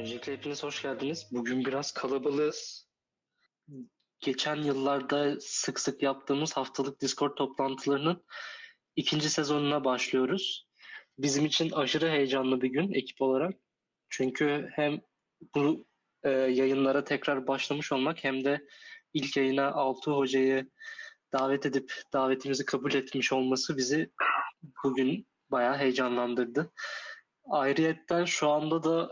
Öncelikle hepiniz hoş geldiniz. Bugün biraz kalabalığız. Geçen yıllarda sık sık yaptığımız haftalık Discord toplantılarının ikinci sezonuna başlıyoruz. Bizim için aşırı heyecanlı bir gün ekip olarak. Çünkü hem bu yayınlara tekrar başlamış olmak hem de ilk yayına Altuğ Hoca'yı davet edip davetimizi kabul etmiş olması bizi bugün bayağı heyecanlandırdı. Ayrıyetten şu anda da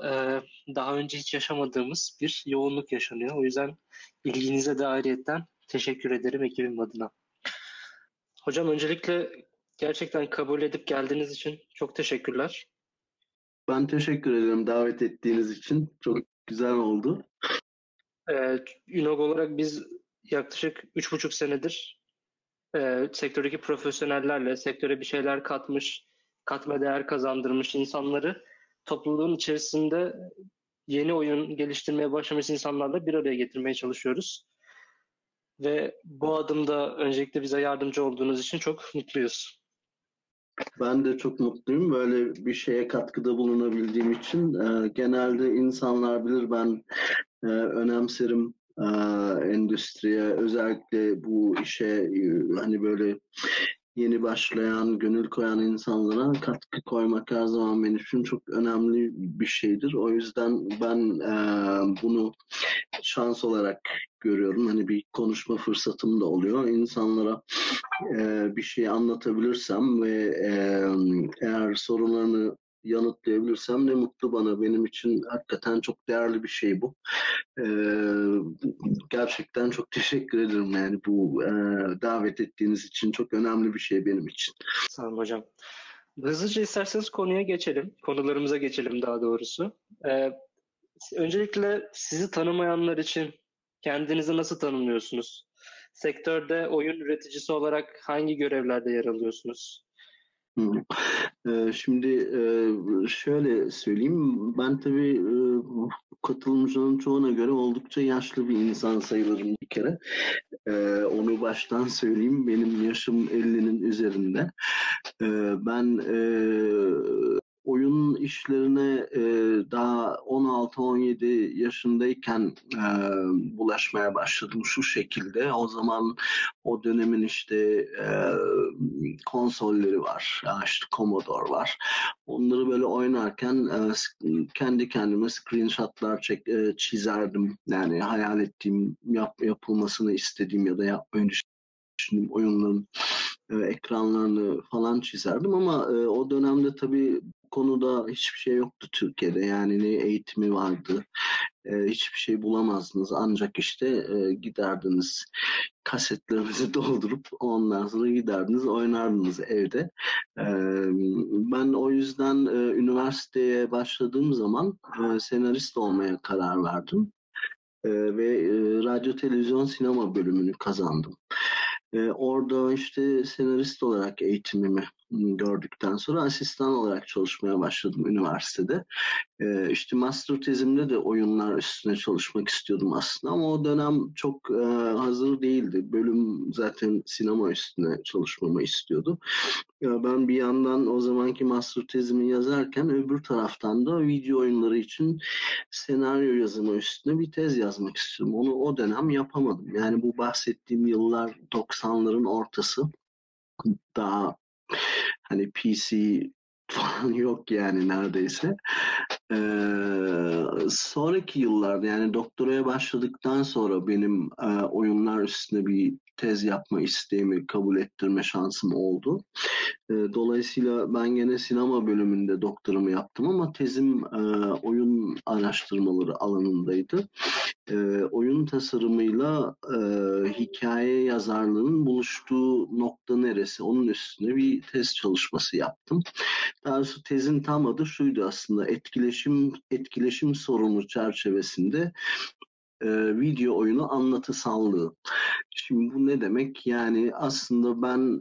daha önce hiç yaşamadığımız bir yoğunluk yaşanıyor. O yüzden ilginize de ayrıyetten teşekkür ederim ekibim adına. Hocam öncelikle gerçekten kabul edip geldiğiniz için çok teşekkürler. Ben teşekkür ederim davet ettiğiniz için. Çok güzel oldu. UNOG olarak biz yaklaşık 3,5 senedir sektördeki profesyonellerle sektöre bir şeyler katmış, katma değer kazandırmış insanları, topluluğun içerisinde yeni oyun geliştirmeye başlamış insanlarla bir araya getirmeye çalışıyoruz. Ve bu adımda öncelikle bize yardımcı olduğunuz için çok mutluyuz. Ben de çok mutluyum. Böyle bir şeye katkıda bulunabildiğim için genelde insanlar bilir ben önemserim endüstriye, özellikle bu işe hani böyle yeni başlayan, gönül koyan insanlara katkı koymak her zaman benim için çok önemli bir şeydir. O yüzden ben bunu şans olarak görüyorum. Hani bir konuşma fırsatım da oluyor. İnsanlara bir şey anlatabilirsem ve eğer sorunlarını yanıtlayabilirsem ne mutlu bana. Benim için hakikaten çok değerli bir şey bu. Gerçekten çok teşekkür ederim. Yani bu davet ettiğiniz için çok önemli bir şey benim için. Sağ olun hocam. Hızlıca isterseniz konuya geçelim. Konularımıza geçelim daha doğrusu. Öncelikle sizi tanımayanlar için kendinizi nasıl tanımlıyorsunuz? Sektörde oyun üreticisi olarak hangi görevlerde yer alıyorsunuz? Şimdi şöyle söyleyeyim, ben tabii katılımcıların çoğuna göre oldukça yaşlı bir insan sayılırım bir kere. Onu baştan söyleyeyim, benim yaşım 50'nin üzerinde. Ben oyun işlerine daha 16-17 yaşındayken bulaşmaya başladım şu şekilde. O zaman o dönemin işte konsolleri var, işte Commodore var. Onları böyle oynarken kendi kendime screenshotlar çizerdim. Yani hayal ettiğim, yapılmasını istediğim ya da yapmayı düşündüğüm oyunların ekranlarını falan çizerdim. Ama o dönemde tabii konuda hiçbir şey yoktu Türkiye'de. Yani ne eğitimi vardı, hiçbir şey bulamazdınız. Ancak işte giderdiniz, kasetlerinizi doldurup ondan sonra giderdiniz, oynardınız evde. Ben o yüzden üniversiteye başladığım zaman senarist olmaya karar verdim. Ve radyo, televizyon, sinema bölümünü kazandım. Orada işte senarist olarak eğitimimi gördükten sonra asistan olarak çalışmaya başladım üniversitede. İşte master tezimde de oyunlar üstüne çalışmak istiyordum aslında ama o dönem çok hazır değildi. Bölüm zaten sinema üstüne çalışmamı istiyordu. Ben bir yandan o zamanki master tezimi yazarken öbür taraftan da video oyunları için senaryo yazımı üstüne bir tez yazmak istiyorum. Onu o dönem yapamadım. Yani bu bahsettiğim yıllar 90'ların ortası, daha hani PC falan yok yani neredeyse. Sonraki yıllarda, yani doktoraya başladıktan sonra benim oyunlar üstüne bir tez yapma isteğimi kabul ettirme şansım oldu. Dolayısıyla ben gene sinema bölümünde doktorumu yaptım ama tezim oyun araştırmaları alanındaydı. Oyun tasarımıyla hikaye yazarlığının buluştuğu nokta neresi? Onun üstüne bir tez çalışması yaptım. Daha doğrusu tezin tam adı şuydu aslında: etkileşim sorunu çerçevesinde video oyunu anlatısallığı. Şimdi bu ne demek? Yani aslında ben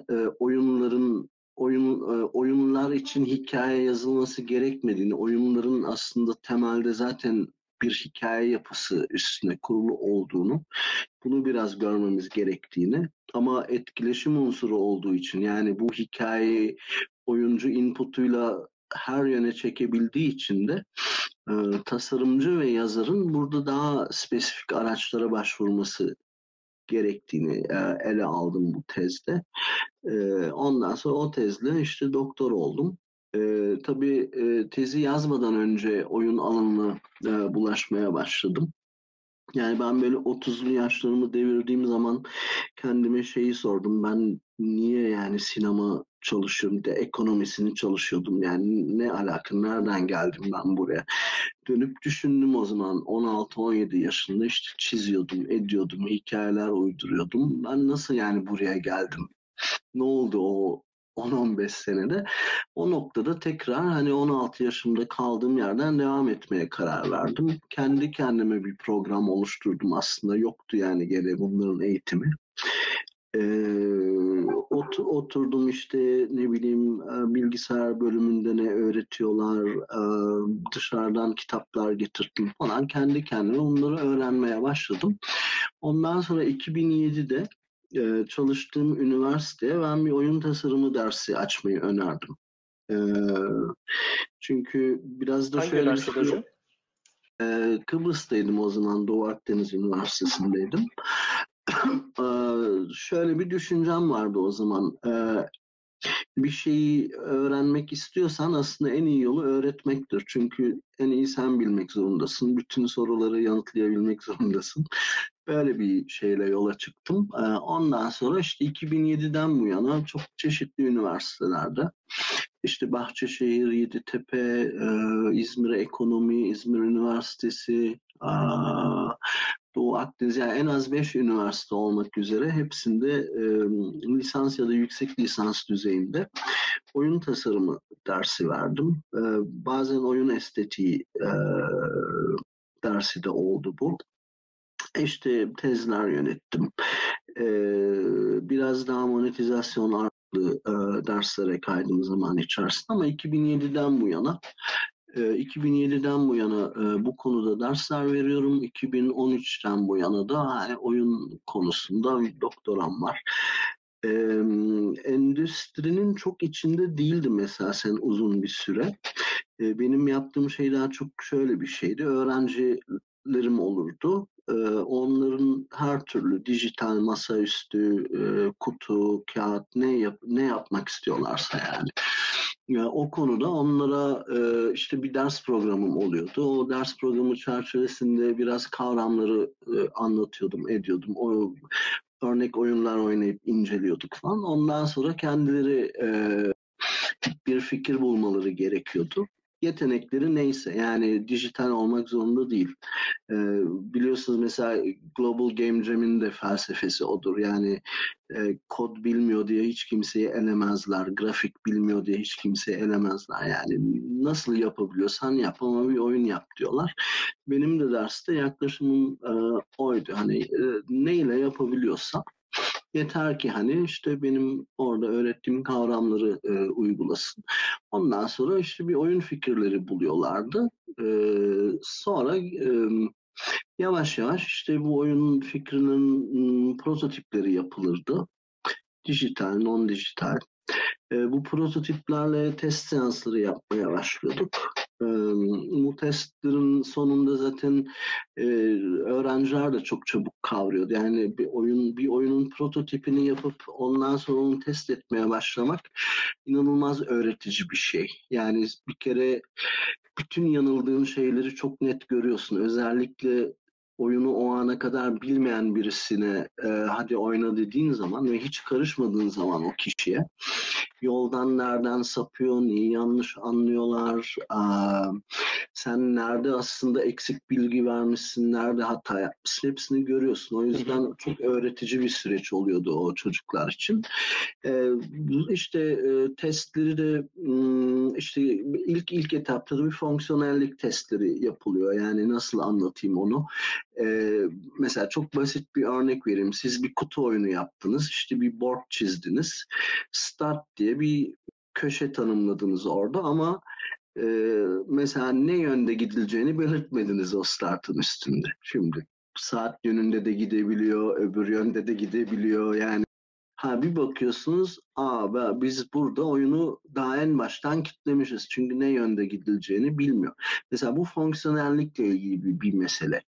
oyunlar için hikaye yazılması gerekmediğini, oyunların aslında temelde zaten bir hikaye yapısı üstüne kurulu olduğunu, bunu biraz görmemiz gerektiğini ama etkileşim unsuru olduğu için, yani bu hikaye oyuncu inputuyla her yöne çekebildiği için de tasarımcı ve yazarın burada daha spesifik araçlara başvurması gerektiğini ele aldım bu tezde. Ondan sonra o tezle işte doktor oldum. Tabii tezi yazmadan önce oyun alanına bulaşmaya başladım. Yani ben böyle 30'lu yaşlarımı devirdiğim zaman kendime şeyi sordum. Ben niye yani sinema çalışıyorum, de ekonomisini çalışıyordum. Yani ne alaka, nereden geldim ben buraya? Dönüp düşündüm o zaman 16-17 yaşında işte çiziyordum, ediyordum, hikayeler uyduruyordum. Ben nasıl yani buraya geldim? Ne oldu o 10-15 senede? O noktada tekrar hani 16 yaşımda kaldığım yerden devam etmeye karar verdim. Kendi kendime bir program oluşturdum aslında. Yoktu yani gene bunların eğitimi. Oturdum işte ne bileyim bilgisayar bölümünde ne öğretiyorlar, dışarıdan kitaplar getirdim falan. Kendi kendime onları öğrenmeye başladım. Ondan sonra 2007'de çalıştığım üniversiteye ben bir oyun tasarımı dersi açmayı önerdim. Çünkü biraz da şöyle... Hangi üniversitede hocam? Kıbrıs'taydım o zaman, Doğu Akdeniz Üniversitesi'ndeydim. Şöyle bir düşüncem vardı o zaman. Bir şeyi öğrenmek istiyorsan aslında en iyi yolu öğretmektir. Çünkü en iyi sen bilmek zorundasın. Bütün soruları yanıtlayabilmek zorundasın. Böyle bir şeyle yola çıktım. Ondan sonra işte 2007'den bu yana çok çeşitli üniversitelerde, işte Bahçeşehir, Yeditepe, İzmir Ekonomi, İzmir Üniversitesi, Doğu Akdeniz, yani en az 5 üniversite olmak üzere hepsinde lisans ya da yüksek lisans düzeyinde oyun tasarımı dersi verdim. Bazen oyun estetiği dersi de oldu bu. İşte tezler yönettim. Biraz daha monetizasyon ağırlıklı derslere kaydığım zaman içerisinde, ama 2007'den bu yana bu konuda dersler veriyorum. 2013'ten bu yana da yani oyun konusunda bir doktoram var. Endüstrinin çok içinde değildim esasen uzun bir süre. Benim yaptığım şey daha çok şöyle bir şeydi. Öğrencilerim olurdu. Onların her türlü dijital, masaüstü, kutu, kağıt ne yapmak istiyorlarsa yani. Yani o konuda onlara işte bir ders programım oluyordu. O ders programı çerçevesinde biraz kavramları anlatıyordum, ediyordum. O örnek oyunlar oynayıp inceliyorduk falan. Ondan sonra kendileri bir fikir bulmaları gerekiyordu. Yetenekleri neyse, yani dijital olmak zorunda değil. Biliyorsunuz mesela Global Game Jam'in de felsefesi odur. Yani kod bilmiyor diye hiç kimseyi elemezler, grafik bilmiyor diye hiç kimseyi elemezler. Yani nasıl yapabiliyorsan yap ama bir oyun yap diyorlar. Benim de derste yaklaşımım oydu. Hani neyle yapabiliyorsan. Yeter ki hani işte benim orada öğrettiğim kavramları uygulasın. Ondan sonra işte bir oyun fikirleri buluyorlardı. Sonra yavaş yavaş işte bu oyun fikrinin prototipleri yapılırdı. Dijital, non-dijital. Bu prototiplerle test seansları yapmaya başlıyorduk. Bu testlerin sonunda zaten öğrenciler de çok çabuk kavruyordu. Yani bir oyunun prototipini yapıp ondan sonra onu test etmeye başlamak inanılmaz öğretici bir şey. Yani bir kere bütün yanıldığın şeyleri çok net görüyorsun. Özellikle oyunu o ana kadar bilmeyen birisine hadi oyna dediğin zaman ve hiç karışmadığın zaman o kişiye yoldan nereden sapıyor, niye yanlış anlıyorlar, sen nerede aslında eksik bilgi vermişsin, nerede hata yapmışsın, hepsini görüyorsun. O yüzden çok öğretici bir süreç oluyordu o çocuklar için. İşte testleri de işte ilk etapta da bir fonksiyonellik testleri yapılıyor. Yani nasıl anlatayım onu? Mesela çok basit bir örnek vereyim. Siz bir kutu oyunu yaptınız, işte bir board çizdiniz. Start diye bir köşe tanımladınız orada ama mesela ne yönde gidileceğini belirtmediniz o startın üstünde. Şimdi saat yönünde de gidebiliyor, öbür yönde de gidebiliyor. Yani Ha, bir bakıyorsunuz, aa, biz burada oyunu daha en baştan kitlemişiz. Çünkü ne yönde gidileceğini bilmiyor. Mesela bu fonksiyonellikle ilgili bir mesele.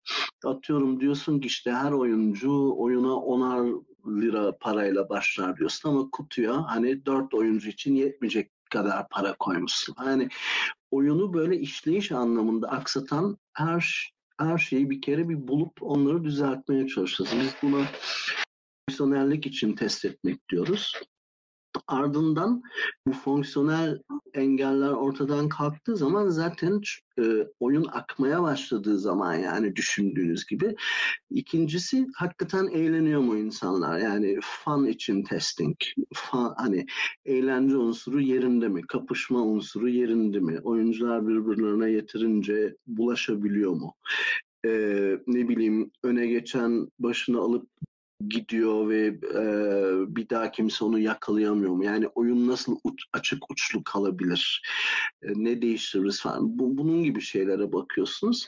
Atıyorum diyorsun ki işte her oyuncu oyuna 10'ar lira parayla başlar diyorsun ama kutuya hani 4 oyuncu için yetmeyecek kadar para koymuşsun. Yani oyunu böyle işleyiş anlamında aksatan her şeyi bir kere bir bulup onları düzeltmeye çalışacağız. Biz buna fonksiyonellik için test etmek diyoruz. Ardından bu fonksiyonel engeller ortadan kalktığı zaman zaten oyun akmaya başladığı zaman, yani düşündüğünüz gibi. İkincisi, hakikaten eğleniyor mu insanlar? Yani fun için testing. Fun, hani eğlence unsuru yerinde mi? Kapışma unsuru yerinde mi? Oyuncular birbirlerine yeterince bulaşabiliyor mu? Ne bileyim, öne geçen başını alıp gidiyor ve bir daha kimse onu yakalayamıyor mu? Yani oyun nasıl açık uçlu kalabilir? Ne değiştiririz falan. Bunun gibi şeylere bakıyorsunuz.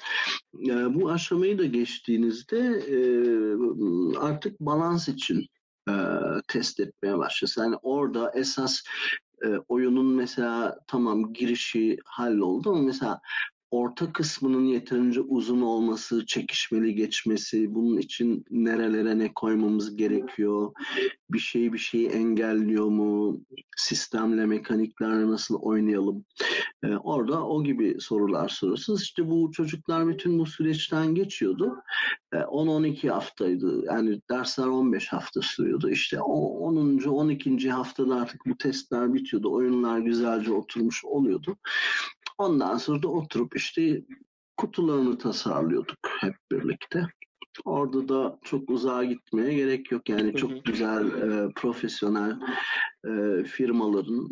Bu aşamayı da geçtiğinizde artık balans için test etmeye başlıyorsunuz. Yani orada esas oyunun mesela tamam girişi halloldu ama mesela orta kısmının yeterince uzun olması, çekişmeli geçmesi, bunun için nerelere ne koymamız gerekiyor, bir şeyi engelliyor mu, sistemle, mekaniklerle nasıl oynayalım, orada o gibi sorular soruyorsunuz. İşte bu çocuklar bütün bu süreçten geçiyordu. 10-12 haftaydı, yani dersler 15 hafta sürüyordu. İşte 10. 12. haftada artık bu testler bitiyordu, oyunlar güzelce oturmuş oluyordu. Ondan sonra da oturup işte kutularını tasarlıyorduk hep birlikte. Orada da çok uzağa gitmeye gerek yok. Yani çok güzel profesyonel firmaların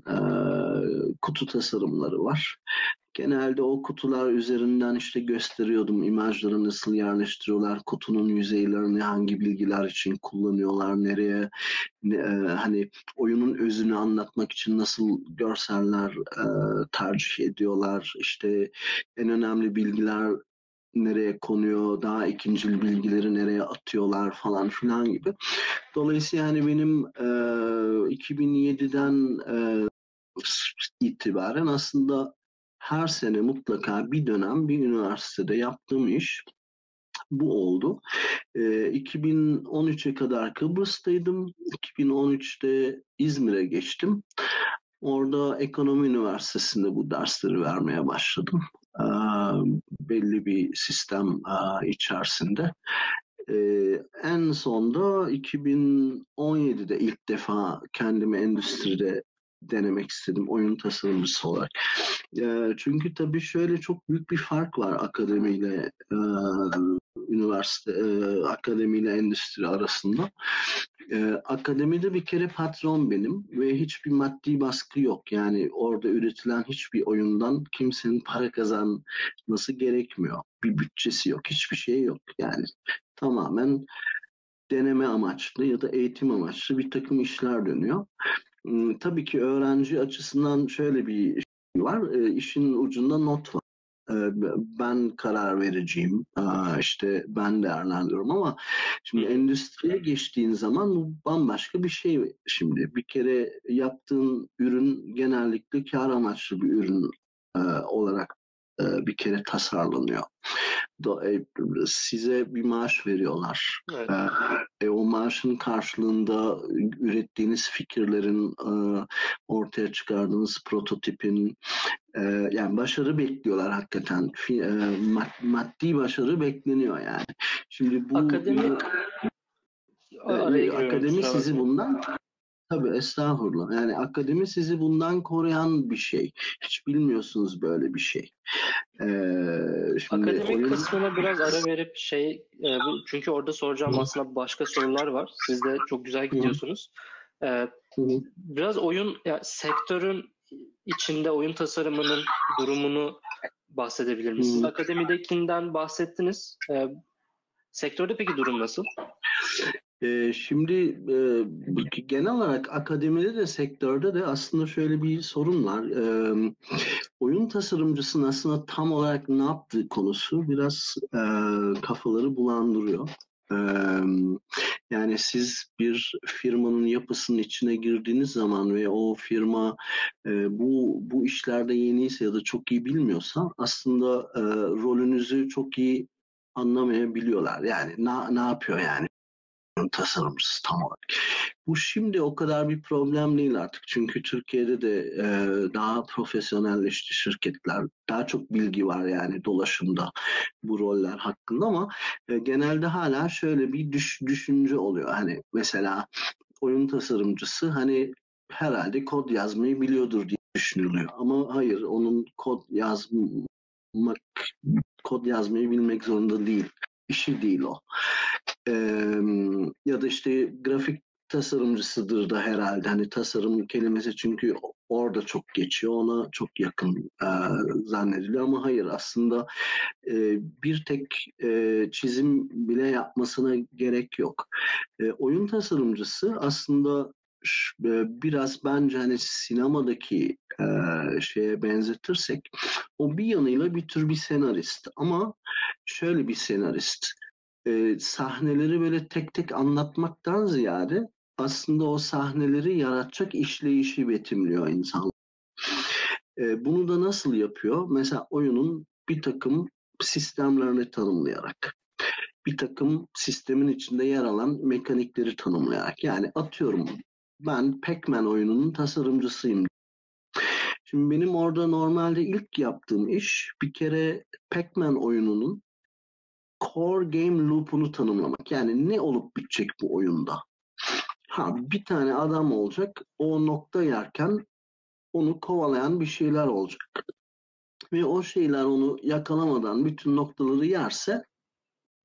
kutu tasarımları var. Genelde o kutular üzerinden işte gösteriyordum. İmajları nasıl yerleştiriyorlar, kutunun yüzeylerini hangi bilgiler için kullanıyorlar, nereye, hani oyunun özünü anlatmak için nasıl görseller tercih ediyorlar, işte en önemli bilgiler nereye konuyor, daha ikincil bilgileri nereye atıyorlar falan filan gibi. Dolayısıyla yani benim 2007'den itibaren aslında her sene mutlaka bir dönem bir üniversitede yaptığım iş bu oldu. 2013'e kadar Kıbrıs'taydım. 2013'te İzmir'e geçtim. Orada Ekonomi Üniversitesi'nde bu dersleri vermeye başladım. Belli bir sistem içerisinde. En sonda 2017'de ilk defa kendimi endüstride denemek istedim, oyun tasarımcısı olarak. Çünkü tabii şöyle çok büyük bir fark var akademiyle üniversite, akademiyle endüstri arasında. Akademide bir kere patron benim ve hiçbir maddi baskı yok. Yani orada üretilen hiçbir oyundan kimsenin para kazanması gerekmiyor. Bir bütçesi yok, hiçbir şey yok. Yani tamamen deneme amaçlı ya da eğitim amaçlı bir takım işler dönüyor. Tabii ki öğrenci açısından şöyle bir şey var, işin ucunda not var. Ben karar vereceğim, işte ben değerlendiriyorum ama şimdi endüstriye geçtiğin zaman bu bambaşka bir şey şimdi. Bir kere yaptığın ürün genellikle kar amaçlı bir ürün olarak bir kere tasarlanıyor. Size bir maaş veriyorlar. Evet. O maaşın karşılığında ürettiğiniz fikirlerin, ortaya çıkardığınız prototipin, yani başarı bekliyorlar hakikaten. Maddi başarı bekleniyor yani. Şimdi bu akademi sizi bundan... Tabii, estağfurullah. Yani akademi sizi bundan koruyan bir şey. Hiç bilmiyorsunuz böyle bir şey. Şimdi akademik kısmına biraz ara verip çünkü orada soracağım aslında başka sorular var. Siz de çok güzel gidiyorsunuz. Biraz oyun sektörün içinde oyun tasarımının durumunu bahsedebilir misiniz? Akademidekinden bahsettiniz. Sektörde peki durum nasıl? Şimdi genel olarak akademide de sektörde de aslında şöyle bir sorun var. Oyun tasarımcısının aslında tam olarak ne yaptığı konusu biraz kafaları bulandırıyor. Yani siz bir firmanın yapısının içine girdiğiniz zaman ve o firma bu işlerde yeniyse ya da çok iyi bilmiyorsa aslında rolünüzü çok iyi anlamayabiliyorlar. Yani ne yapıyor yani tasarımcısı tam olarak. Bu şimdi o kadar bir problem değil artık. Çünkü Türkiye'de de daha profesyonelleşti şirketler. Daha çok bilgi var yani dolaşımda bu roller hakkında ama genelde hala şöyle bir düşünce oluyor. Hani mesela oyun tasarımcısı hani herhalde kod yazmayı biliyordur diye düşünülüyor. Ama hayır, onun kod yazmayı bilmek zorunda değil. İşi değil o. Ya da işte grafik tasarımcısıdır da herhalde. Hani tasarım kelimesi çünkü orada çok geçiyor. Ona çok yakın zannediliyor ama hayır, aslında bir tek çizim bile yapmasına gerek yok. Oyun tasarımcısı aslında biraz bence hani sinemadaki şeye benzetirsek o bir yanıyla bir tür bir senarist ama şöyle bir senarist. Sahneleri böyle tek tek anlatmaktan ziyade aslında o sahneleri yaratacak işleyişi betimliyor insan. Bunu da nasıl yapıyor? Mesela oyunun bir takım sistemlerini tanımlayarak, bir takım sistemin içinde yer alan mekanikleri tanımlayarak. Yani atıyorum ben Pac-Man oyununun tasarımcısıyım. Şimdi benim orada normalde ilk yaptığım iş bir kere Pac-Man oyununun core game loop'unu tanımlamak. Yani ne olup bitecek bu oyunda? Bir tane adam olacak. O nokta yerken onu kovalayan bir şeyler olacak. Ve o şeyler onu yakalamadan bütün noktaları yerse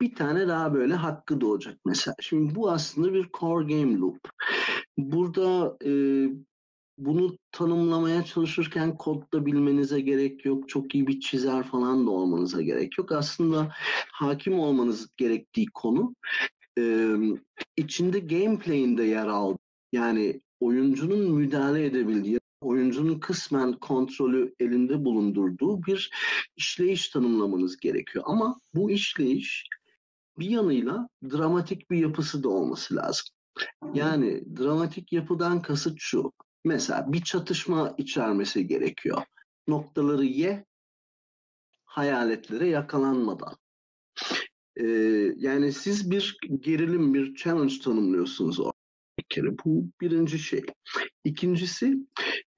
bir tane daha böyle hakkı doğacak mesela. Şimdi bu aslında bir core game loop. Burada bunu tanımlamaya çalışırken kodda bilmenize gerek yok. Çok iyi bir çizer falan da olmanıza gerek yok. Aslında hakim olmanız gerektiği konu içinde gameplay'inde yer aldı. Yani oyuncunun müdahale edebildiği, oyuncunun kısmen kontrolü elinde bulundurduğu bir işleyiş tanımlamanız gerekiyor. Ama bu işleyiş bir yanıyla dramatik bir yapısı da olması lazım. Yani dramatik yapıdan kasıt şu. Mesela bir çatışma içermesi gerekiyor. Noktaları hayaletlere yakalanmadan. Yani siz bir gerilim, bir challenge tanımlıyorsunuz orada. Bir kere bu birinci şey. İkincisi,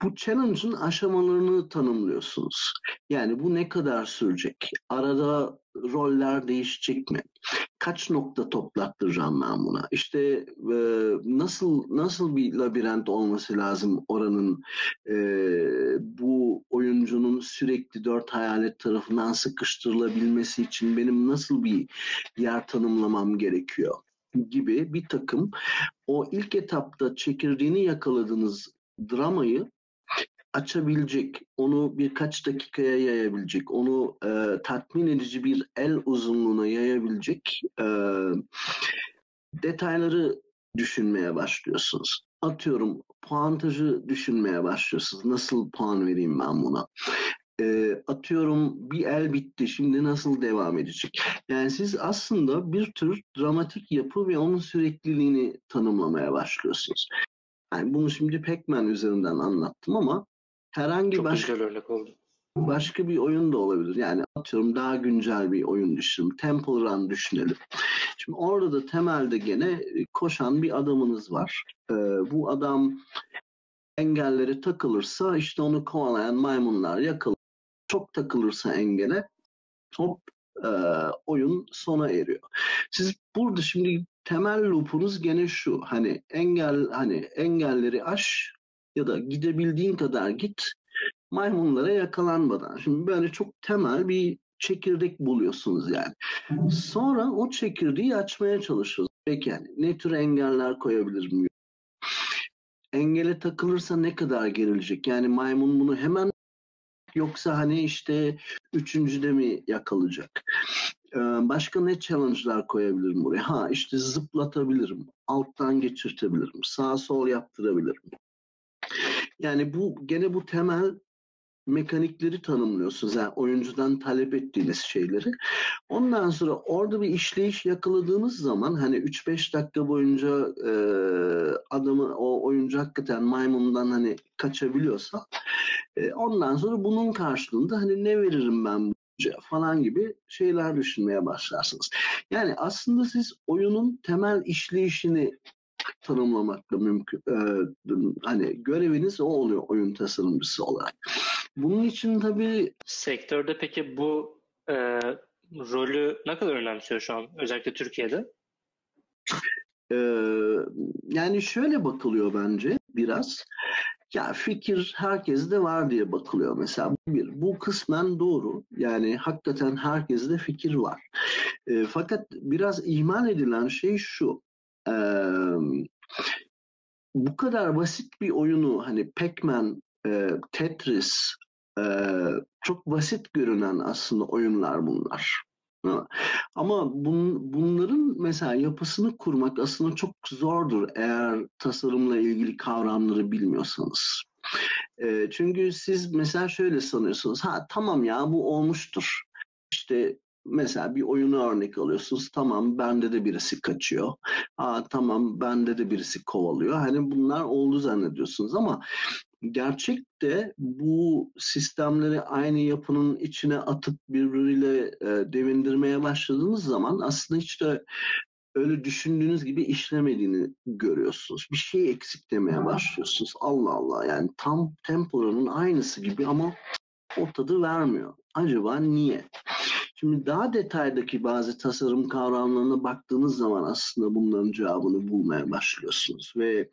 bu challenge'ın aşamalarını tanımlıyorsunuz. Yani bu ne kadar sürecek? Arada roller değişecek mi? Kaç nokta toplattıracağım ben buna? İşte nasıl bir labirent olması lazım oranın, bu oyuncunun sürekli 4 hayalet tarafından sıkıştırılabilmesi için benim nasıl bir yer tanımlamam gerekiyor gibi bir takım o ilk etapta çekirdeğini yakaladığınız dramayı açabilecek, onu birkaç dakikaya yayabilecek, onu tatmin edici bir el uzunluğuna yayabilecek detayları düşünmeye başlıyorsunuz. Atıyorum puantajı düşünmeye başlıyorsunuz. Nasıl puan vereyim ben buna? Atıyorum bir el bitti, şimdi nasıl devam edecek? Yani siz aslında bir tür dramatik yapı ve onun sürekliliğini tanımlamaya başlıyorsunuz. Yani bunu şimdi Pac-Man üzerinden anlattım ama herhangi başka bir oyun da olabilir. Yani atıyorum daha güncel bir oyun düşünelim. Temple Run düşünelim. Şimdi orada da temelde gene koşan bir adamınız var. Bu adam engellere takılırsa işte onu kovalayan maymunlar yakalar. Çok takılırsa engele hop oyun sona eriyor. Siz burada şimdi temel loopunuz gene şu. Engelleri aş ya da gidebildiğin kadar git, maymunlara yakalanmadan. Şimdi böyle çok temel bir çekirdek buluyorsunuz yani. Sonra o çekirdeği açmaya çalışıyoruz. Peki yani ne tür engeller koyabilir miyim? Engele takılırsa ne kadar gerilecek? Yani maymun bunu hemen, yoksa hani işte üçüncüde mi yakalayacak? Başka ne challenge'lar koyabilirim buraya? İşte zıplatabilirim, alttan geçirtebilirim, sağ sol yaptırabilirim. Yani bu gene bu temel mekanikleri tanımlıyorsunuz. Yani oyuncudan talep ettiğiniz şeyleri. Ondan sonra orada bir işleyiş yakaladığınız zaman hani 3-5 dakika boyunca adamı, o oyuncu hakikaten maymundan hani kaçabiliyorsa ondan sonra bunun karşılığında hani ne veririm ben falan gibi şeyler düşünmeye başlarsınız. Yani aslında siz oyunun temel işleyişini tanımlamakla mümkün. Hani göreviniz o oluyor oyun tasarımcısı olarak. Bunun için tabii sektörde peki bu rolü ne kadar önemsiyor şu an? Özellikle Türkiye'de. Yani şöyle bakılıyor bence biraz. Ya fikir herkeste var diye bakılıyor mesela. Bir, bu kısmen doğru. Yani hakikaten herkeste fikir var. Fakat biraz ihmal edilen şey şu. Bu kadar basit bir oyunu hani Pac-Man, Tetris, çok basit görünen aslında oyunlar bunlar. Ama bunların mesela yapısını kurmak aslında çok zordur eğer tasarımla ilgili kavramları bilmiyorsanız. Çünkü siz mesela şöyle sanıyorsunuz, ha tamam ya bu olmuştur. İşte mesela bir oyunu örnek alıyorsunuz, tamam bende de birisi kaçıyor, aa tamam bende de birisi kovalıyor. Hani bunlar oldu zannediyorsunuz ama gerçekte bu sistemleri aynı yapının içine atıp birbiriyle devindirmeye başladığınız zaman aslında hiç de öyle düşündüğünüz gibi işlemediğini görüyorsunuz. Bir şey eksik demeye başlıyorsunuz. Allah Allah, yani tam Temple Run'un aynısı gibi ama o tadı vermiyor. Acaba niye? Şimdi daha detaydaki bazı tasarım kavramlarına baktığınız zaman aslında bunların cevabını bulmaya başlıyorsunuz. Ve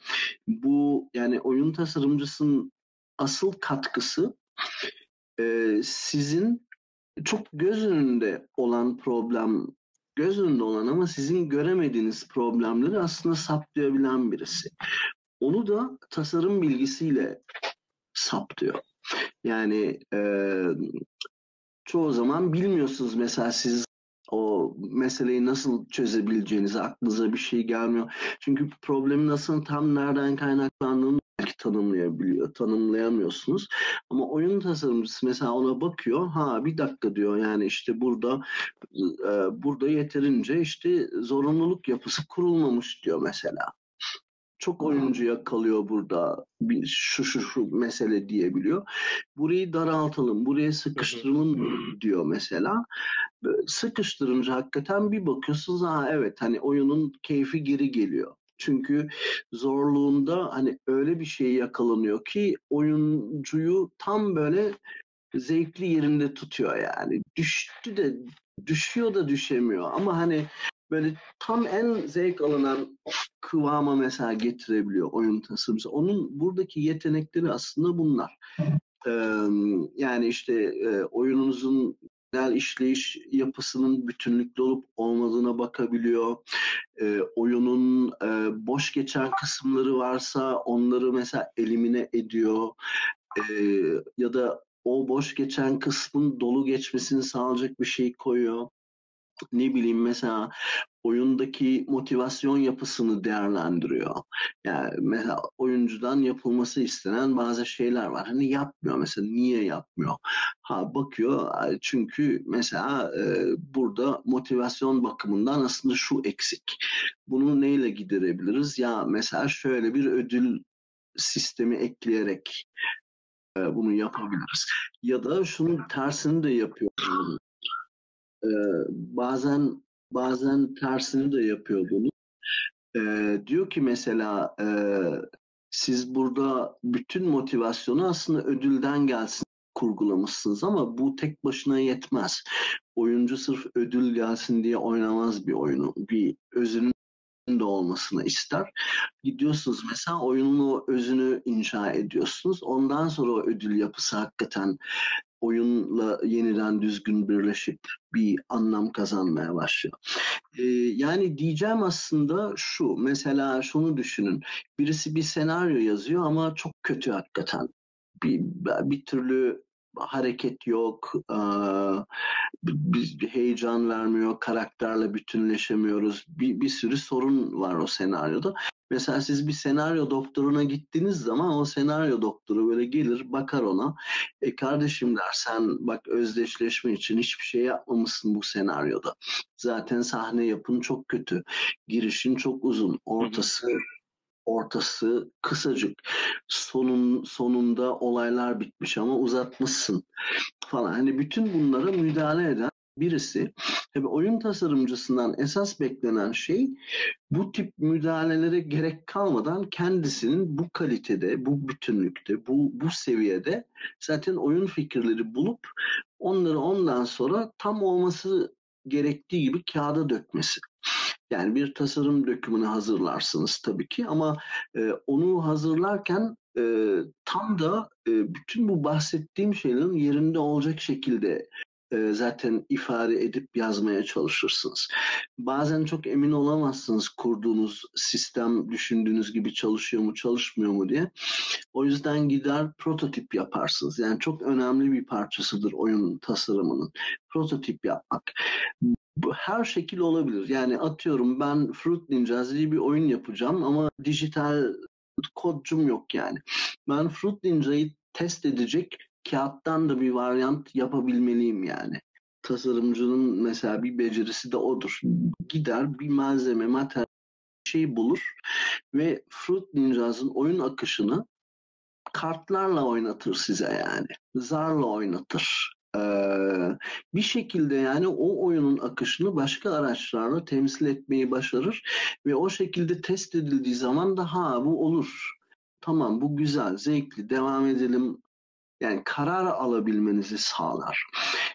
bu yani oyun tasarımcısının asıl katkısı sizin çok göz önünde olan problem, göz önünde olan ama sizin göremediğiniz problemleri aslında saptayabilen birisi. Onu da tasarım bilgisiyle saptıyor. Yani çoğu zaman bilmiyorsunuz mesela siz o meseleyi nasıl çözebileceğinizi, aklınıza bir şey gelmiyor. Çünkü problemin aslında tam nereden kaynaklandığını belki tanımlayamıyorsunuz. Ama oyun tasarımcısı mesela ona bakıyor, ha bir dakika diyor, yani işte burada yeterince işte zorunluluk yapısı kurulmamış diyor mesela. Çok oyuncuya kalıyor burada bir şu mesele diyebiliyor. Burayı daraltalım, buraya sıkıştıralım diyor mesela. Sıkıştırınca hakikaten bir bakıyorsunuz, ha evet hani oyunun keyfi geri geliyor. Çünkü zorluğunda hani öyle bir şey yakalanıyor ki oyuncuyu tam böyle zevkli yerinde tutuyor yani. Düşüyor da düşemiyor ama hani böyle tam en zevk alınan kıvama mesela getirebiliyor oyun tasarımcısı. Onun buradaki yetenekleri aslında bunlar. Yani işte oyununuzun genel işleyiş yapısının bütünlüklü olup olmadığına bakabiliyor. Oyunun boş geçen kısımları varsa onları mesela elimine ediyor. Ya da o boş geçen kısmın dolu geçmesini sağlayacak bir şey koyuyor. Ne bileyim mesela oyundaki motivasyon yapısını değerlendiriyor. Yani mesela oyuncudan yapılması istenen bazı şeyler var. Hani yapmıyor mesela, niye yapmıyor? Ha bakıyor çünkü mesela burada motivasyon bakımından aslında şu eksik. Bunu neyle giderebiliriz? Ya mesela şöyle bir ödül sistemi ekleyerek bunu yapabiliriz. Ya da şunun tersini de yapıyor. Bazen tersini de yapıyor bunu. Diyor ki mesela siz burada bütün motivasyonu aslında ödülden gelsin kurgulamışsınız ama bu tek başına yetmez. Oyuncu sırf ödül gelsin diye oynamaz bir oyunu. Bir özünün de olmasını ister. Gidiyorsunuz mesela oyunun o özünü inşa ediyorsunuz. Ondan sonra o ödül yapısı hakikaten oyunla yeniden düzgün birleşip bir anlam kazanmaya başlıyor. Yani diyeceğim aslında şu, mesela şunu düşünün. Birisi bir senaryo yazıyor ama çok kötü hakikaten. Bir türlü hareket yok, bir heyecan vermiyor, karakterle bütünleşemiyoruz. Bir sürü sorun var o senaryoda. Mesela siz bir senaryo doktoruna gittiğiniz zaman o senaryo doktoru böyle gelir bakar ona. Kardeşim der, sen bak özdeşleşme için hiçbir şey yapmamışsın bu senaryoda. Zaten sahne yapın çok kötü. Girişin çok uzun. Ortası kısacık. Sonunda olaylar bitmiş ama uzatmışsın falan. Hani bütün bunlara müdahale eden birisi. Tabii oyun tasarımcısından esas beklenen şey bu tip müdahalelere gerek kalmadan kendisinin bu kalitede, bu bütünlükte, bu seviyede zaten oyun fikirleri bulup onları ondan sonra tam olması gerektiği gibi kağıda dökmesi. Yani bir tasarım dökümünü hazırlarsınız tabii ki ama onu hazırlarken tam da bütün bu bahsettiğim şeylerin yerinde olacak şekilde zaten ifade edip yazmaya çalışırsınız. Bazen çok emin olamazsınız kurduğunuz sistem düşündüğünüz gibi çalışıyor mu çalışmıyor mu diye. O yüzden gider prototip yaparsınız. Yani çok önemli bir parçasıdır oyun tasarımının. Prototip yapmak. Bu her şekil olabilir. Yani atıyorum ben Fruit Ninja diye bir oyun yapacağım ama dijital kodcum yok yani. Ben Fruit Ninja'yı test edecek kağıttan da bir varyant yapabilmeliyim yani. Tasarımcının mesela bir becerisi de odur. Gider bir malzeme, materyal şey bulur ve Fruit Ninja'sın oyun akışını kartlarla oynatır size yani. Zarla oynatır. Bir şekilde yani o oyunun akışını başka araçlarla temsil etmeyi başarır ve o şekilde test edildiği zaman da ha bu olur. Tamam bu güzel, zevkli, devam edelim. Yani karar alabilmenizi sağlar.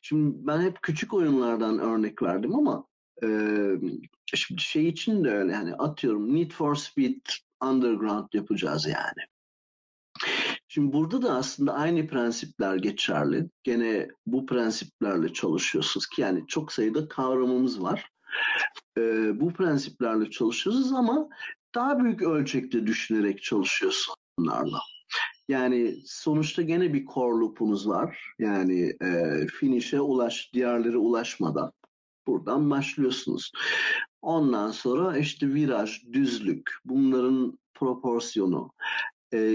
Şimdi ben hep küçük oyunlardan örnek verdim ama şimdi şey için de öyle yani atıyorum Need for Speed Underground yapacağız yani. Şimdi burada da aslında aynı prensipler geçerli. Gene bu prensiplerle çalışıyorsunuz ki yani çok sayıda kavramımız var. Bu prensiplerle çalışıyoruz ama daha büyük ölçekte düşünerek çalışıyorsunuz bunlarla. Yani sonuçta gene bir core loop'umuz var. Yani finish'e ulaş, diğerleri ulaşmadan buradan başlıyorsunuz. Ondan sonra işte viraj, düzlük, bunların proporsiyonu,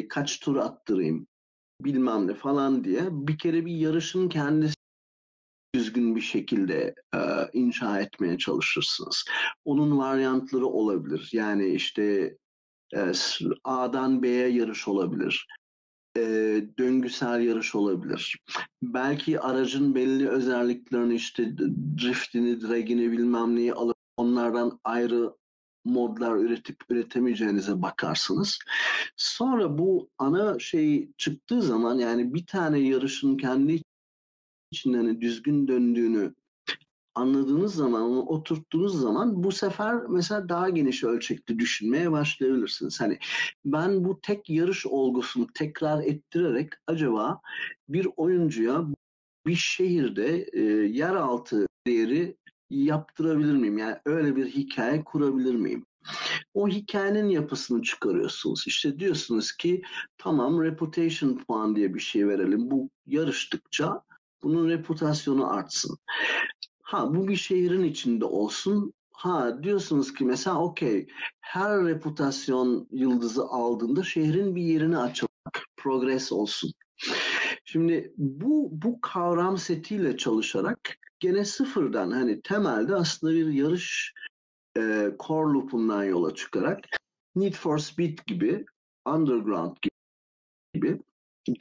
kaç tur attırayım bilmem ne falan diye bir kere bir yarışın kendisi düzgün bir şekilde inşa etmeye çalışırsınız. Onun varyantları olabilir. Yani işte A'dan B'ye yarış olabilir. Döngüsel yarış olabilir. Belki aracın belli özelliklerini işte driftini, dragini bilmem neyi alıp onlardan ayrı modlar üretip üretemeyeceğinize bakarsınız. Sonra bu ana şey çıktığı zaman yani bir tane yarışın kendi içinden hani düzgün döndüğünü anladığınız zaman, onu oturttuğunuz zaman bu sefer mesela daha geniş ölçekli düşünmeye başlayabilirsiniz. Hani ben bu tek yarış olgusunu tekrar ettirerek acaba bir oyuncuya bir şehirde yeraltı değeri yaptırabilir miyim? Yani öyle bir hikaye kurabilir miyim? O hikayenin yapısını çıkarıyorsunuz. İşte diyorsunuz ki tamam reputation puan diye bir şey verelim. Bu yarıştıkça bunun reputasyonu artsın. Ha bu bir şehrin içinde olsun. Ha diyorsunuz ki mesela okey her reputasyon yıldızı aldığında şehrin bir yerini açmak, progres olsun. Şimdi bu kavram setiyle çalışarak gene sıfırdan hani temelde aslında bir yarış core loop'undan yola çıkarak Need for Speed gibi, Underground gibi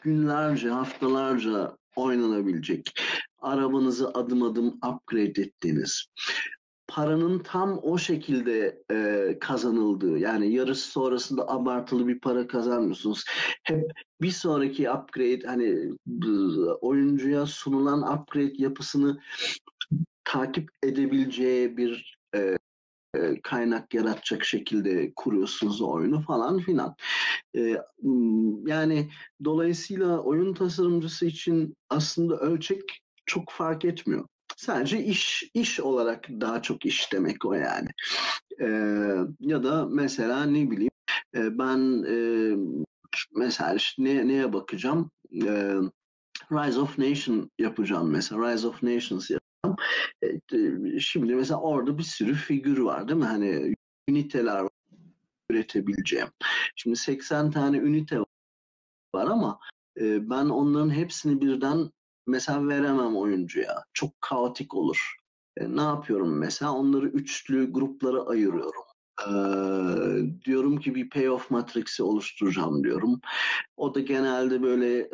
günlerce, haftalarca oynanabilecek, arabanızı adım adım upgrade ettiğiniz, paranın tam o şekilde kazanıldığı, yani yarış sonrasında abartılı bir para kazanmıyorsunuz. Hep bir sonraki upgrade, hani oyuncuya sunulan upgrade yapısını takip edebileceği bir kaynak yaratacak şekilde kuruyorsunuz oyunu falan filan. Yani dolayısıyla oyun tasarımcısı için aslında ölçek çok fark etmiyor. Sadece iş olarak daha çok iş demek o yani. Ya da mesela ne bileyim ben mesela işte neye bakacağım? Rise of Nations yapacağım mesela. Rise of Nations yapacağım. Şimdi mesela orada bir sürü figür var değil mi? Hani üniteler var. üretebileceğim. Şimdi 80 tane ünite var ama ben onların hepsini birden mesela veremem oyuncuya. Çok kaotik olur. Ne yapıyorum mesela? Onları üçlü gruplara ayırıyorum. Diyorum ki bir payoff matriksi oluşturacağım diyorum. O da genelde böyle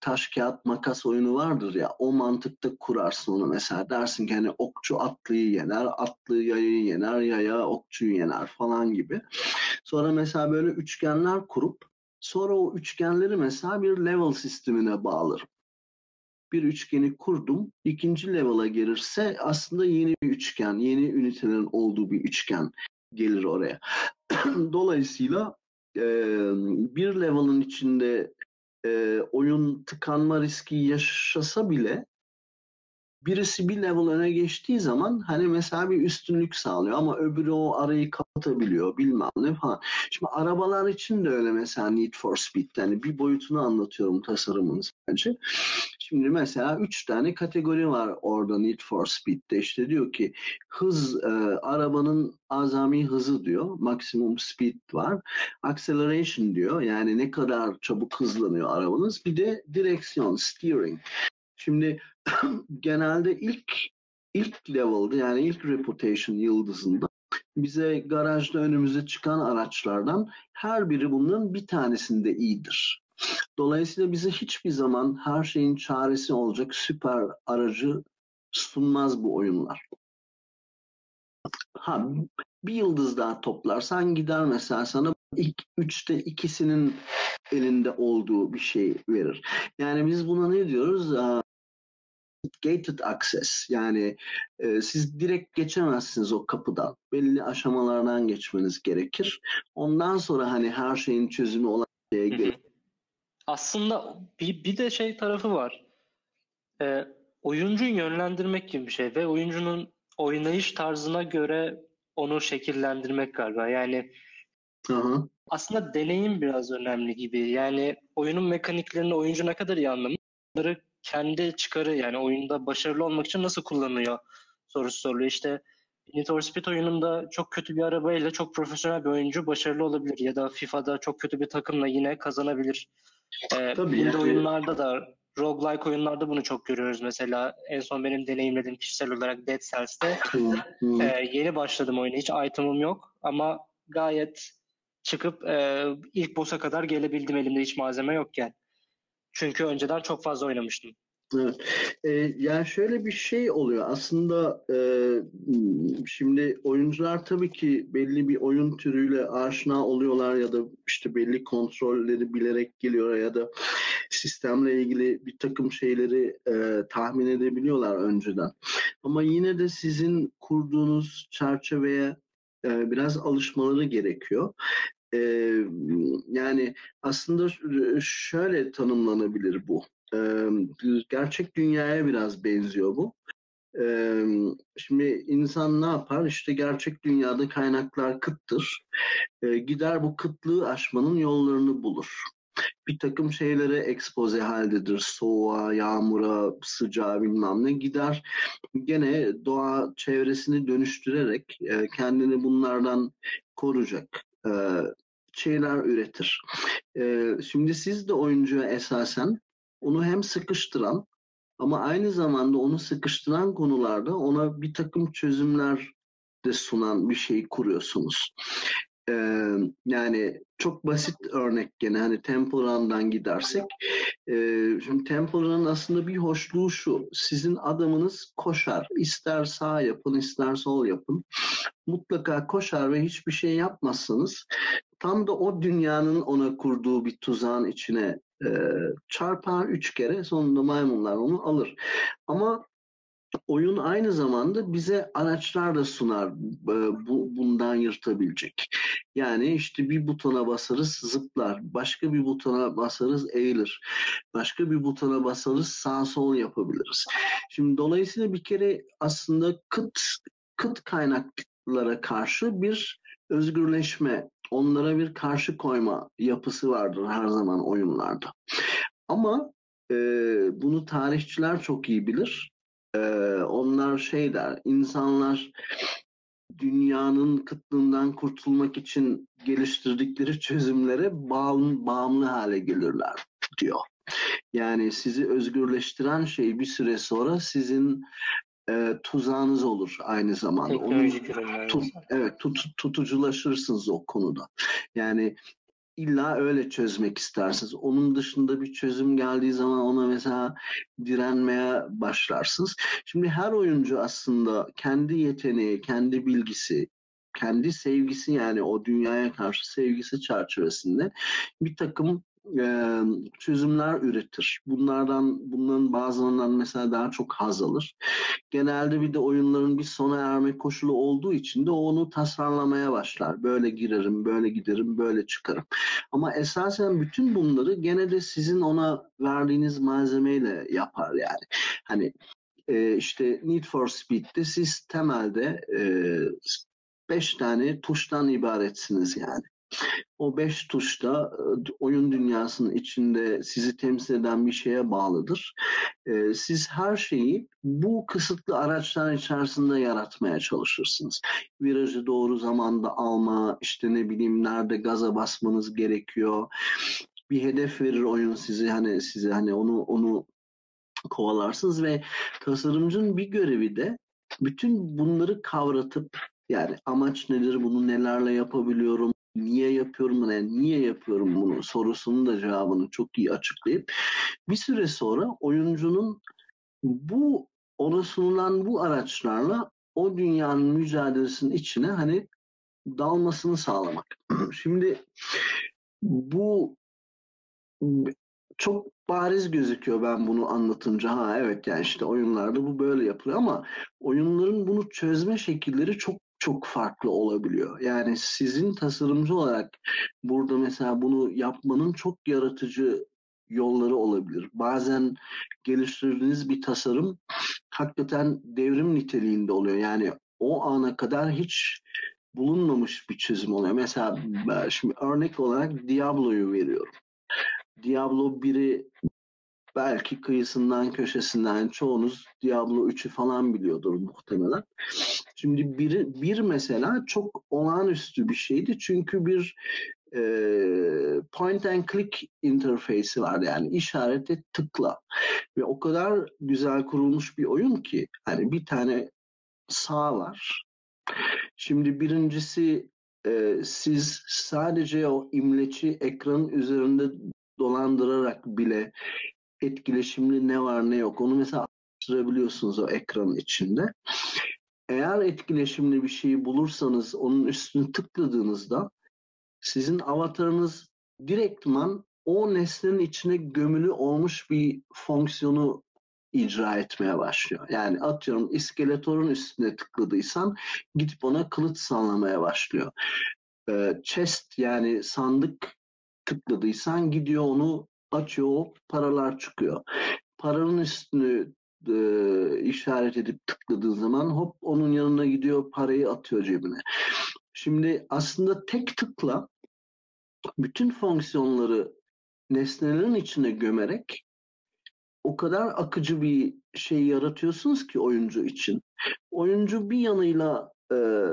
taş kağıt makas oyunu vardır ya, o mantıkta kurarsın onu mesela. Dersin ki hani okçu atlıyı yener, atlı yayayı yener, yaya okçuyu yener falan gibi. Sonra mesela böyle üçgenler kurup sonra o üçgenleri mesela bir level sistemine bağlarım. Bir üçgeni kurdum, ikinci level'a gelirse aslında yeni bir üçgen, yeni ünitelerin olduğu bir üçgen gelir oraya. Dolayısıyla bir level'ın içinde oyun tıkanma riski yaşasa bile birisi bir level öne geçtiği zaman hani mesela bir üstünlük sağlıyor ama öbürü o arayı kapatabiliyor bilmem ne falan. Şimdi arabalar için de öyle mesela Need for Speed, yani bir boyutunu anlatıyorum tasarımın sadece. Şimdi mesela 3 tane kategori var orada Need for Speed'de. İşte diyor ki hız, arabanın azami hızı diyor. Maximum speed var. Acceleration diyor. Yani ne kadar çabuk hızlanıyor arabanız. Bir de direksiyon, steering. Şimdi genelde ilk level'da, yani ilk reputation yıldızında bize garajda önümüze çıkan araçlardan her biri bunların bir tanesinde iyidir. Dolayısıyla bize hiçbir zaman her şeyin çaresi olacak süper aracı sunmaz bu oyunlar. Ha, bir yıldız daha toplarsan gider mesela sana ilk üçte ikisinin elinde olduğu bir şey verir. Yani biz buna ne diyoruz? Gated access, yani siz direkt geçemezsiniz o kapıdan. Belli aşamalardan geçmeniz gerekir. Ondan sonra hani her şeyin çözümü olan şeye gelir. Aslında bir de şey tarafı var. Oyuncuyu yönlendirmek gibi bir şey ve oyuncunun oynayış tarzına göre onu şekillendirmek galiba. Yani hı-hı, aslında deneyim biraz önemli gibi. Yani oyunun mekaniklerini oyuncu ne kadar iyi anlamış, bunları kendi çıkarı, yani oyunda başarılı olmak için nasıl kullanıyor sorusu soruluyor. İşte Need for Speed oyununda çok kötü bir arabayla çok profesyonel bir oyuncu başarılı olabilir ya da FIFA'da çok kötü bir takımla yine kazanabilir. Tabii yani. Oyunlarda da, roguelike oyunlarda bunu çok görüyoruz. Mesela en son benim deneyimlediğim kişisel olarak Dead Cells'te yeni başladım oyuna, hiç item'ım yok ama gayet çıkıp ilk boss'a kadar gelebildim elimde hiç malzeme yokken. Çünkü önceden çok fazla oynamıştım. Evet. Yani şöyle bir şey oluyor aslında, şimdi oyuncular tabii ki belli bir oyun türüyle aşina oluyorlar ya da işte belli kontrolleri bilerek geliyor ya da sistemle ilgili bir takım şeyleri tahmin edebiliyorlar önceden. Ama yine de sizin kurduğunuz çerçeveye biraz alışmaları gerekiyor. Yani aslında şöyle tanımlanabilir bu. Gerçek dünyaya biraz benziyor bu. Şimdi insan ne yapar? İşte gerçek dünyada kaynaklar kıttır. Gider bu kıtlığı aşmanın yollarını bulur. Bir takım şeylere ekspoze haldedir. Soğuğa, yağmura, sıcağa bilmem ne. Gider gene doğa çevresini dönüştürerek kendini bunlardan koruyacak şeyler üretir. Şimdi siz de oyuncuya esasen onu hem sıkıştıran ama aynı zamanda onu sıkıştıran konularda ona bir takım çözümler de sunan bir şey kuruyorsunuz. Yani çok basit örnek gene hani Temple Run'dan gidersek. Şimdi Temple Run'ın aslında bir hoşluğu şu. Sizin adamınız koşar. İster sağ yapın, ister sol yapın. Mutlaka koşar ve hiçbir şey yapmazsanız tam da o dünyanın ona kurduğu bir tuzağın içine çarpar 3 kere, sonunda maymunlar onu alır. Ama oyun aynı zamanda bize araçlar da sunar bundan yırtabilecek. Yani işte bir butona basarız zıplar, başka bir butona basarız eğilir, başka bir butona basarız sağ sol yapabiliriz. Şimdi dolayısıyla bir kere aslında kıt kaynaklara karşı bir özgürleşme, onlara bir karşı koyma yapısı vardır her zaman oyunlarda. Ama bunu tarihçiler çok iyi bilir. Onlar şey der, insanlar dünyanın kıtlığından kurtulmak için geliştirdikleri çözümlere bağımlı hale gelirler diyor. Yani sizi özgürleştiren şey bir süre sonra sizin tuzağınız olur aynı zamanda. Tutuculaşırsınız o konuda. Yani illa öyle çözmek istersiniz. Onun dışında bir çözüm geldiği zaman ona mesela direnmeye başlarsınız. Şimdi her oyuncu aslında kendi yeteneği, kendi bilgisi, kendi sevgisi, yani o dünyaya karşı sevgisi çerçevesinde bir takım çözümler üretir. Bunların bazılarından mesela daha çok haz alır. Genelde bir de oyunların bir sona erme koşulu olduğu için de onu tasarlamaya başlar. Böyle girerim, böyle giderim, böyle çıkarım. Ama esasen bütün bunları gene de sizin ona verdiğiniz malzemeyle yapar yani. Hani işte Need for Speed'de siz temelde 5 tane tuştan ibaretsiniz yani. O 5 tuş da oyun dünyasının içinde sizi temsil eden bir şeye bağlıdır. Siz her şeyi bu kısıtlı araçlar içerisinde yaratmaya çalışırsınız. Virajı doğru zamanda alma, işte ne bileyim nerede gaza basmanız gerekiyor. Bir hedef verir oyun size onu kovalarsınız ve tasarımcının bir görevi de bütün bunları kavratıp, yani amaç nedir, bunu nelerle yapabiliyorum, niye yapıyorum bunu sorusunun da cevabını çok iyi açıklayıp bir süre sonra oyuncunun ona sunulan bu araçlarla o dünyanın mücadelesinin içine dalmasını sağlamak. Şimdi bu çok bariz gözüküyor ben bunu anlatınca. Ha evet, yani işte oyunlarda bu böyle yapılıyor ama oyunların bunu çözme şekilleri çok farklı olabiliyor. Yani sizin tasarımcı olarak burada mesela bunu yapmanın çok yaratıcı yolları olabilir. Bazen geliştirdiğiniz bir tasarım hakikaten devrim niteliğinde oluyor. Yani o ana kadar hiç bulunmamış bir çözüm oluyor. Mesela şimdi örnek olarak Diablo'yu veriyorum. Diablo 1'i belki kıyısından köşesinden çoğunuz Diablo 3'ü falan biliyordur muhtemelen. Şimdi bir mesela çok olağanüstü bir şeydi çünkü bir point and click interface'i vardı, yani işarete tıkla ve o kadar güzel kurulmuş bir oyun ki hani bir tane sağ var. Şimdi birincisi siz sadece o imleci ekranın üzerinde dolandırarak bile etkileşimli ne var ne yok onu mesela açtırabiliyorsunuz o ekranın içinde. Eğer etkileşimli bir şeyi bulursanız onun üstünü tıkladığınızda sizin avatarınız direktman o nesnenin içine gömülü olmuş bir fonksiyonu icra etmeye başlıyor. Yani atıyorum iskeletorun üstüne tıkladıysan gidip ona kılıç sallamaya başlıyor. Chest, yani sandık tıkladıysan gidiyor onu açıyor, paralar çıkıyor. Paranın üstünü işaret edip tıkladığı zaman hop onun yanına gidiyor, parayı atıyor cebine. Şimdi aslında tek tıkla bütün fonksiyonları nesnelerin içine gömerek o kadar akıcı bir şey yaratıyorsunuz ki oyuncu için. Oyuncu bir yanıyla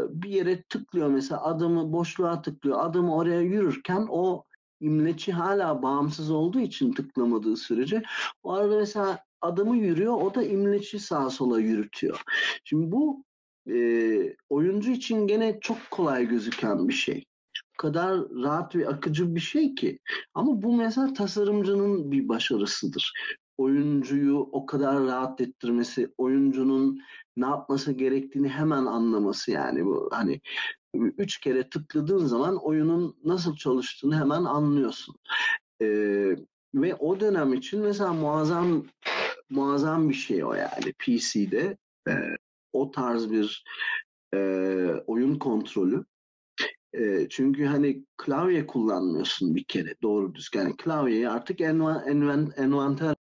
bir yere tıklıyor mesela, adamı boşluğa tıklıyor, adamı oraya yürürken o imleci hala bağımsız olduğu için tıklamadığı sürece o arada mesela adamı yürüyor, o da imleci sağa sola yürütüyor. Şimdi bu oyuncu için gene çok kolay gözüken bir şey. O kadar rahat ve akıcı bir şey ki. Ama bu mesela tasarımcının bir başarısıdır. Oyuncuyu o kadar rahat ettirmesi, oyuncunun ne yapması gerektiğini hemen anlaması, yani bu 3 kere tıkladığın zaman oyunun nasıl çalıştığını hemen anlıyorsun. Ve o dönem için mesela muazzam bir şey o yani. PC'de o tarz bir oyun kontrolü. Çünkü klavye kullanmıyorsun bir kere doğru düzgün. Yani klavyeyi artık envanter kullanıyorsun.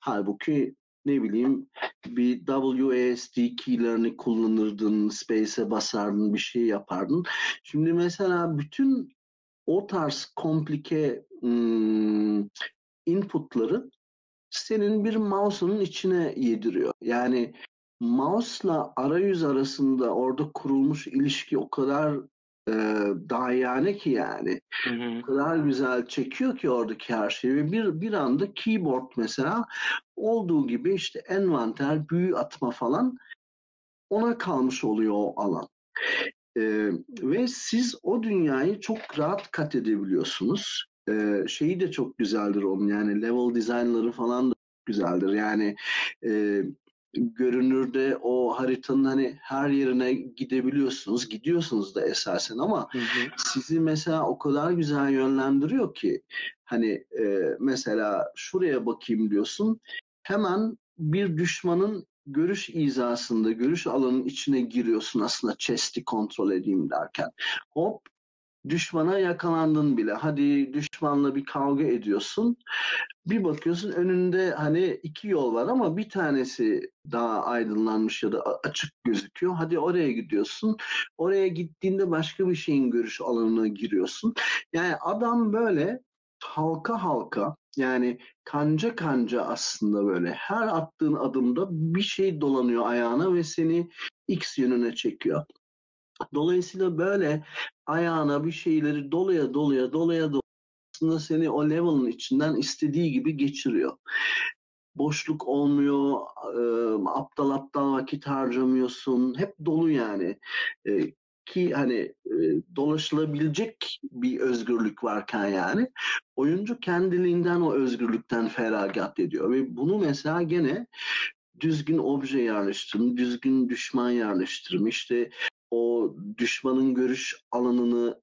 Halbuki ne bileyim bir WASD keylerini kullanırdın, space'e basardın, bir şey yapardın. Şimdi mesela bütün o tarz komplike inputları senin bir mouse'un içine yediriyor. Yani Mouse'la arayüz arasında orada kurulmuş ilişki o kadar dayane ki yani. Hı-hı. O kadar güzel çekiyor ki oradaki her şeyi. Ve bir anda keyboard mesela olduğu gibi işte envanter, büyü atma falan ona kalmış oluyor o alan. Ve siz o dünyayı çok rahat kat edebiliyorsunuz. Şeyi de çok güzeldir onun yani level design'ları falan da güzeldir. Yani görünürde o haritanın hani her yerine gidebiliyorsunuz. Gidiyorsunuz da esasen ama hı hı. sizi mesela o kadar güzel yönlendiriyor ki hani mesela şuraya bakayım diyorsun. Hemen bir düşmanın görüş izasında, görüş alanının içine giriyorsun aslında chest'i kontrol edeyim derken. Hop düşmana yakalandın bile. Hadi düşmanla bir kavga ediyorsun. Bir bakıyorsun önünde hani iki yol var ama bir tanesi daha aydınlanmış ya da açık gözüküyor. Hadi oraya gidiyorsun. Oraya gittiğinde başka bir şeyin görüş alanına giriyorsun. Yani adam böyle halka halka yani kanca kanca aslında böyle her attığın adımda bir şey dolanıyor ayağına ve seni X yönüne çekiyor. Dolayısıyla böyle ayağına bir şeyleri dolaya aslında seni o level'ın içinden istediği gibi geçiriyor. Boşluk olmuyor, aptal vakit harcamıyorsun. Hep dolu yani. Ki hani dolaşılabilecek bir özgürlük varken yani oyuncu kendiliğinden o özgürlükten feragat ediyor. Ve bunu mesela gene düzgün obje yerleştirme, düzgün düşman yerleştirme, işte o düşmanın görüş alanını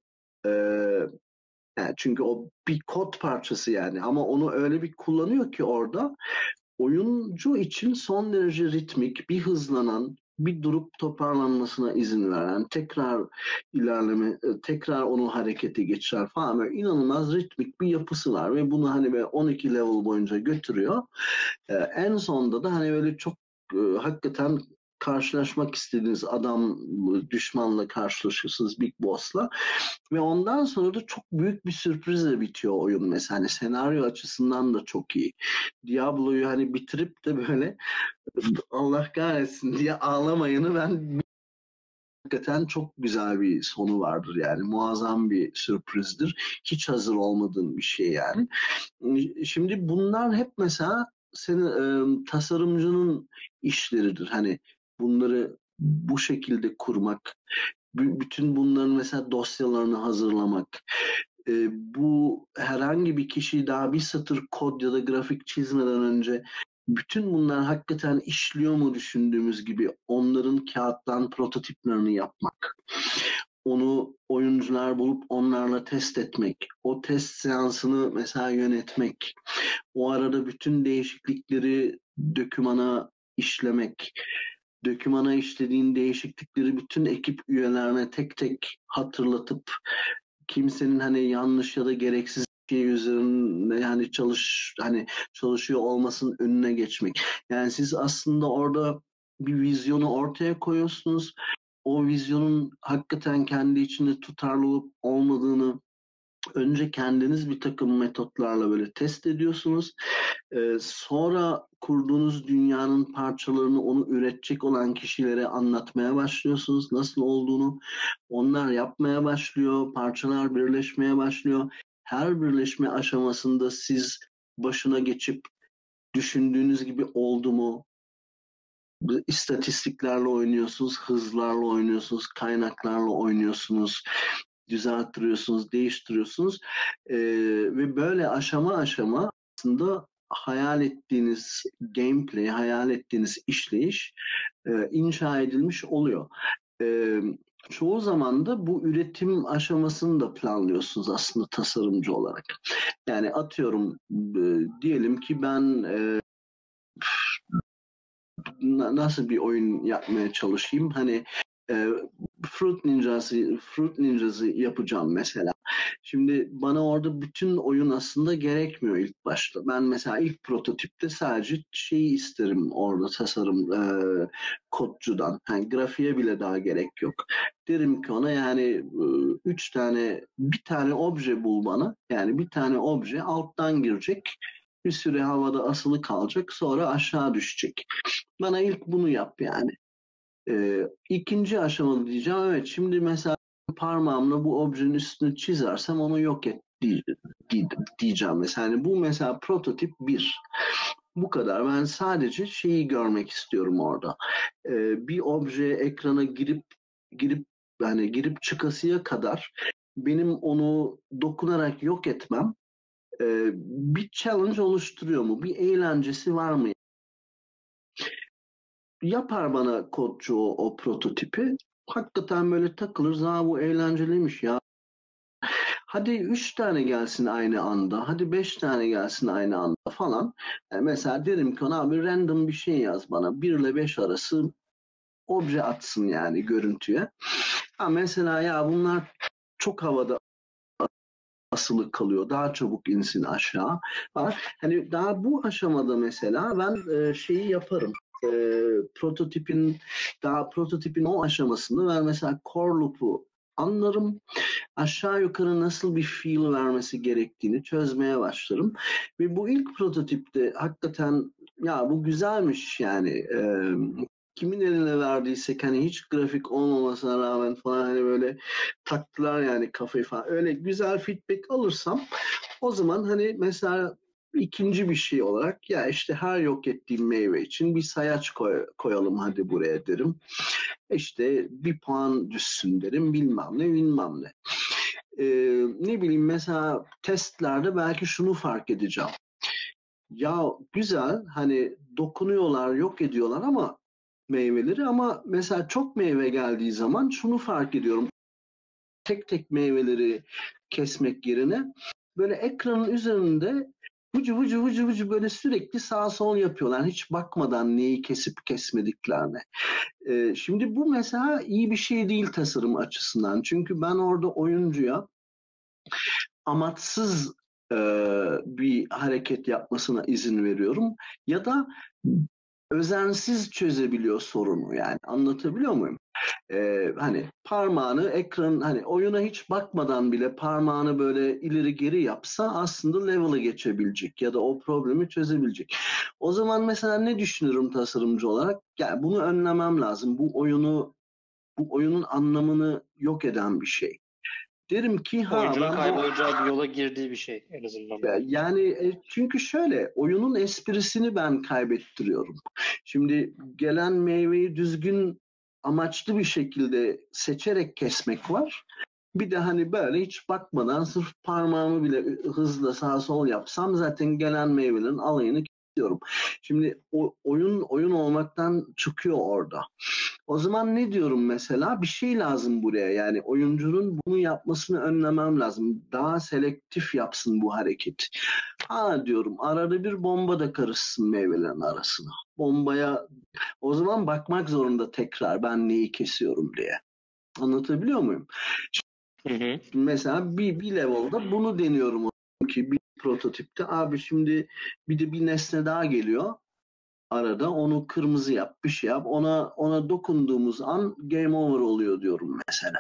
yani çünkü o bir kod parçası yani ama onu öyle bir kullanıyor ki orada oyuncu için son derece ritmik, bir hızlanan, bir durup toparlanmasına izin veren, tekrar ilerleme, tekrar onu harekete geçiren falan böyle inanılmaz ritmik bir yapısı var ve bunu hani böyle 12 level boyunca götürüyor. En sonda da hani böyle çok hakikaten karşılaşmak istediğiniz adam düşmanla karşılaşırsınız Big Boss'la ve ondan sonra da çok büyük bir sürprizle bitiyor oyun mesela. Hani senaryo açısından da çok iyi. Diablo'yu hani bitirip de böyle Allah kahretsin diye ağlamayını ben hakikaten çok güzel bir sonu vardır yani. Muazzam bir sürprizdir. Hiç hazır olmadığın bir şey yani. Şimdi bunlar hep mesela senin tasarımcının işleridir. Hani bunları bu şekilde kurmak, bütün bunların mesela dosyalarını hazırlamak, bu herhangi bir kişi daha bir satır kod ya da grafik çizmeden önce bütün bunlar hakikaten işliyor mu düşündüğümüz gibi onların kağıttan prototiplerini yapmak, onu oyuncular bulup onlarla test etmek, o test seansını mesela yönetmek, o arada bütün değişiklikleri dokümana işlemek, dokümana işlediğin değişiklikleri bütün ekip üyelerine tek tek hatırlatıp kimsenin hani yanlış ya da gereksiz şey üzerine yani çalışıyor olmasının önüne geçmek. Yani siz aslında orada bir vizyonu ortaya koyuyorsunuz. O vizyonun hakikaten kendi içinde tutarlı olup olmadığını önce kendiniz bir takım metotlarla böyle test ediyorsunuz. Sonra kurduğunuz dünyanın parçalarını onu üretecek olan kişilere anlatmaya başlıyorsunuz. Nasıl olduğunu onlar yapmaya başlıyor. Parçalar birleşmeye başlıyor. Her birleşme aşamasında siz başına geçip düşündüğünüz gibi oldu mu? İstatistiklerle oynuyorsunuz, hızlarla oynuyorsunuz, kaynaklarla oynuyorsunuz, düzeltiyorsunuz, değiştiriyorsunuz ve böyle aşama aşama aslında hayal ettiğiniz gameplay, hayal ettiğiniz işleyiş inşa edilmiş oluyor. Çoğu zaman da bu üretim aşamasını da planlıyorsunuz aslında tasarımcı olarak. Yani atıyorum diyelim ki ben nasıl bir oyun yapmaya çalışayım? Hani Fruit Ninja'sı yapacağım mesela. Şimdi bana orada bütün oyun aslında gerekmiyor ilk başta. Ben mesela ilk prototipte sadece şeyi isterim orada tasarım kodcudan. Yani grafiğe bile daha gerek yok. Derim ki ona yani bir tane obje bul bana. Yani bir tane obje alttan girecek. bir süre havada asılı kalacak, sonra aşağı düşecek. Bana ilk bunu yap yani. İkinci aşamalı diyeceğim, evet şimdi mesela parmağımla bu objenin üstünü çizersem onu yok et diyeceğim mesela. Yani bu mesela prototip 1. Bu kadar. Ben sadece şeyi görmek istiyorum orada. Bir obje ekrana girip yani girip çıkasıya kadar benim onu dokunarak yok etmem bir challenge oluşturuyor mu? Bir eğlencesi var mı? Yapar bana kodcu o prototipi. Hakikaten böyle takılırız. Ha, bu eğlenceliymiş ya. Hadi 3 tane gelsin aynı anda. Hadi 5 tane gelsin aynı anda falan. Yani mesela derim ki ona abi random bir şey yaz bana. 1 ile 5 arası obje atsın yani görüntüye. Ha mesela ya bunlar çok havada asılı kalıyor. Daha çabuk insin aşağı. Hani daha bu aşamada mesela ben şeyi yaparım. Prototipin o aşamasında ben mesela core loop'u anlarım. Aşağı yukarı nasıl bir feel vermesi gerektiğini çözmeye başlarım. Ve bu ilk prototipte hakikaten ya bu güzelmiş yani kimin eline verdiysek hani hiç grafik olmamasına rağmen falan hani böyle taktılar yani kafayı falan. Öyle güzel feedback alırsam o zaman hani mesela ikinci bir şey olarak ya işte her yok ettiğim meyve için bir sayaç koyalım hadi buraya derim. İşte bir puan düşsün derim bilmem ne. Ne bileyim mesela testlerde belki şunu fark edeceğim. Ya güzel hani dokunuyorlar yok ediyorlar ama meyveleri ama mesela çok meyve geldiği zaman şunu fark ediyorum. Tek tek meyveleri kesmek yerine böyle ekranın üzerinde vıcı vıcı böyle sürekli sağ sol yapıyorlar. Hiç bakmadan neyi kesip kesmediklerine. Şimdi bu mesela iyi bir şey değil tasarım açısından. Çünkü ben orada oyuncuya amaçsız bir hareket yapmasına izin veriyorum. Ya da özensiz çözebiliyor sorunu yani. Anlatabiliyor muyum? Hani parmağını ekran hani oyuna hiç bakmadan bile parmağını böyle ileri geri yapsa aslında level'ı geçebilecek ya da o problemi çözebilecek. O zaman mesela ne düşünürüm tasarımcı olarak? Yani bunu önlemem lazım. Bu oyunun anlamını yok eden bir şey. Derim ki oyuncunun kaybolacağı bir yola girdiği bir şey en azından. Yani çünkü şöyle oyunun esprisini ben kaybettiriyorum. Şimdi gelen meyveyi düzgün amaçlı bir şekilde seçerek kesmek var. Bir de hani böyle hiç bakmadan sırf parmağımı bile hızla sağ sol yapsam zaten gelen meyvelerin alayını kesiyorum. Şimdi oyun olmaktan çıkıyor orada. O zaman ne diyorum mesela? Bir şey lazım buraya. Yani oyuncunun bunu yapmasını önlemem lazım. Daha selektif yapsın bu hareketi. Ha diyorum arada bir bomba da karışsın meyvelerin arasına. Bombaya o zaman bakmak zorunda tekrar ben neyi kesiyorum diye. Anlatabiliyor muyum? Şimdi mesela bir level'da bunu deniyorum ki bir prototipte. Abi şimdi bir de bir nesne daha geliyor. Arada onu kırmızı yap, bir şey yap. Ona dokunduğumuz an game over oluyor diyorum mesela.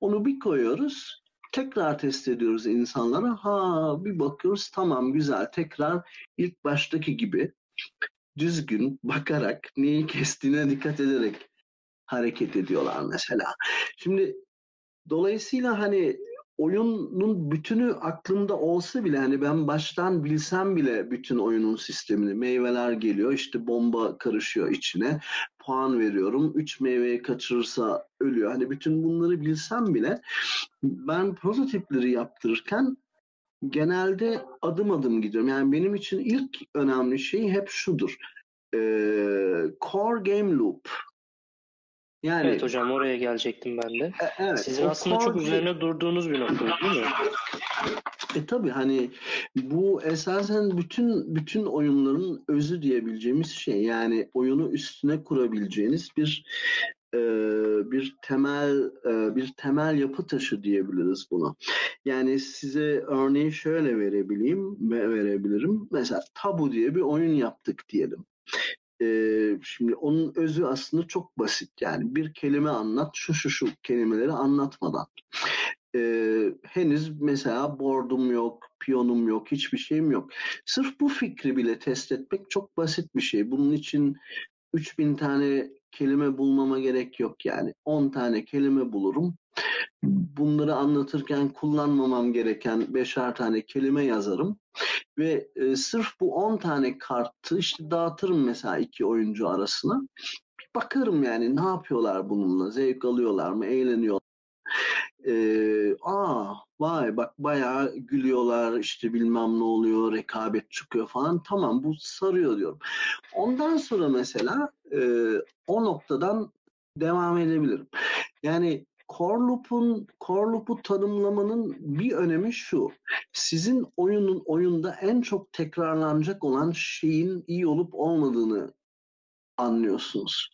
Onu bir koyuyoruz. Tekrar test ediyoruz insanlara. Ha bir bakıyoruz tamam güzel. Tekrar ilk baştaki gibi düzgün bakarak neyi kestiğine dikkat ederek hareket ediyorlar mesela. Şimdi dolayısıyla hani oyunun bütünü aklımda olsa bile hani ben baştan bilsem bile bütün oyunun sistemini meyveler geliyor işte bomba karışıyor içine puan veriyorum 3 meyveyi kaçırırsa ölüyor hani bütün bunları bilsem bile ben prototipleri yaptırırken genelde adım adım gidiyorum yani benim için ilk önemli şey hep şudur core game loop. Yani, evet hocam oraya gelecektim ben de. Evet, sizin aslında çok üzerine durduğunuz bir nokta değil mi? Tabii hani bu esasen bütün oyunların özü diyebileceğimiz şey. Yani oyunu üstüne kurabileceğiniz bir temel yapı taşı diyebiliriz buna. Yani size örneği şöyle verebilirim. Mesela Tabu diye bir oyun yaptık diyelim. Şimdi onun özü aslında çok basit yani bir kelime anlat şu kelimeleri anlatmadan henüz mesela board'um yok, piyonum yok, hiçbir şeyim yok. Sırf bu fikri bile test etmek çok basit bir şey. Bunun için 3000 tane kelime bulmama gerek yok yani. 10 tane kelime bulurum. Bunları anlatırken kullanmamam gereken 5'er tane kelime yazarım. Ve sırf bu 10 tane kartı işte dağıtırım mesela iki oyuncu arasına. Bir bakarım yani ne yapıyorlar bununla, zevk alıyorlar mı, eğleniyorlar. Vay bak bayağı gülüyorlar işte bilmem ne oluyor, rekabet çıkıyor falan, tamam bu sarıyor diyorum. Ondan sonra mesela o noktadan devam edebilirim. Yani core loop'u tanımlamanın bir önemi şu: sizin oyunda en çok tekrarlanacak olan şeyin iyi olup olmadığını anlıyorsunuz.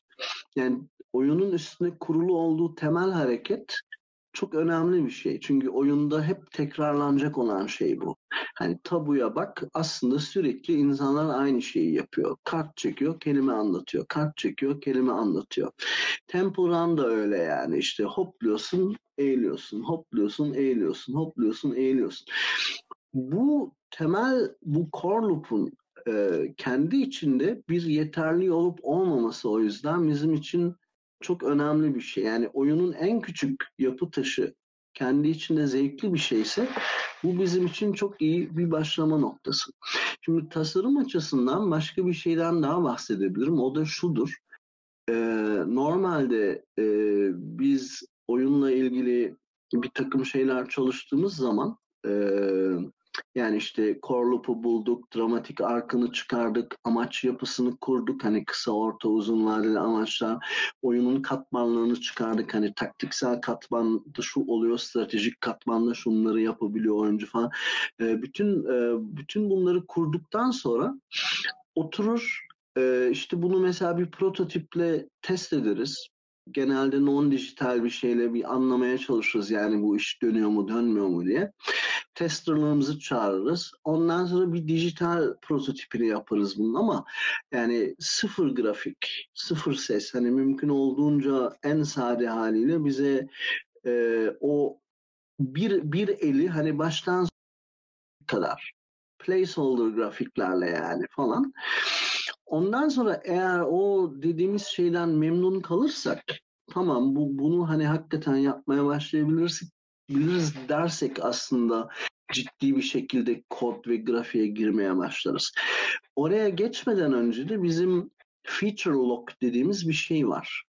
Yani oyunun üstüne kurulu olduğu temel hareket çok önemli bir şey. Çünkü oyunda hep tekrarlanacak olan şey bu. Hani tabuya bak, aslında sürekli insanlar aynı şeyi yapıyor. Kart çekiyor, kelime anlatıyor. Kart çekiyor, kelime anlatıyor. Temple Run da öyle yani. İşte hopluyorsun, eğiliyorsun, hopluyorsun, eğiliyorsun, hopluyorsun, eğiliyorsun. Bu core loop'un kendi içinde bir yeterli olup olmaması o yüzden bizim için çok önemli bir şey. Yani oyunun en küçük yapı taşı kendi içinde zevkli bir şeyse bu bizim için çok iyi bir başlama noktası. Şimdi tasarım açısından başka bir şeyden daha bahsedebilirim. O da şudur. Normalde biz oyunla ilgili bir takım şeyler çalıştığımız zaman yani işte core loop'u bulduk, dramatik arkını çıkardık, amaç yapısını kurduk. Hani kısa, orta, uzun vadeli amaçlar. Oyunun katmanlarını çıkardık. Hani taktiksel katmanda şu oluyor, stratejik katmanda şunları yapabiliyor oyuncu falan. Bütün bunları kurduktan sonra oturur. İşte bunu mesela bir prototiple test ederiz. Genelde non-dijital bir şeyle bir anlamaya çalışırız. Yani bu iş dönüyor mu, dönmüyor mu diye. Testerlarımızı çağırırız. Ondan sonra bir dijital prototipini yaparız bunun, ama yani sıfır grafik, sıfır ses. Hani mümkün olduğunca en sade haliyle bize o bir eli hani baştan kadar placeholder grafiklerle yani falan. Ondan sonra eğer o dediğimiz şeyden memnun kalırsak, tamam bunu hani hakikaten yapmaya başlayabiliriz dersek aslında ciddi bir şekilde kod ve grafiğe girmeye başlarız. Oraya geçmeden önce de bizim feature lock dediğimiz bir şey var.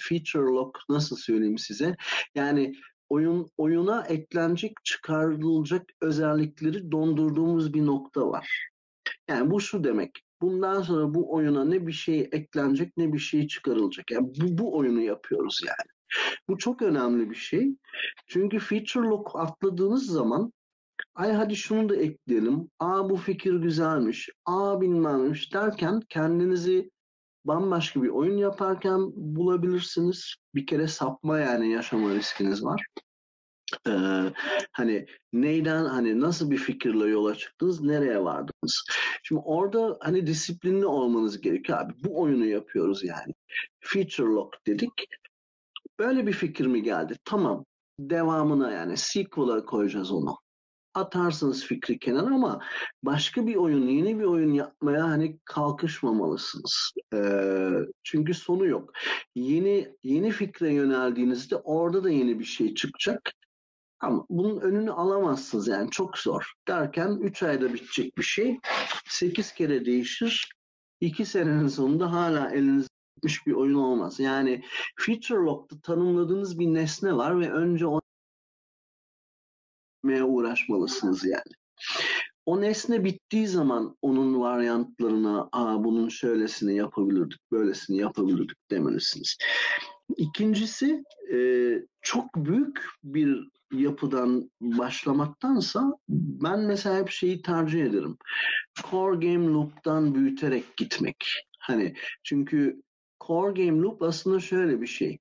Feature lock nasıl söyleyeyim size? Yani oyuna eklenecek, çıkarılacak özellikleri dondurduğumuz bir nokta var. Yani bu şu demek: bundan sonra bu oyuna ne bir şey eklenecek ne bir şey çıkarılacak. Yani bu oyunu yapıyoruz yani. Bu çok önemli bir şey. Çünkü feature lock atladığınız zaman ay hadi şunu da ekleyelim, bu fikir güzelmiş, bilmemiş derken kendinizi bambaşka bir oyun yaparken bulabilirsiniz. Bir kere sapma yani yaşama riskiniz var. Hani neyden, hani nasıl bir fikirle yola çıktınız, nereye vardınız? Şimdi orada hani disiplinli olmanız gerekiyor abi. Bu oyunu yapıyoruz yani. Feature lock dedik. Böyle bir fikir mi geldi? Tamam. Devamına yani sequel'a koyacağız onu. Atarsınız fikri kenara, ama başka bir oyun, yeni bir oyun yapmaya hani kalkışmamalısınız. Çünkü sonu yok. Yeni fikre yöneldiğinizde orada da yeni bir şey çıkacak. Ama bunun önünü alamazsınız yani, çok zor. Derken 3 ayda bitecek bir şey 8 kere değişir. 2 senenin sonunda hala elinizde bitmiş bir oyun olmaz. Yani feature lock'ta tanımladığınız bir nesne var ve önce onu uğraşmalısınız yani. O nesne bittiği zaman onun varyantlarına bunun şöylesini yapabilirdik, böylesini yapabilirdik demelisiniz. İkincisi, çok büyük bir yapıdan başlamaktansa ben mesela hep şeyi tercih ederim: core game loop'tan büyüterek gitmek. Hani çünkü core game loop aslında şöyle bir şey: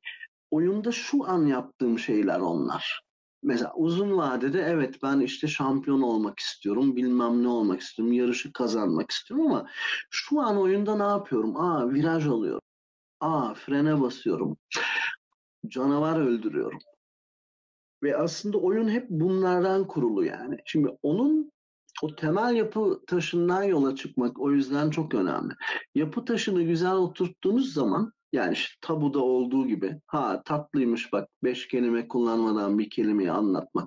oyunda şu an yaptığım şeyler onlar. Mesela uzun vadede evet ben işte şampiyon olmak istiyorum, bilmem ne olmak istiyorum, yarışı kazanmak istiyorum, ama şu an oyunda ne yapıyorum? Viraj alıyorum. Frene basıyorum. Canavar öldürüyorum. Ve aslında oyun hep bunlardan kurulu yani. Şimdi onun o temel yapı taşından yola çıkmak o yüzden çok önemli. Yapı taşını güzel oturttuğunuz zaman yani işte tabuda olduğu gibi ha tatlıymış bak 5 kelime kullanmadan bir kelimeyi anlatmak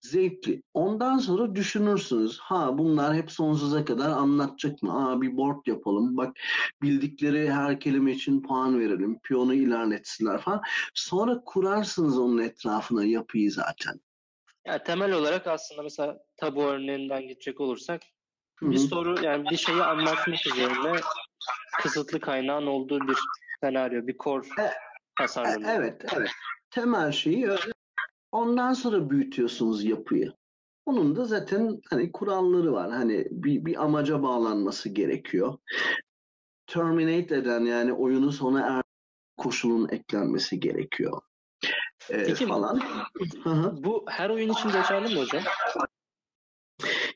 zevkli. Ondan sonra düşünürsünüz ha bunlar hep sonsuza kadar anlatacak mı? Ha bir board yapalım bak bildikleri her kelime için puan verelim piyonu ilerletsinler falan. Sonra kurarsınız onun etrafına yapıyı zaten. Yani temel olarak aslında mesela tabu örneğinden gidecek olursak bir soru yani bir şeyi anlatmak üzerine kısıtlı kaynağın olduğu bir senaryo, bir core tasarlanıyor. Evet. Temel şeyi öyle. Ondan sonra büyütüyorsunuz yapıyı. Onun da zaten hani kuralları var. Hani bir amaca bağlanması gerekiyor. Terminate eden yani oyunu sona erdirme koşulun eklenmesi gerekiyor. Peki falan. Bu her oyun için geçerli mi hocam?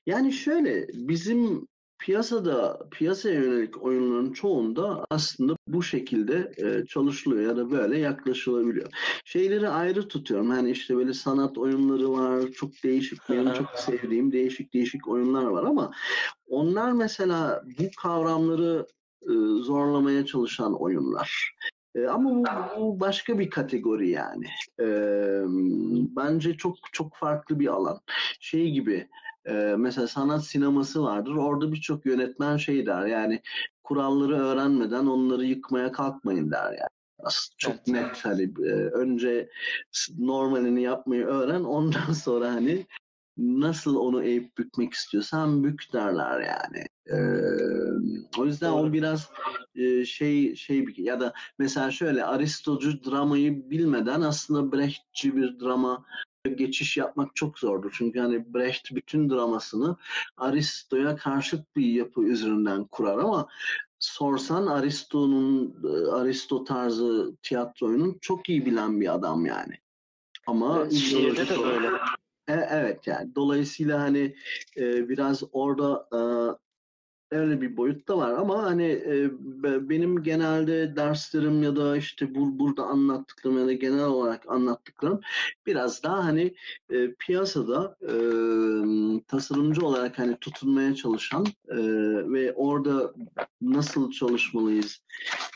Yani şöyle bizim piyasaya yönelik oyunların çoğunda aslında bu şekilde çalışılıyor ya da böyle yaklaşılabiliyor. Şeyleri ayrı tutuyorum. Hani işte böyle sanat oyunları var, çok değişik, benim çok sevdiğim değişik oyunlar var ama onlar mesela bu kavramları zorlamaya çalışan oyunlar. Ama bu başka bir kategori yani. Bence çok çok farklı bir alan. Şey gibi mesela sanat sineması vardır. Orada birçok yönetmen şey der yani kuralları öğrenmeden onları yıkmaya kalkmayın der yani. Aslında çok net hani önce normalini yapmayı öğren ondan sonra hani nasıl onu eğip bükmek istiyorsan bük derler yani. O yüzden doğru. O biraz şey ya da mesela şöyle Aristocu dramayı bilmeden aslında Brechtçi bir drama geçiş yapmak çok zordur. Çünkü hani Brecht bütün dramasını Aristo'ya karşıt bir yapı üzerinden kurar ama sorsan Aristo tarzı tiyatroyunun çok iyi bilen bir adam yani. Ama evet, şiirde de böyle. Evet yani dolayısıyla hani biraz orada öyle bir boyut da var ama hani benim genelde derslerim ya da işte burada anlattıklarım ya da genel olarak anlattıklarım biraz daha hani piyasada tasarımcı olarak hani tutunmaya çalışan ve orada nasıl çalışmalıyız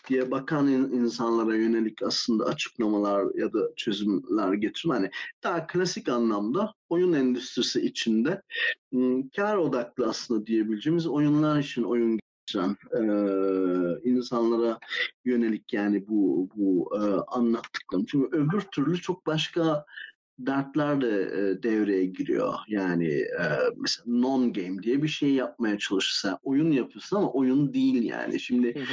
diye bakan insanlara yönelik aslında açıklamalar ya da çözümler getirin. Hani daha klasik anlamda oyun endüstrisi içinde kar odaklı aslında diyebileceğimiz oyunlar için oyun geçiren insanlara yönelik yani bu anlattıklarım. Çünkü öbür türlü çok başka dertler de devreye giriyor. Yani mesela non-game diye bir şey yapmaya çalışırsa oyun yapıyorsun ama oyun değil yani. Şimdi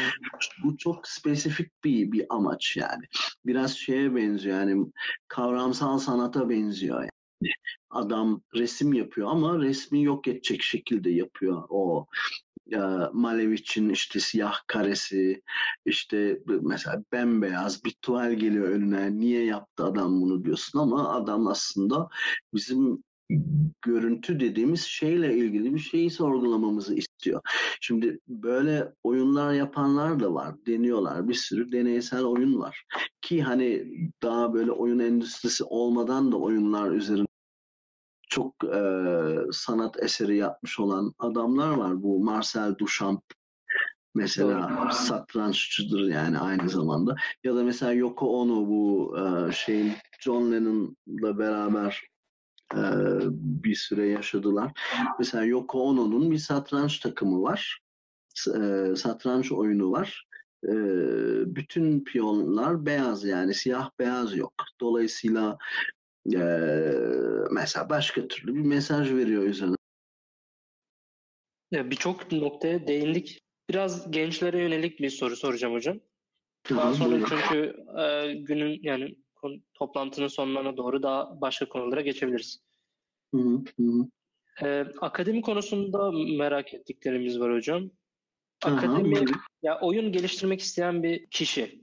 bu çok spesifik bir amaç yani. Biraz şeye benziyor yani kavramsal sanata benziyor yani. Adam resim yapıyor ama resmi yok edecek şekilde yapıyor. O Malevich'in işte siyah karesi işte mesela bembeyaz bir tuval geliyor önüne. Niye yaptı adam bunu diyorsun ama adam aslında bizim görüntü dediğimiz şeyle ilgili bir şeyi sorgulamamızı istiyor. Şimdi böyle oyunlar yapanlar da var. Deniyorlar. Bir sürü deneysel oyun var. Ki hani daha böyle oyun endüstrisi olmadan da oyunlar üzerinde çok sanat eseri yapmış olan adamlar var. Bu Marcel Duchamp mesela satranççıdır yani aynı zamanda. Ya da mesela Yoko Ono bu şeyin John Lennon'la beraber bir süre yaşadılar. Mesela Yoko Ono'nun bir satranç takımı var. Satranç oyunu var. Bütün piyonlar beyaz yani siyah beyaz yok. Dolayısıyla mesela başka türlü bir mesaj veriyor üzerine. Birçok noktaya değindik. Biraz gençlere yönelik bir soru soracağım hocam. Daha sonra çünkü günün yani toplantının sonlarına doğru daha başka konulara geçebiliriz. Akademi konusunda merak ettiklerimiz var hocam. Akademi, ya oyun geliştirmek isteyen bir kişi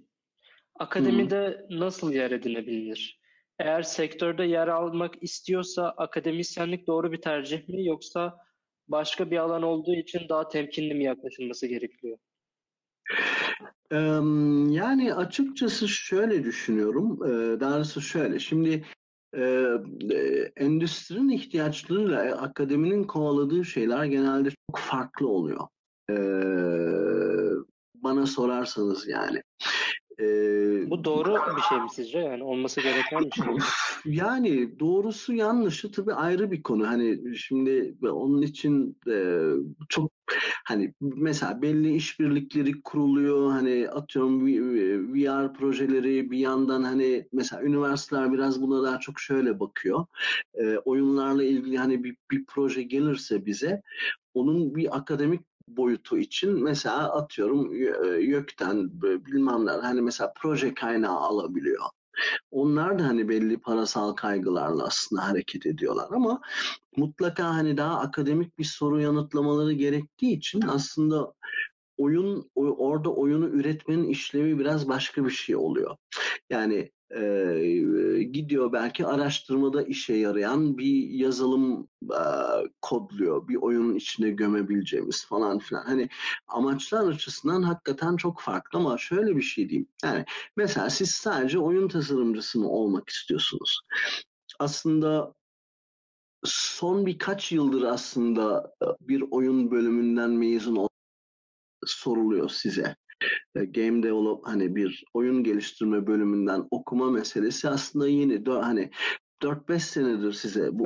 akademide nasıl yer edinebilir? Eğer sektörde yer almak istiyorsa akademisyenlik doğru bir tercih mi yoksa başka bir alan olduğu için daha temkinli mi yaklaşılması gerekiyor? Yani açıkçası şöyle düşünüyorum. Daha doğrusu şöyle. Şimdi endüstrinin ihtiyaçlarıyla akademinin kovaladığı şeyler genelde çok farklı oluyor. Bana sorarsanız yani. Bu doğru bir şey mi sizce? Yani olması gereken bir şey mi? Yani doğrusu yanlışı tabii ayrı bir konu. Hani şimdi onun için çok hani mesela belli işbirlikleri kuruluyor. Hani atıyorum VR projeleri bir yandan hani mesela üniversiteler biraz buna daha çok şöyle bakıyor. Oyunlarla ilgili hani bir proje gelirse bize onun bir akademik boyutu için mesela atıyorum YÖK'ten bilmemler hani mesela proje kaynağı alabiliyor. Onlar da hani belli parasal kaygılarla aslında hareket ediyorlar ama mutlaka hani daha akademik bir soru yanıtlamaları gerektiği için aslında oyun orada oyunu üretmenin işlevi biraz başka bir şey oluyor. Yani gidiyor belki araştırmada işe yarayan bir yazılım kodluyor. Bir oyunun içine gömebileceğimiz falan filan. Hani amaçlar açısından hakikaten çok farklı ama şöyle bir şey diyeyim. Yani mesela siz sadece oyun tasarımcısı mı olmak istiyorsunuz? Aslında son birkaç yıldır aslında bir oyun bölümünden mezun olan soruluyor size. Game develop hani bir oyun geliştirme bölümünden okuma meselesi aslında yeni hani 4-5 senedir size bu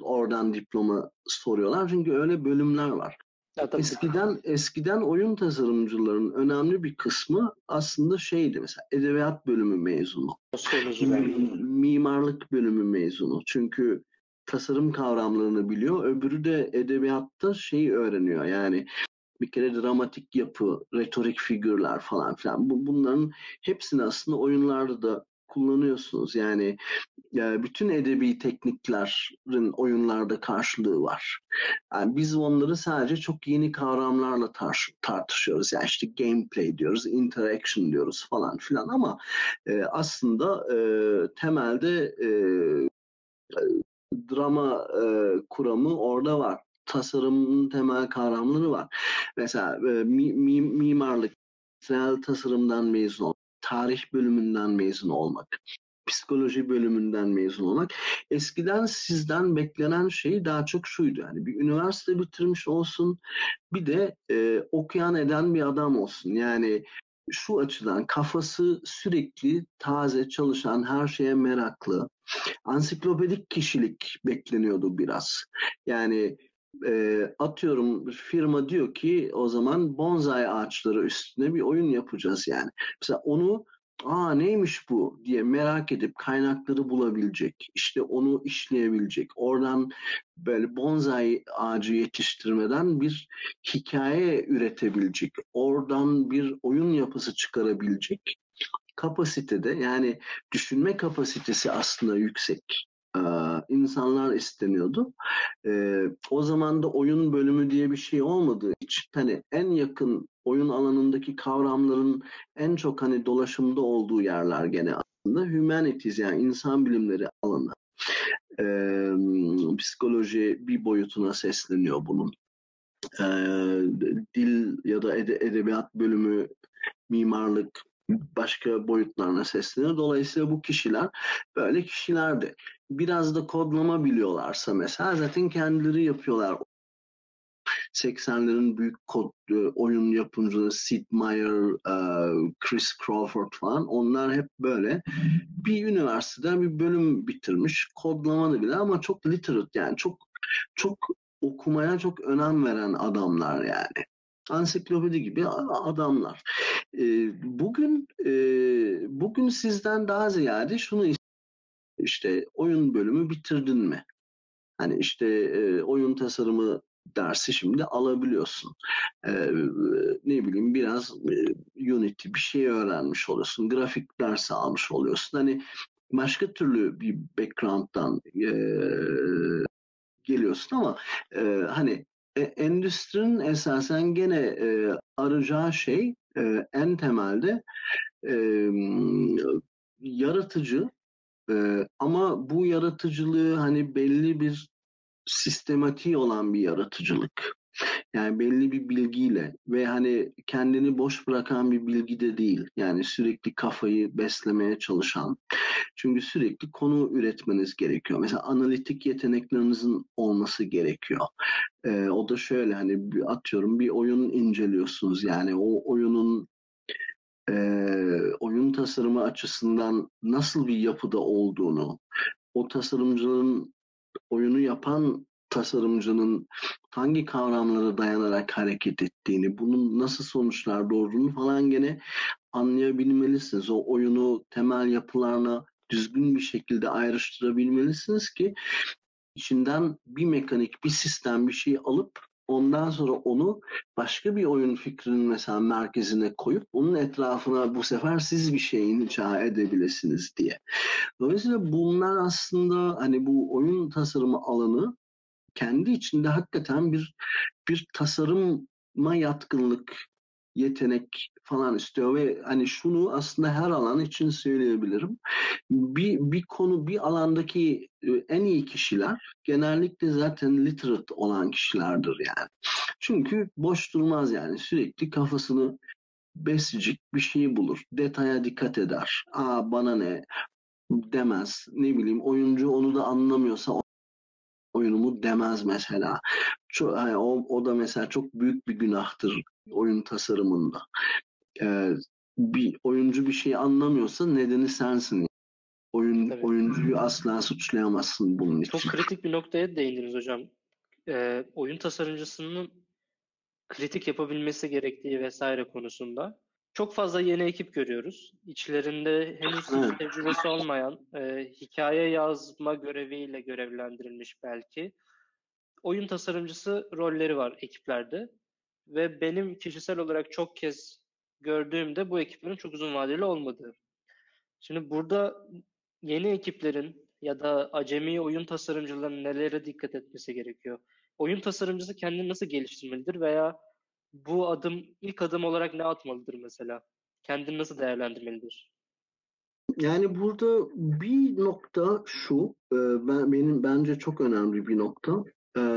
oradan diploma soruyorlar çünkü öyle bölümler var. Ya, eskiden oyun tasarımcılarının önemli bir kısmı aslında şeydi mesela edebiyat bölümü mezunu, mimarlık bölümü mezunu çünkü tasarım kavramlarını biliyor. Öbürü de edebiyatta şeyi öğreniyor yani. Bir kere dramatik yapı, retorik figürler falan filan. Bunların hepsini aslında oyunlarda da kullanıyorsunuz. Yani bütün edebi tekniklerin oyunlarda karşılığı var. Yani biz onları sadece çok yeni kavramlarla tartışıyoruz. Yani işte gameplay diyoruz, interaction diyoruz falan filan ama aslında temelde drama kuramı orada var. Tasarımın temel kavramları var. Mesela mimarlık, sanatsal tasarımdan mezun olmak, tarih bölümünden mezun olmak, psikoloji bölümünden mezun olmak. Eskiden sizden beklenen şey daha çok şuydu. Yani bir üniversite bitirmiş olsun, bir de okuyan eden bir adam olsun. Yani şu açıdan kafası sürekli taze çalışan, her şeye meraklı, ansiklopedik kişilik bekleniyordu biraz. Yani atıyorum firma diyor ki o zaman bonsai ağaçları üstüne bir oyun yapacağız yani. Mesela onu neymiş bu diye merak edip kaynakları bulabilecek, işte onu işleyebilecek, oradan böyle bonsai ağacı yetiştirmeden bir hikaye üretebilecek, oradan bir oyun yapısı çıkarabilecek kapasitede yani düşünme kapasitesi aslında yüksek insanlar isteniyordu. O zaman da oyun bölümü diye bir şey olmadığı için hani en yakın oyun alanındaki kavramların en çok hani dolaşımda olduğu yerler gene aslında humanities yani insan bilimleri alanı. Psikoloji bir boyutuna sesleniyor bunun. Dil ya da edebiyat bölümü, mimarlık başka boyutlarına sesleniyor. Dolayısıyla bu kişiler böyle kişilerdi. Biraz da kodlama biliyorlarsa mesela zaten kendileri yapıyorlar. 80'lerin büyük kod oyun yapımcıları Sid Meier, Chris Crawford falan onlar hep böyle bir üniversiteden bir bölüm bitirmiş. Kodlama da bile ama çok literate yani çok okumaya çok önem veren adamlar yani. Ansiklopedi gibi adamlar. Bugün sizden daha ziyade şunu işte oyun bölümü bitirdin mi? Hani işte oyun tasarımı dersi şimdi alabiliyorsun. Ne bileyim biraz Unity bir şey öğrenmiş oluyorsun. Grafik dersi almış oluyorsun. Hani başka türlü bir background'dan geliyorsun ama hani endüstrinin esasen gene arayacağı şey en temelde yaratıcı ama bu yaratıcılığı hani belli bir sistematiği olan bir yaratıcılık. Yani belli bir bilgiyle ve hani kendini boş bırakan bir bilgi de değil. Yani sürekli kafayı beslemeye çalışan. Çünkü sürekli konu üretmeniz gerekiyor. Mesela analitik yeteneklerinizin olması gerekiyor. O da şöyle, hani atıyorum bir oyun inceliyorsunuz. Yani o oyunun oyun tasarımı açısından nasıl bir yapıda olduğunu, o tasarımcının, oyunu yapan tasarımcının hangi kavramlara dayanarak hareket ettiğini, bunun nasıl sonuçlar doğurduğunu falan gene anlayabilmelisiniz. O oyunu temel yapılarına düzgün bir şekilde ayrıştırabilmelisiniz ki içinden bir mekanik, bir sistem, bir şey alıp ondan sonra onu başka bir oyun fikrinin mesela merkezine koyup onun etrafına bu sefer siz bir şeyin inşa edebilirsiniz diye. Dolayısıyla bunlar aslında hani bu oyun tasarımı alanı kendi içinde hakikaten bir tasarıma yatkınlık, yetenek falan istiyor ve hani şunu aslında her alan için söyleyebilirim. Bir konu, bir alandaki en iyi kişiler genellikle zaten literate olan kişilerdir yani. Çünkü boş durmaz yani, sürekli kafasını besleyecek bir şey bulur. Detaya dikkat eder. Aa bana ne demez. Ne bileyim, oyuncu onu da anlamıyorsa oyunumu demez mesela. O da mesela çok büyük bir günahtır oyun tasarımında. Bir oyuncu bir şeyi anlamıyorsa nedeni sensin. Oyuncuyu asla suçlayamazsın bunun için. Çok kritik bir noktaya değindiniz hocam. Oyun tasarımcısının kritik yapabilmesi gerektiği vesaire konusunda. Çok fazla yeni ekip görüyoruz. İçlerinde henüz hiç tecrübesi olmayan, hikaye yazma göreviyle görevlendirilmiş belki oyun tasarımcısı rolleri var ekiplerde. Ve benim kişisel olarak çok kez gördüğümde bu ekiplerin çok uzun vadeli olmadığı. Şimdi burada yeni ekiplerin ya da acemi oyun tasarımcılarının nelere dikkat etmesi gerekiyor? Oyun tasarımcısı kendini nasıl geliştirmelidir veya bu adım, ilk adım olarak ne atmalıdır mesela? Kendini nasıl değerlendirmelidir? Yani burada bir nokta şu, bence çok önemli bir nokta.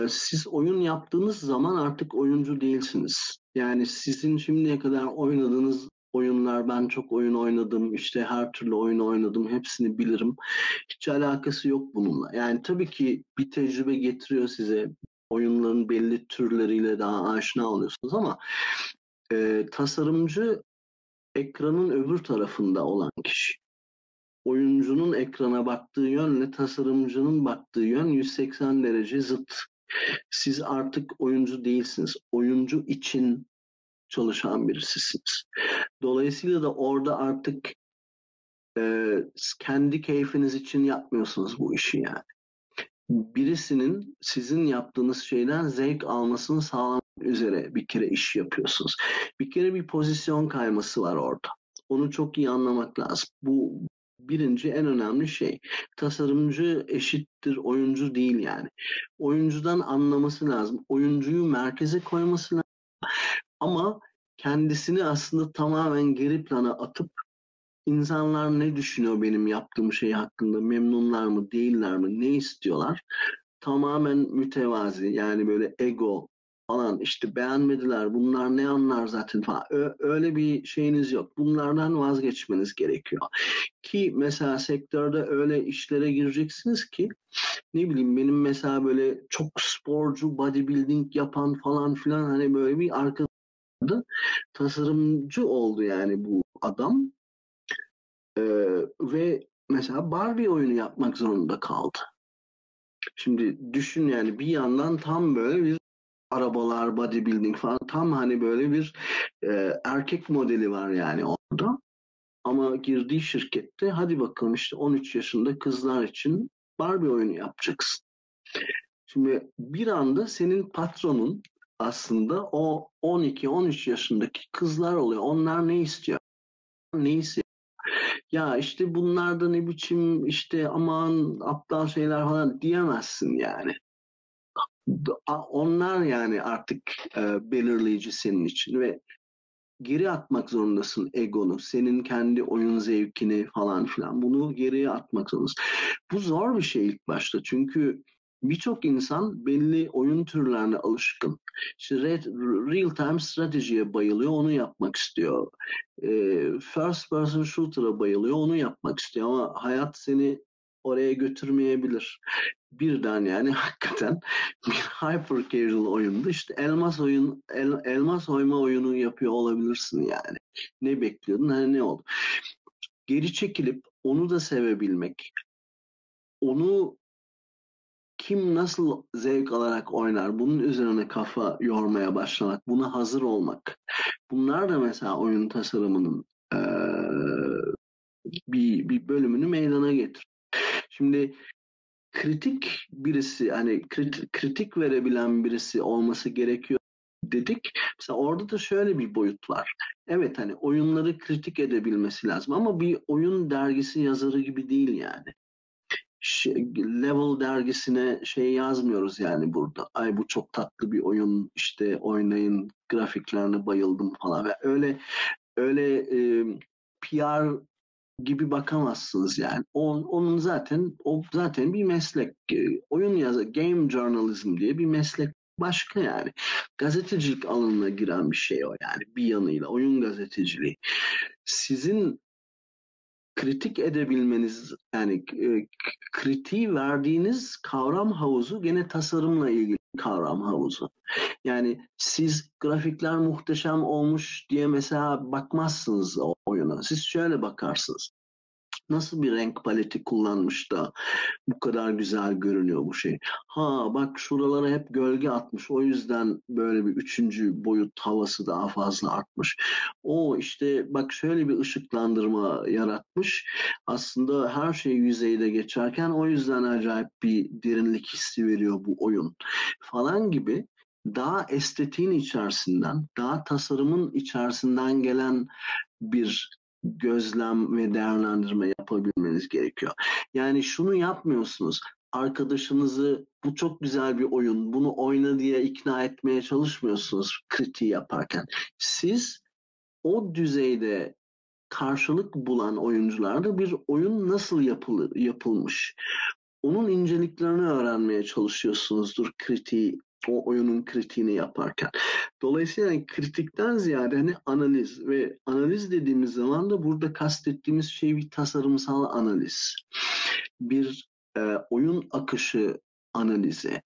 Siz oyun yaptığınız zaman artık oyuncu değilsiniz. Yani sizin şimdiye kadar oynadığınız oyunlar, ben çok oyun oynadım, işte her türlü oyun oynadım, hepsini bilirim. Hiç alakası yok bununla. Yani tabii ki bir tecrübe getiriyor size. Oyunların belli türleriyle daha aşina oluyorsunuz ama tasarımcı ekranın öbür tarafında olan kişi. Oyuncunun ekrana baktığı yönle tasarımcının baktığı yön 180 derece zıt. Siz artık oyuncu değilsiniz. Oyuncu için çalışan birisisiniz. Dolayısıyla da orada artık kendi keyfiniz için yapmıyorsunuz bu işi yani. Birisinin sizin yaptığınız şeyden zevk almasını sağlamak üzere bir kere iş yapıyorsunuz. Bir kere bir pozisyon kayması var orada. Onu çok iyi anlamak lazım. Bu birinci en önemli şey. Tasarımcı eşittir oyuncu değil yani. Oyuncudan anlaması lazım. Oyuncuyu merkeze koyması lazım. Ama kendisini aslında tamamen geri plana atıp İnsanlar ne düşünüyor benim yaptığım şey hakkında, memnunlar mı, değiller mi, ne istiyorlar? Tamamen mütevazi, yani böyle ego falan, işte beğenmediler, bunlar ne anlar zaten falan. Öyle bir şeyiniz yok. Bunlardan vazgeçmeniz gerekiyor. Ki mesela sektörde öyle işlere gireceksiniz ki, ne bileyim, benim mesela böyle çok sporcu, bodybuilding yapan falan filan, hani böyle bir arkadaşım tasarımcı oldu yani bu adam. Ve mesela Barbie oyunu yapmak zorunda kaldı. Şimdi düşün yani, bir yandan tam böyle bir arabalar, bodybuilding falan, tam hani böyle bir erkek modeli var yani orada. Ama girdiği şirkette hadi bakalım işte 13 yaşında kızlar için Barbie oyunu yapacaksın. Şimdi bir anda senin patronun aslında o 12-13 yaşındaki kızlar oluyor. Onlar ne istiyor? Ya işte bunlar da ne biçim işte aman aptal şeyler falan diyemezsin yani. Onlar yani artık belirleyici senin için ve geri atmak zorundasın egonu, senin kendi oyun zevkini falan filan, bunu geriye atmak zorundasın. Bu zor bir şey ilk başta çünkü birçok insan belli oyun türlerine alışkın. İşte real time stratejiye bayılıyor, onu yapmak istiyor. First person shooter'a bayılıyor, onu yapmak istiyor. Ama hayat seni oraya götürmeyebilir. Birden yani hakikaten bir hyper casual oyunda işte elmas oyma oyunu yapıyor olabilirsin yani. Ne bekliyordun? Hani ne oldu? Geri çekilip onu da sevebilmek, onu kim nasıl zevk alarak oynar, bunun üzerine kafa yormaya başlamak, buna hazır olmak. Bunlar da mesela oyun tasarımının bir bölümünü meydana getirir. Şimdi kritik birisi, hani kritik verebilen birisi olması gerekiyor dedik. Mesela orada da şöyle bir boyut var. Evet, hani oyunları kritik edebilmesi lazım ama bir oyun dergisi yazarı gibi değil yani. Level dergisine şey yazmıyoruz yani burada. Ay bu çok tatlı bir oyun, işte oynayın, grafiklerine bayıldım falan. Yani öyle PR gibi bakamazsınız yani. Onun zaten zaten bir meslek. Oyun yazar, game journalism diye bir meslek başka yani. Gazetecilik alanına giren bir şey o yani. Bir yanıyla oyun gazeteciliği. Sizin kritik edebilmeniz, yani kritiği verdiğiniz kavram havuzu gene tasarımla ilgili kavram havuzu. Yani siz grafikler muhteşem olmuş diye mesela bakmazsınız o oyuna. Siz şöyle bakarsınız. Nasıl bir renk paleti kullanmış da bu kadar güzel görünüyor bu şey. Ha bak, şuralara hep gölge atmış. O yüzden böyle bir üçüncü boyut havası daha fazla artmış. O işte bak şöyle bir ışıklandırma yaratmış. Aslında her şey yüzeyde geçerken o yüzden acayip bir derinlik hissi veriyor bu oyun falan gibi. Daha estetiğin içerisinden, daha tasarımın içerisinden gelen bir gözlem ve değerlendirme yapabilmeniz gerekiyor. Yani şunu yapmıyorsunuz. Arkadaşınızı bu çok güzel bir oyun, bunu oyna diye ikna etmeye çalışmıyorsunuz kritiği yaparken. Siz o düzeyde karşılık bulan oyuncularda bir oyun nasıl yapılmış? Onun inceliklerini öğrenmeye çalışıyorsunuzdur kritiği, o oyunun kritiğini yaparken. Dolayısıyla yani kritikten ziyade hani analiz ve analiz dediğimiz zaman da burada kastettiğimiz şey bir tasarımsal analiz. Bir oyun akışı analizi.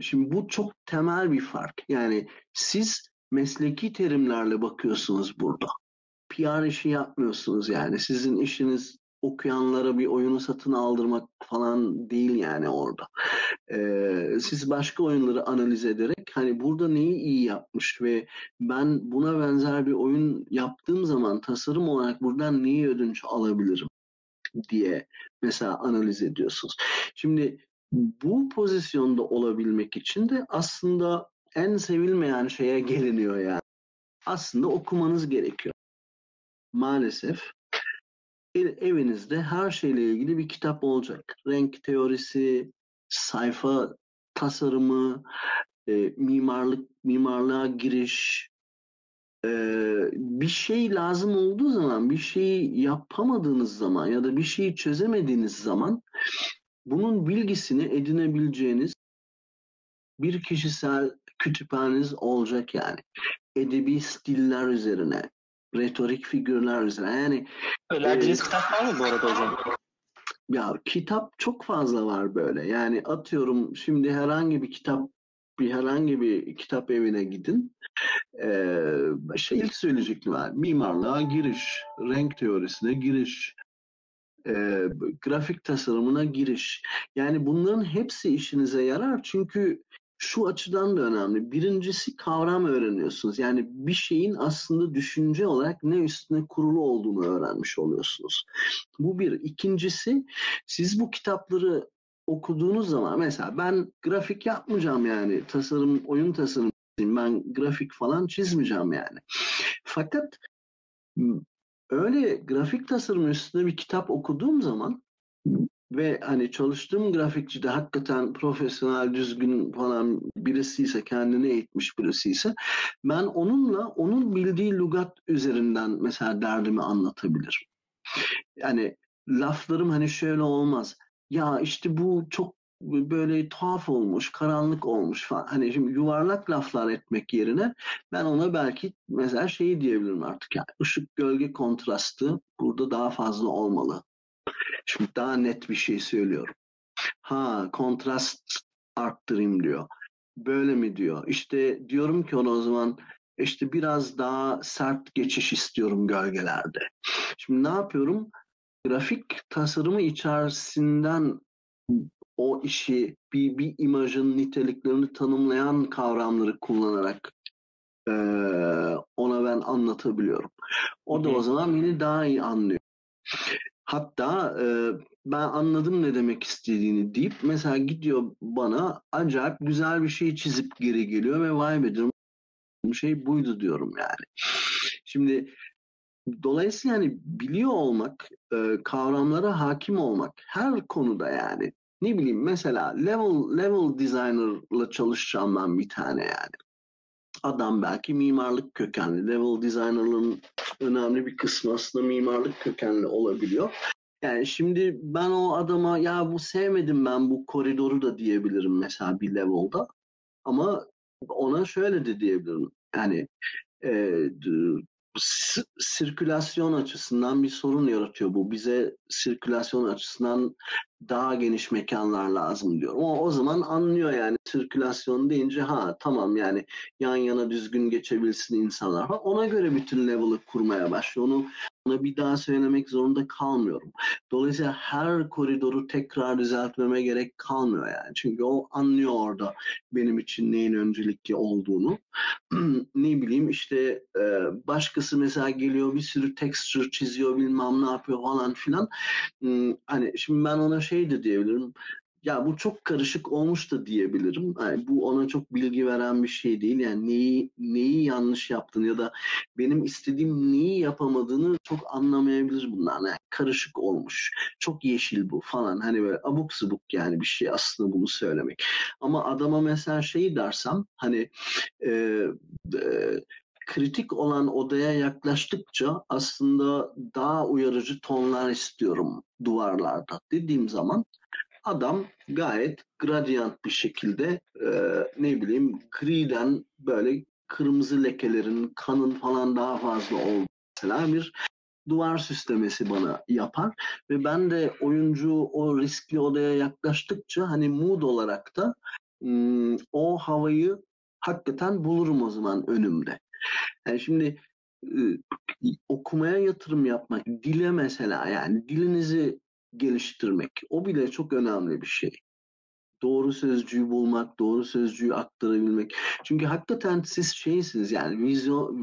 Şimdi bu çok temel bir fark. Yani siz mesleki terimlerle bakıyorsunuz burada. PR işi yapmıyorsunuz yani. Sizin işiniz okuyanlara bir oyunu satın aldırmak falan değil yani orada. Siz başka oyunları analiz ederek hani burada neyi iyi yapmış ve ben buna benzer bir oyun yaptığım zaman tasarım olarak buradan neyi ödünç alabilirim diye mesela analiz ediyorsunuz. Şimdi bu pozisyonda olabilmek için de aslında en sevilmeyen şeye geliniyor yani. Aslında okumanız gerekiyor. Maalesef evinizde her şeyle ilgili bir kitap olacak. Renk teorisi, sayfa tasarımı, mimarlığa giriş. Bir şey lazım olduğu zaman, bir şeyi yapamadığınız zaman ya da bir şeyi çözemediğiniz zaman bunun bilgisini edinebileceğiniz bir kişisel kütüphaneniz olacak yani. Edebi stiller üzerine, retorik figürler üzerine. Yani önerdiğiniz kitap var mı bu arada hocam? Ya kitap çok fazla var böyle. Yani atıyorum şimdi herhangi bir kitap evine gidin. İlk söyleyeceklerim var. Mimarlığa giriş, renk teorisine giriş, grafik tasarımına giriş. Yani bunların hepsi işinize yarar çünkü şu açıdan da önemli. Birincisi kavram öğreniyorsunuz. Yani bir şeyin aslında düşünce olarak ne üstüne kurulu olduğunu öğrenmiş oluyorsunuz. Bu bir. İkincisi siz bu kitapları okuduğunuz zaman mesela ben grafik yapmayacağım yani. Oyun tasarımı, ben grafik falan çizmeyeceğim yani. Fakat öyle grafik tasarımı üstüne bir kitap okuduğum zaman ve hani çalıştığım grafikçi de hakikaten profesyonel, düzgün falan birisiyse, kendini eğitmiş birisiyse, ben onunla onun bildiği lügat üzerinden mesela derdimi anlatabilirim. Yani laflarım hani şöyle olmaz. Ya işte bu çok böyle tuhaf olmuş, karanlık olmuş falan. Hani şimdi yuvarlak laflar etmek yerine ben ona belki mesela şeyi diyebilirim artık, yani ışık gölge kontrastı burada daha fazla olmalı. Şimdi daha net bir şey söylüyorum. Ha, kontrast arttırayım diyor. Böyle mi diyor? İşte diyorum ki ona o zaman işte biraz daha sert geçiş istiyorum gölgelerde. Şimdi ne yapıyorum? Grafik tasarımı içerisinden o işi, bir imajın niteliklerini tanımlayan kavramları kullanarak ona ben anlatabiliyorum. O da o zaman beni daha iyi anlıyor. Hatta ben anladım ne demek istediğini deyip mesela gidiyor bana acayip güzel bir şey çizip geri geliyor ve vay be diyorum, şey buydu diyorum yani. Şimdi dolayısıyla yani biliyor olmak, kavramlara hakim olmak her konuda yani. Ne bileyim mesela level designer'la çalışacağım ben bir tane yani. Adam belki mimarlık kökenli. Level designer'ın önemli bir kısmı aslında mimarlık kökenli olabiliyor. Yani şimdi ben o adama ya bu sevmedim ben bu koridoru da diyebilirim mesela bir level'da. Ama ona şöyle de diyebilirim. Yani sirkülasyon açısından bir sorun yaratıyor bu. Bize sirkülasyon açısından daha geniş mekanlar lazım diyor. O zaman anlıyor yani sirkülasyon deyince ha tamam yani yan yana düzgün geçebilsin insanlar. Ha, ona göre bütün level'ı kurmaya başlıyor. Ona bir daha söylemek zorunda kalmıyorum. Dolayısıyla her koridoru tekrar düzeltmeme gerek kalmıyor yani. Çünkü o anlıyor orada benim için neyin öncelikli olduğunu. Ne bileyim işte başkası mesela geliyor bir sürü texture çiziyor bilmem ne yapıyor falan filan. Hani şimdi ben ona şey de diyebilirim. Ya bu çok karışık olmuş da diyebilirim. Yani bu ona çok bilgi veren bir şey değil. Yani neyi yanlış yaptın ya da benim istediğim neyi yapamadığını çok anlamayabilir bunlar. Yani karışık olmuş. Çok yeşil bu falan. Hani böyle abuk sabuk yani bir şey aslında bunu söylemek. Ama adama mesela şeyi dersem hani kritik olan odaya yaklaştıkça aslında daha uyarıcı tonlar istiyorum duvarlarda dediğim zaman adam gayet gradient bir şekilde ne bileyim griden böyle kırmızı lekelerin, kanın falan daha fazla olduğu mesela bir duvar süslemesi bana yapar. Ve ben de oyuncu o riskli odaya yaklaştıkça hani mood olarak da o havayı hakikaten bulurum o zaman önümde. Yani şimdi okumaya yatırım yapmak, dile mesela yani dilinizi geliştirmek, o bile çok önemli bir şey. Doğru sözcüğü bulmak, doğru sözcüğü aktarabilmek. Çünkü hakikaten siz şeysiniz yani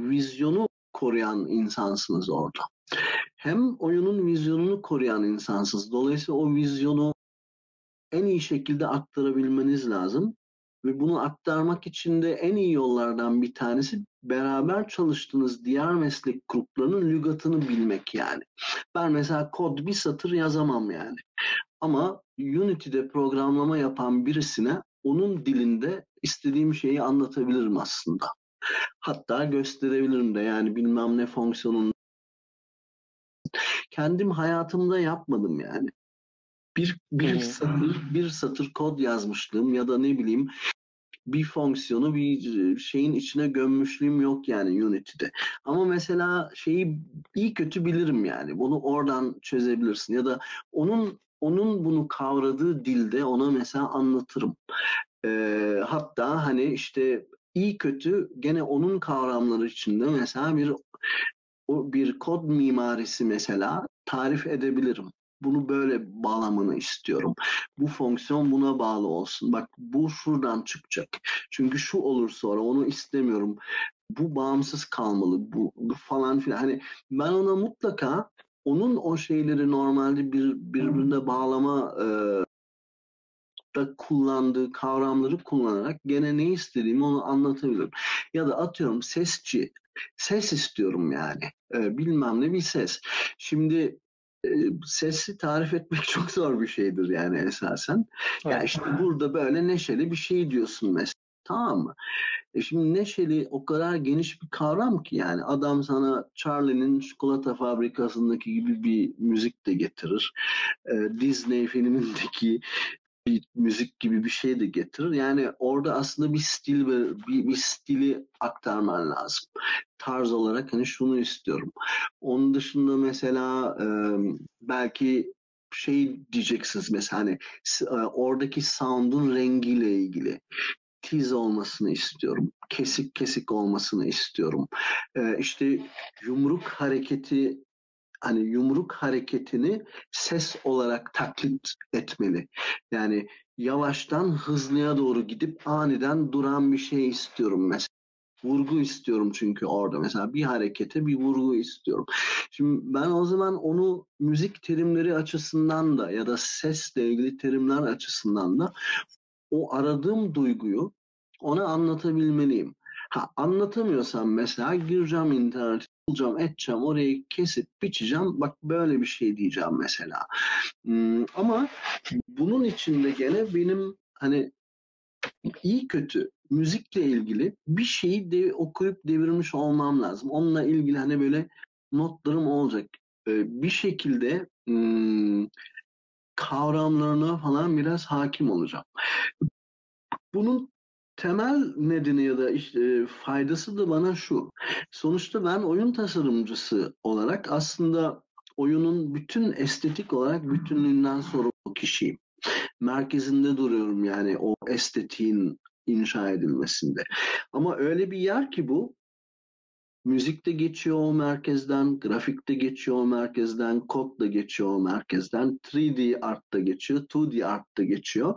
vizyonu koruyan insansınız orada. Hem oyunun vizyonunu koruyan insansınız. Dolayısıyla o vizyonu en iyi şekilde aktarabilmeniz lazım. Ve bunu aktarmak için de en iyi yollardan bir tanesi beraber çalıştığınız diğer meslek gruplarının lügatını bilmek yani. Ben mesela kod bir satır yazamam yani. Ama Unity'de programlama yapan birisine onun dilinde istediğim şeyi anlatabilirim aslında. Hatta gösterebilirim de yani bilmem ne fonksiyonunu. Kendim hayatımda yapmadım yani. Bir satır kod yazmışlığım ya da ne bileyim bir fonksiyonu bir şeyin içine gömmüşlüğüm yok yani Unity'de. Ama mesela şeyi iyi kötü bilirim yani. Bunu oradan çözebilirsin ya da onun bunu kavradığı dilde ona mesela anlatırım. Hatta hani işte iyi kötü gene onun kavramları içinde mesela bir kod mimarisi mesela tarif edebilirim. Bunu böyle bağlamını istiyorum. Bu fonksiyon buna bağlı olsun. Bak bu şuradan çıkacak. Çünkü şu olur sonra onu istemiyorum. Bu bağımsız kalmalı. Bu falan filan. Hani ben ona mutlaka onun o şeyleri normalde birbirine bağlama da kullandığı kavramları kullanarak gene ne istediğimi onu anlatabilirim. Ya da atıyorum sesçi. Ses istiyorum yani. Bilmem ne bir ses. Şimdi sesi tarif etmek çok zor bir şeydir yani esasen. Evet. Ya işte burada böyle neşeli bir şey diyorsun mesela. Tamam mı? Şimdi neşeli o kadar geniş bir kavram ki yani adam sana Charlie'nin çikolata fabrikasındaki gibi bir müzik de getirir. Disney filmindeki müzik gibi bir şey de getirir. Yani orada aslında bir stil ve bir stili aktarman lazım. Tarz olarak hani şunu istiyorum. Onun dışında mesela belki şey diyeceksiniz mesela hani oradaki sound'un rengiyle ilgili. Tiz olmasını istiyorum. Kesik kesik olmasını istiyorum. İşte yumruk hareketi, hani yumruk hareketini ses olarak taklit etmeli. Yani yavaştan hızlıya doğru gidip aniden duran bir şey istiyorum mesela. Vurgu istiyorum çünkü orada mesela bir harekete bir vurgu istiyorum. Şimdi ben o zaman onu müzik terimleri açısından da ya da sesle ilgili terimler açısından da o aradığım duyguyu ona anlatabilmeliyim. Ha, anlatamıyorsam mesela gireceğim internete, bulacağım, edeceğim, orayı kesip biçeceğim. Bak böyle bir şey diyeceğim mesela. Ama bunun içinde gene benim hani iyi kötü müzikle ilgili bir şeyi okuyup devirmiş olmam lazım. Onunla ilgili hani böyle notlarım olacak. Bir şekilde kavramlarına falan biraz hakim olacağım. Bunun temel nedeni ya da işte faydası da bana şu. Sonuçta ben oyun tasarımcısı olarak aslında oyunun bütün estetik olarak bütünlüğünden sorumlu kişiyim. Merkezinde duruyorum yani o estetiğin inşa edilmesinde. Ama öyle bir yer ki bu. Müzikte geçiyor o merkezden, grafikte geçiyor o merkezden, kodda geçiyor o merkezden, 3D artta geçiyor, 2D artta geçiyor.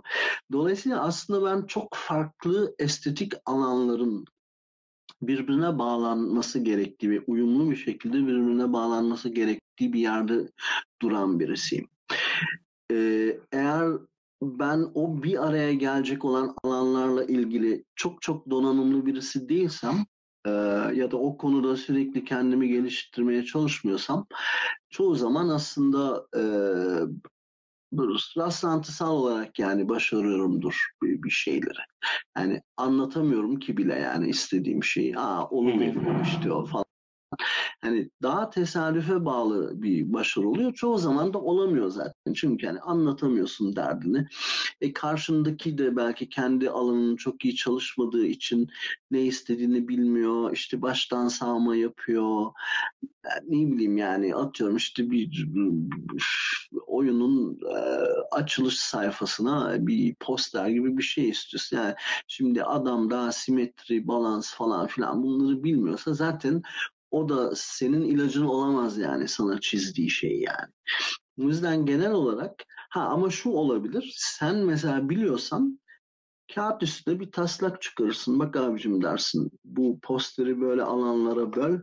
Dolayısıyla aslında ben çok farklı estetik alanların birbirine bağlanması gerektiği ve uyumlu bir şekilde birbirine bağlanması gerektiği bir yerde duran birisiyim. Eğer ben o bir araya gelecek olan alanlarla ilgili çok çok donanımlı birisi değilsem, ya da o konuda sürekli kendimi geliştirmeye çalışmıyorsam çoğu zaman aslında rastlantısal olarak yani başarıyorumdur bir şeyleri. Yani anlatamıyorum ki bile yani istediğim şeyi. Olmuyor işte o falan. Hani daha tesadüfe bağlı bir başarı oluyor. Çoğu zaman da olamıyor zaten. Çünkü yani anlatamıyorsun derdini. Karşındaki de belki kendi alanının çok iyi çalışmadığı için ne istediğini bilmiyor. İşte baştan savma yapıyor. Yani ne bileyim yani atıyorum işte bir oyunun açılış sayfasına bir poster gibi bir şey istiyorsun. Yani şimdi adam daha simetri, balans falan filan bunları bilmiyorsa zaten o da senin ilacın olamaz yani sana çizdiği şey yani. O yüzden genel olarak ama şu olabilir. Sen mesela biliyorsan kağıt üstüne bir taslak çıkarırsın. Bak abicim dersin bu posteri böyle alanlara böl.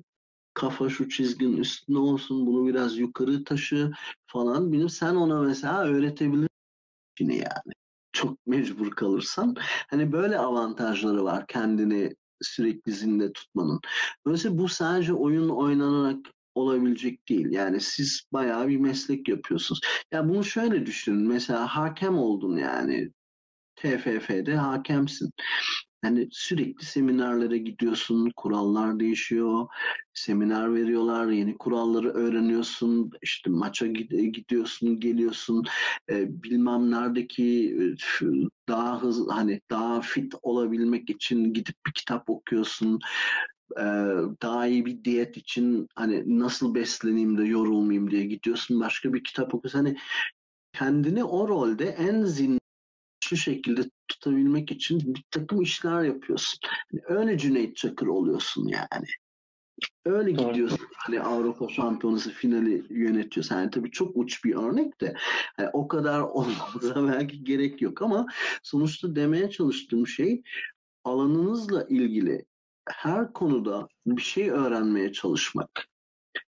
Kafa şu çizginin üstüne olsun. Bunu biraz yukarı taşı falan. Bilir. Sen ona mesela öğretebilirsin yani. Çok mecbur kalırsan. Hani böyle avantajları var kendini sürekli zinde tutmanın. Dolayısıyla bu sadece oyun oynanarak olabilecek değil. Yani siz bayağı bir meslek yapıyorsunuz. Ya bunu şöyle düşünün. Mesela hakem oldun yani. TFF'de hakemsin. Yani sürekli seminerlere gidiyorsun, kurallar değişiyor, seminer veriyorlar, yeni kuralları öğreniyorsun, işte maça gidiyorsun, geliyorsun, bilmem neredeki daha hızlı, hani daha fit olabilmek için gidip bir kitap okuyorsun, daha iyi bir diyet için hani nasıl besleneyim de yorulmayayım diye gidiyorsun, başka bir kitap okuyorsun. Hani kendini o rolde en zinde şu şekilde tutabilmek için bir takım işler yapıyorsun. Yani öyle Cüneyt Çakır oluyorsun yani. Öyle gidiyorsun hani Avrupa Şampiyonası finali yönetiyorsun. Yani tabii çok uç bir örnek de yani o kadar olmamıza belki gerek yok ama sonuçta demeye çalıştığım şey alanınızla ilgili her konuda bir şey öğrenmeye çalışmak.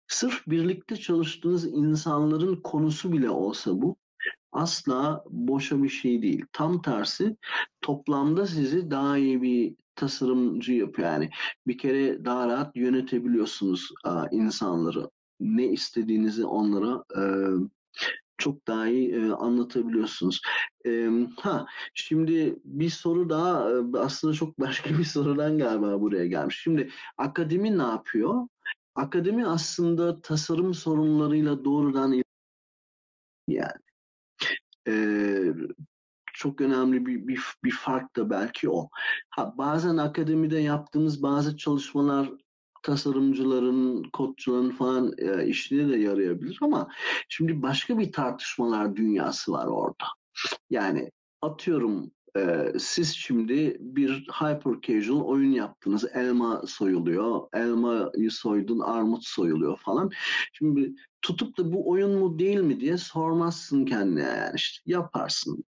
Sırf birlikte çalıştığınız insanların konusu bile olsa bu asla boşa bir şey değil. Tam tersi toplamda sizi daha iyi bir tasarımcı yapıyor. Yani bir kere daha rahat yönetebiliyorsunuz insanları. Ne istediğinizi onlara çok daha iyi anlatabiliyorsunuz. Şimdi bir soru daha aslında çok başka bir sorudan galiba buraya gelmiş. Şimdi akademi ne yapıyor? Akademi aslında tasarım sorunlarıyla doğrudan yani. çok önemli bir fark da belki o. Ha, bazen akademide yaptığımız bazı çalışmalar tasarımcıların, kodcuların falan işine de yarayabilir ama şimdi başka bir tartışmalar dünyası var orada. Yani atıyorum siz şimdi bir hyper casual oyun yaptınız. Elma soyuluyor. Elmayı soydun, armut soyuluyor falan. Şimdi tutup da bu oyun mu değil mi diye sormazsın kendine yani. İşte yaparsın.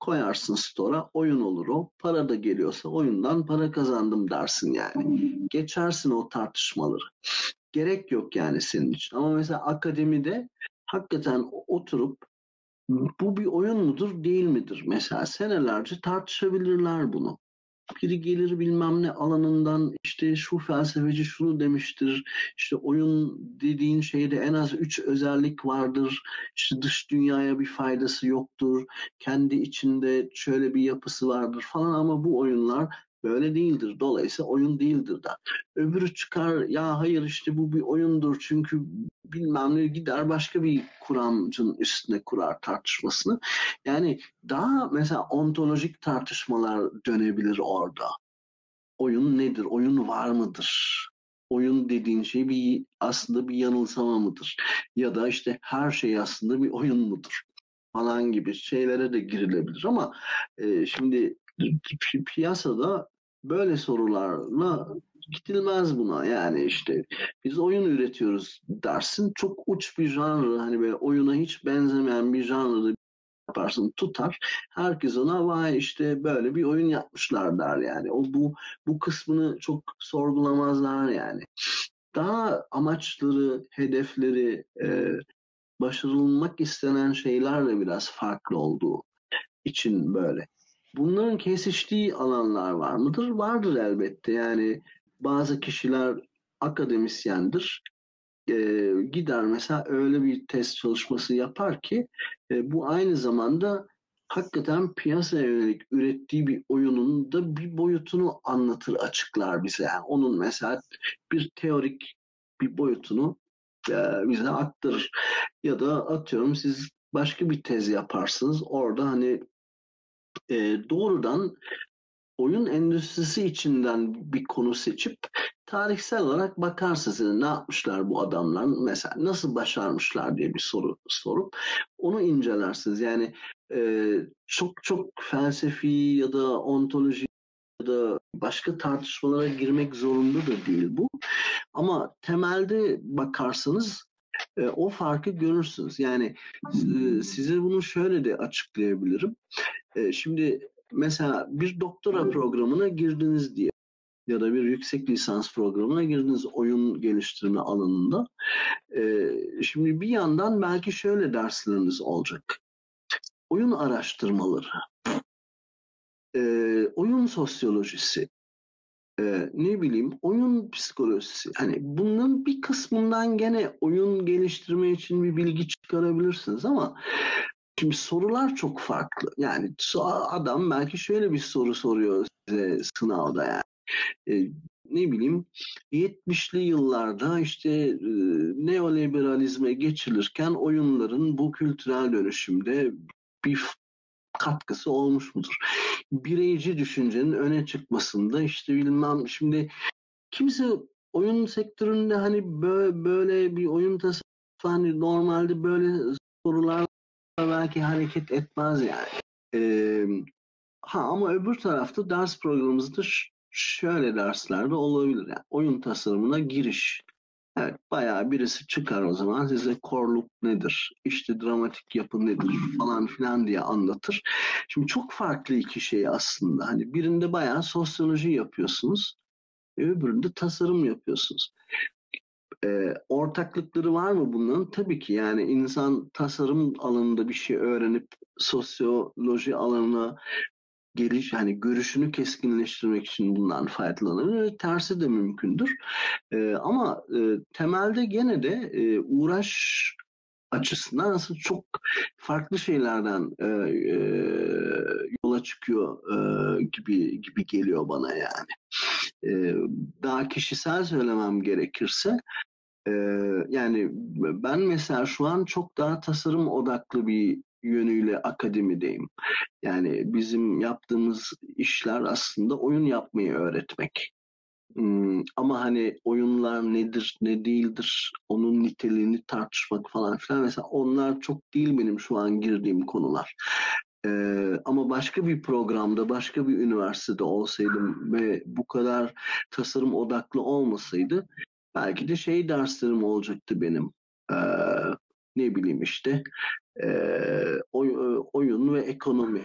Koyarsın store'a, oyun olur o. Para da geliyorsa oyundan para kazandım dersin yani. Geçersin o tartışmaları. Gerek yok yani senin için. Ama mesela akademide hakikaten oturup bu bir oyun mudur değil midir? Mesela senelerce tartışabilirler bunu. Biri gelir bilmem ne alanından işte şu felsefeci şunu demiştir. İşte oyun dediğin şeyde en az 3 özellik vardır. İşte dış dünyaya bir faydası yoktur. Kendi içinde şöyle bir yapısı vardır falan ama bu oyunlar böyle değildir. Dolayısıyla oyun değildir de. Öbürü çıkar ya hayır işte bu bir oyundur çünkü bilmem ne gider başka bir kuramcının üstüne kurar tartışmasını. Yani daha mesela ontolojik tartışmalar dönebilir orada. Oyun nedir? Oyun var mıdır? Oyun dediğin şey aslında bir yanılsama mıdır? Ya da işte her şey aslında bir oyun mudur? Falan gibi şeylere de girilebilir ama şimdi piyasada böyle sorularla gidilmez buna yani işte biz oyun üretiyoruz dersin çok uç bir janrı hani böyle oyuna hiç benzemeyen bir janrı yaparsın tutar herkes ona vay işte böyle bir oyun yapmışlar der yani o bu kısmını çok sorgulamazlar yani daha amaçları hedefleri başarılmak istenen şeylerle biraz farklı olduğu için böyle. Bunların kesiştiği alanlar var mıdır? Vardır elbette. Yani bazı kişiler akademisyendir. Gider mesela öyle bir test çalışması yapar ki bu aynı zamanda hakikaten piyasaya yönelik ürettiği bir oyunun da bir boyutunu anlatır, açıklar bize. Yani onun mesela bir teorik bir boyutunu bize aktarır. Ya da atıyorum siz başka bir tez yaparsınız. Orada hani doğrudan oyun endüstrisi içinden bir konu seçip tarihsel olarak bakarsınız yani ne yapmışlar bu adamlar mesela nasıl başarmışlar diye bir soru sorup onu incelersiniz yani çok felsefi ya da ontoloji ya da başka tartışmalara girmek zorunda da değil bu ama temelde bakarsanız o farkı görürsünüz. Yani size bunu şöyle de açıklayabilirim. Şimdi mesela bir doktora programına girdiniz diye ya da bir yüksek lisans programına girdiniz oyun geliştirme alanında. Şimdi bir yandan belki şöyle dersleriniz olacak. Oyun araştırmaları, oyun sosyolojisi, ne bileyim oyun psikolojisi hani bunların bir kısmından gene oyun geliştirme için bir bilgi çıkarabilirsiniz ama şimdi sorular çok farklı yani adam belki şöyle bir soru soruyor size sınavda yani ne bileyim 70'li yıllarda işte neoliberalizme geçilirken oyunların bu kültürel dönüşümde bir katkısı olmuş mudur? Bireyci düşüncenin öne çıkmasında işte bilmem şimdi kimse oyun sektöründe hani böyle bir oyun tasarımı hani normalde böyle sorularla belki hareket etmez yani. Ama öbür tarafta ders programımızda şöyle dersler de olabilir. Yani oyun tasarımına giriş. Evet, bayağı birisi çıkar o zaman size korluk nedir, işte dramatik yapı nedir falan filan diye anlatır. Şimdi çok farklı iki şey aslında. Hani birinde bayağı sosyoloji yapıyorsunuz, öbüründe tasarım yapıyorsunuz. Ortaklıkları var mı bunların? Tabii ki yani insan tasarım alanında bir şey öğrenip sosyoloji alanına geliş yani görüşünü keskinleştirmek için bundan faydalanır. Tersi de mümkündür. Ama temelde gene de uğraş açısından aslında çok farklı şeylerden yola çıkıyor gibi geliyor bana yani. Daha kişisel söylemem gerekirse yani ben mesela şu an çok daha tasarım odaklı bir yönüyle akademideyim. Yani bizim yaptığımız işler aslında oyun yapmayı öğretmek. Ama hani oyunlar nedir, ne değildir, onun niteliğini tartışmak falan filan. Mesela onlar çok değil benim şu an girdiğim konular. Ama başka bir programda, başka bir üniversitede olsaydım ve bu kadar tasarım odaklı olmasaydı belki de şey derslerim olacaktı benim. Ne bileyim işte oyun ve ekonomi.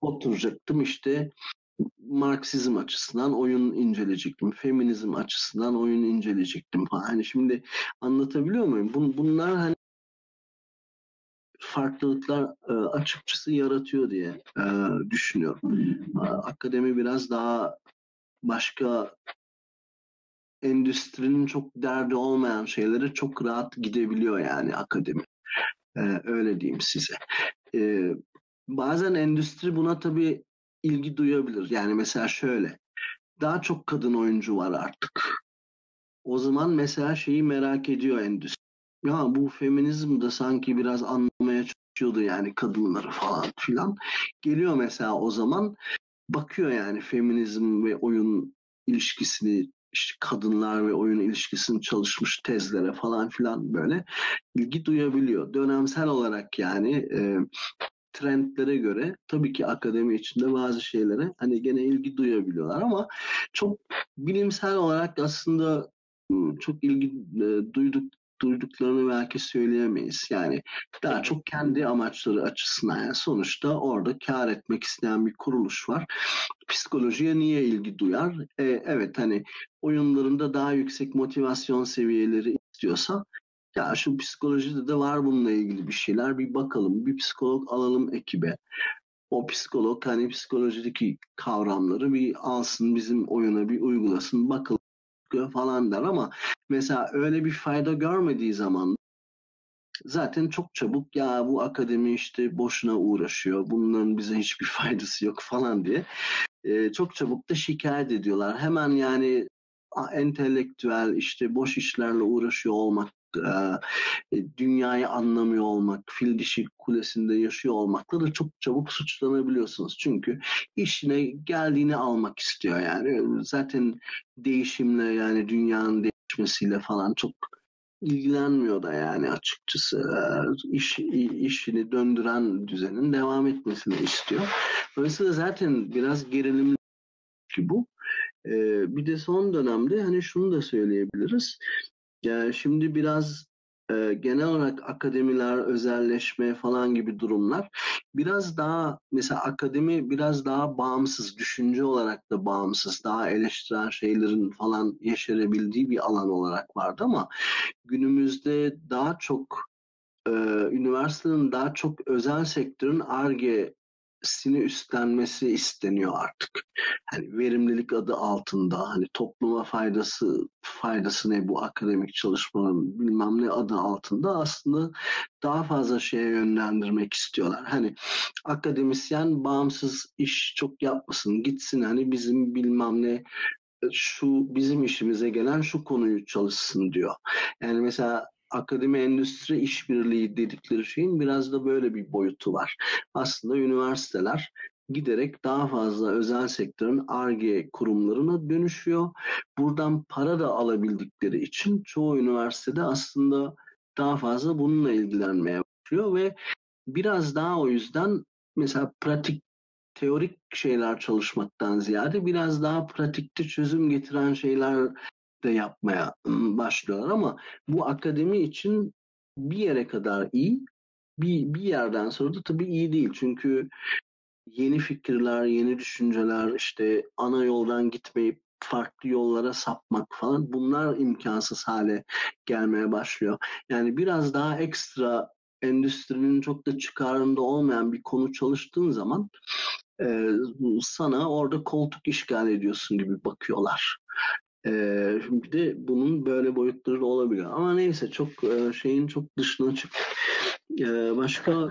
Oturacaktım işte Marksizm açısından oyun inceleyecektim. Feminizm açısından oyun inceleyecektim falan. Hani şimdi anlatabiliyor muyum? Bunlar hani farklılıklar açıkçası yaratıyor diye düşünüyorum. Akademi biraz daha başka, endüstrinin çok derdi olmayan şeylere çok rahat gidebiliyor yani akademi. Öyle diyeyim size. Bazen endüstri buna tabii ilgi duyabilir. Yani mesela şöyle, daha çok kadın oyuncu var artık. O zaman mesela şeyi merak ediyor endüstri. Ya bu feminizm de sanki biraz anlamaya çalışıyordu yani kadınları falan filan. Geliyor mesela o zaman bakıyor yani feminizm ve oyun ilişkisini, işte kadınlar ve oyun ilişkisini çalışmış tezlere falan filan, böyle ilgi duyabiliyor. Dönemsel olarak yani trendlere göre tabii ki akademi içinde bazı şeylere hani gene ilgi duyabiliyorlar ama çok bilimsel olarak aslında çok ilgi duyduklarını belki söyleyemeyiz. Yani daha çok kendi amaçları açısından, yani sonuçta orada kar etmek isteyen bir kuruluş var. Psikolojiye niye ilgi duyar? Evet, hani oyunlarında daha yüksek motivasyon seviyeleri istiyorsa ya şu psikolojide de var bununla ilgili bir şeyler, bir bakalım, bir psikolog alalım ekibe. O psikolog hani psikolojideki kavramları bir alsın, bizim oyuna bir uygulasın, bakalım falan der. Ama mesela öyle bir fayda görmediği zaman zaten çok çabuk ya bu akademi işte boşuna uğraşıyor, bunların bize hiçbir faydası yok falan diye çok çabuk da şikayet ediyorlar. Hemen yani entelektüel işte boş işlerle uğraşıyor olmak, dünyayı anlamıyor olmak, fil dişi kulesinde yaşıyor olmakla da çok çabuk suçlanabiliyorsunuz. Çünkü işine geldiğini almak istiyor yani. Zaten değişimle, yani dünyanın değişmesiyle falan çok ilgilenmiyor da yani açıkçası. İşini döndüren düzenin devam etmesini istiyor. Dolayısıyla zaten biraz gerilimli ki bu. Bir de son dönemde hani şunu da söyleyebiliriz. Yani şimdi biraz genel olarak akademiler, özelleşme falan gibi durumlar biraz daha, mesela akademi biraz daha bağımsız, düşünce olarak da bağımsız, daha eleştirel şeylerin falan yeşerebildiği bir alan olarak vardı ama günümüzde daha çok üniversitenin daha çok özel sektörün Ar-Ge'sini üstlenmesi isteniyor artık. Hani verimlilik adı altında, hani topluma faydası ne bu akademik çalışmanın bilmem ne adı altında aslında daha fazla şeye yönlendirmek istiyorlar. Hani akademisyen bağımsız iş çok yapmasın, gitsin hani bizim bilmem ne, şu bizim işimize gelen şu konuyu çalışsın diyor. Yani mesela akademi endüstri işbirliği dedikleri şeyin biraz da böyle bir boyutu var. Aslında üniversiteler giderek daha fazla özel sektörün Ar-Ge kurumlarına dönüşüyor. Buradan para da alabildikleri için çoğu üniversitede aslında daha fazla bununla ilgilenmeye başlıyor ve biraz daha o yüzden mesela pratik, teorik şeyler çalışmaktan ziyade biraz daha pratikte çözüm getiren şeyler de yapmaya başlıyorlar ama bu akademi için bir yere kadar iyi, bir yerden sonra da tabii iyi değil. Çünkü yeni fikirler, yeni düşünceler, işte ana yoldan gitmeyip farklı yollara sapmak falan, bunlar imkansız hale gelmeye başlıyor. Yani biraz daha ekstra, endüstrinin çok da çıkarında olmayan bir konu çalıştığın zaman sana orada koltuk işgal ediyorsun gibi bakıyorlar. Bir de bunun böyle boyutları da olabiliyor. Ama neyse, çok şeyin çok dışına çık. Başka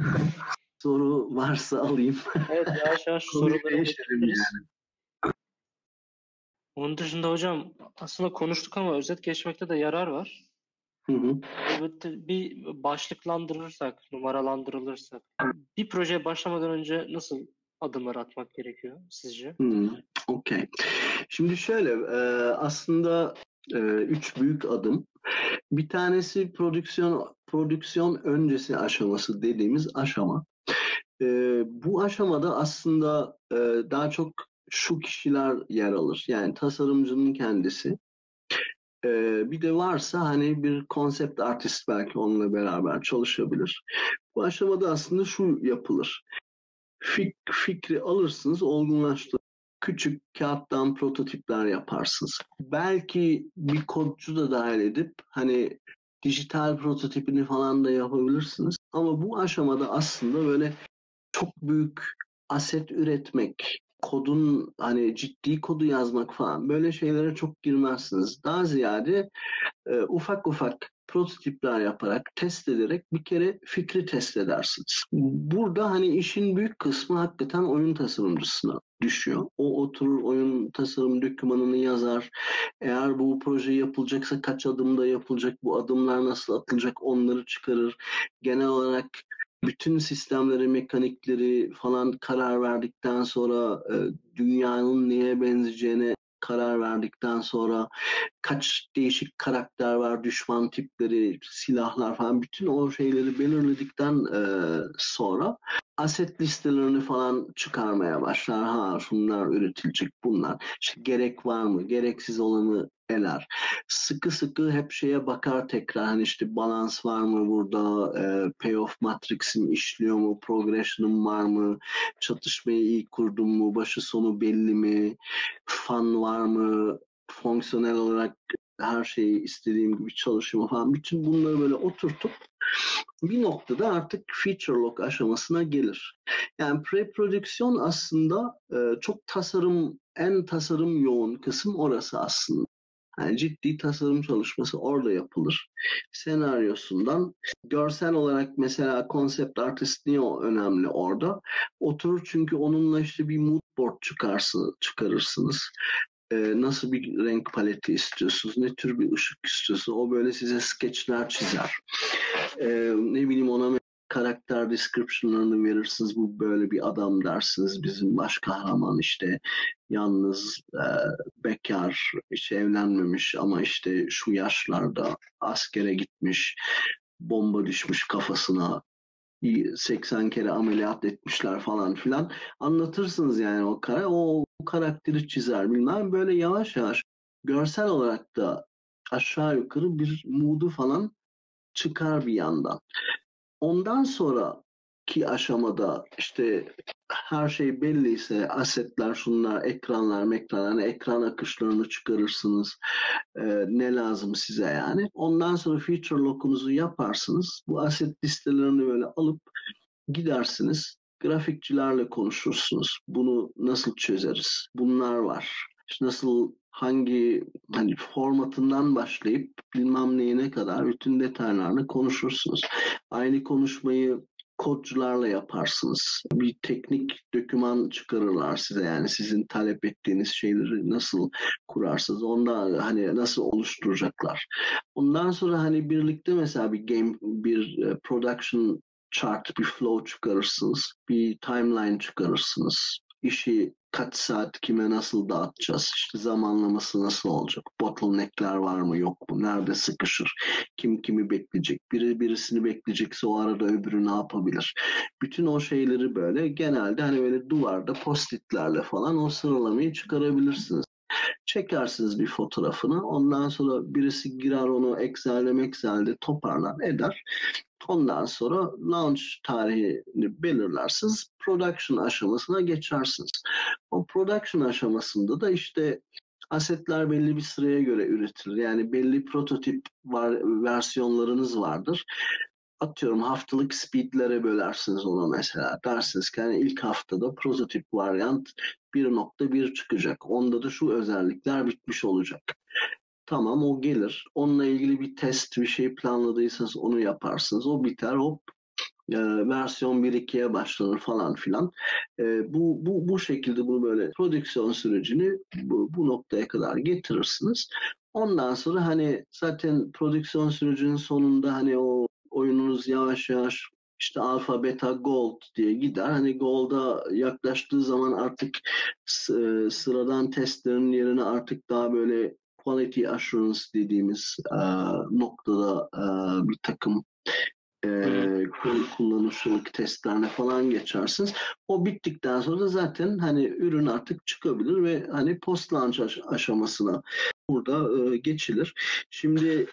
soru varsa alayım. Evet, yavaş yavaş soruları geçelim yani. Onun dışında hocam aslında konuştuk ama özet geçmekte de yarar var. Hı. Evet, bir başlıklandırılırsak, numaralandırılırsak, bir projeye başlamadan önce nasıl adımlar atmak gerekiyor sizce? Okey. Şimdi şöyle, aslında üç büyük adım. Bir tanesi prodüksiyon öncesi aşaması dediğimiz aşama. Bu aşamada aslında daha çok şu kişiler yer alır. Yani tasarımcının kendisi. Bir de varsa hani bir konsept artist belki onunla beraber çalışabilir. Bu aşamada aslında şu yapılır. Fikri alırsınız, olgunlaştırırsınız. Küçük kağıttan prototipler yaparsınız. Belki bir kodcu da dahil edip hani dijital prototipini falan da yapabilirsiniz. Ama bu aşamada aslında böyle çok büyük aset üretmek, kodun hani ciddi kodu yazmak falan böyle şeylere çok girmezsiniz. Daha ziyade ufak ufak prototipler yaparak, test ederek bir kere fikri test edersiniz. Burada hani işin büyük kısmı hakikaten oyun tasarımcısına düşüyor. O oturur oyun tasarım dokümanını yazar. Eğer bu proje yapılacaksa kaç adımda yapılacak, bu adımlar nasıl atılacak onları çıkarır. Genel olarak bütün sistemleri, mekanikleri falan karar verdikten sonra dünyanın neye benzeyeceğine karar verdikten sonra kaç değişik karakter var, düşman tipleri, silahlar falan bütün o şeyleri belirledikten sonra aset listelerini falan çıkarmaya başlar. Ha, şunlar üretilecek, bunlar. İşte gerek var mı, gereksiz olanı eler. Sıkı sıkı hep şeye bakar tekrar. Hani işte balans var mı burada, payoff matrixim işliyor mu, progression'ım var mı, çatışmayı iyi kurdum mu, başı sonu belli mi, fun var mı, fonksiyonel olarak her şeyi istediğim gibi çalışıyor falan. Bütün bunları böyle oturtup bir noktada artık feature lock aşamasına gelir. Yani pre-prodüksiyon aslında çok tasarım, en tasarım yoğun kısım orası aslında. Yani ciddi tasarım çalışması orada yapılır. Senaryosundan görsel olarak mesela konsept artist niye önemli orada? Oturur çünkü onunla işte bir mood board çıkarırsınız. Nasıl bir renk paleti istiyorsunuz, ne tür bir ışık istiyorsunuz, o böyle size skeçler çizer. Ne bileyim, ona karakter description'larını verirsiniz, bu böyle bir adam dersiniz, bizim baş kahraman işte yalnız, bekar, hiç evlenmemiş ama işte şu yaşlarda askere gitmiş, bomba düşmüş kafasına, 80 kere ameliyat etmişler falan filan anlatırsınız. Yani o karakteri çizer bilmem, böyle yavaş yavaş görsel olarak da aşağı yukarı bir mood'u falan çıkar bir yandan. Ondan sonraki aşamada işte her şey belliyse asetler, şunlar, ekranlar, yani ekran akışlarını çıkarırsınız. Ne lazım size yani. Ondan sonra feature lock'unuzu yaparsınız. Bu aset listelerini böyle alıp gidersiniz. Grafikçilerle konuşursunuz. Bunu nasıl çözeriz? Bunlar var. İşte nasıl, hangi hani formatından başlayıp bilmem neyine kadar bütün detaylarını konuşursunuz. Aynı konuşmayı kodcularla yaparsınız. Bir teknik doküman çıkarırlar size, yani sizin talep ettiğiniz şeyleri nasıl kurarsınız, onda hani nasıl oluşturacaklar. Ondan sonra hani birlikte mesela bir production chart, bir flow çıkarırsınız, bir timeline çıkarırsınız. İşi kaç saat kime nasıl dağıtacağız, işte zamanlaması nasıl olacak, bottleneckler var mı yok mu, nerede sıkışır, kim kimi bekleyecek, birisini bekleyecekse o arada öbürü ne yapabilir, bütün o şeyleri böyle genelde hani böyle duvarda postitlerle falan o sıralamayı çıkarabilirsiniz. Çekersiniz bir fotoğrafını, ondan sonra birisi girer onu Excel'de toparlar eder. Ondan sonra launch tarihini belirlersiniz. Production aşamasına geçersiniz. O production aşamasında da işte asetler belli bir sıraya göre üretilir. Yani belli prototip versiyonlarınız vardır. Atıyorum haftalık speedlere bölersiniz onu mesela. Dersiniz ki yani ilk haftada prototip varyant 1.1 çıkacak. Onda da şu özellikler bitmiş olacak. Tamam, o gelir. Onunla ilgili bir test, bir şey planladıysanız onu yaparsınız. O biter, hop versiyon 1.2'ye başlanır falan filan. Bu şekilde bunu böyle prodüksiyon sürecini bu noktaya kadar getirirsiniz. Ondan sonra hani zaten prodüksiyon sürecinin sonunda hani o oyununuz yavaş yavaş işte alfa, beta, gold diye gider. Hani gold'a yaklaştığı zaman artık sıradan testlerin yerine artık daha böyle quality assurance dediğimiz noktada bir takım kullanışlılık testlerine falan geçersiniz. O bittikten sonra da zaten hani ürün artık çıkabilir ve hani post launch aşamasına burada geçilir. Şimdi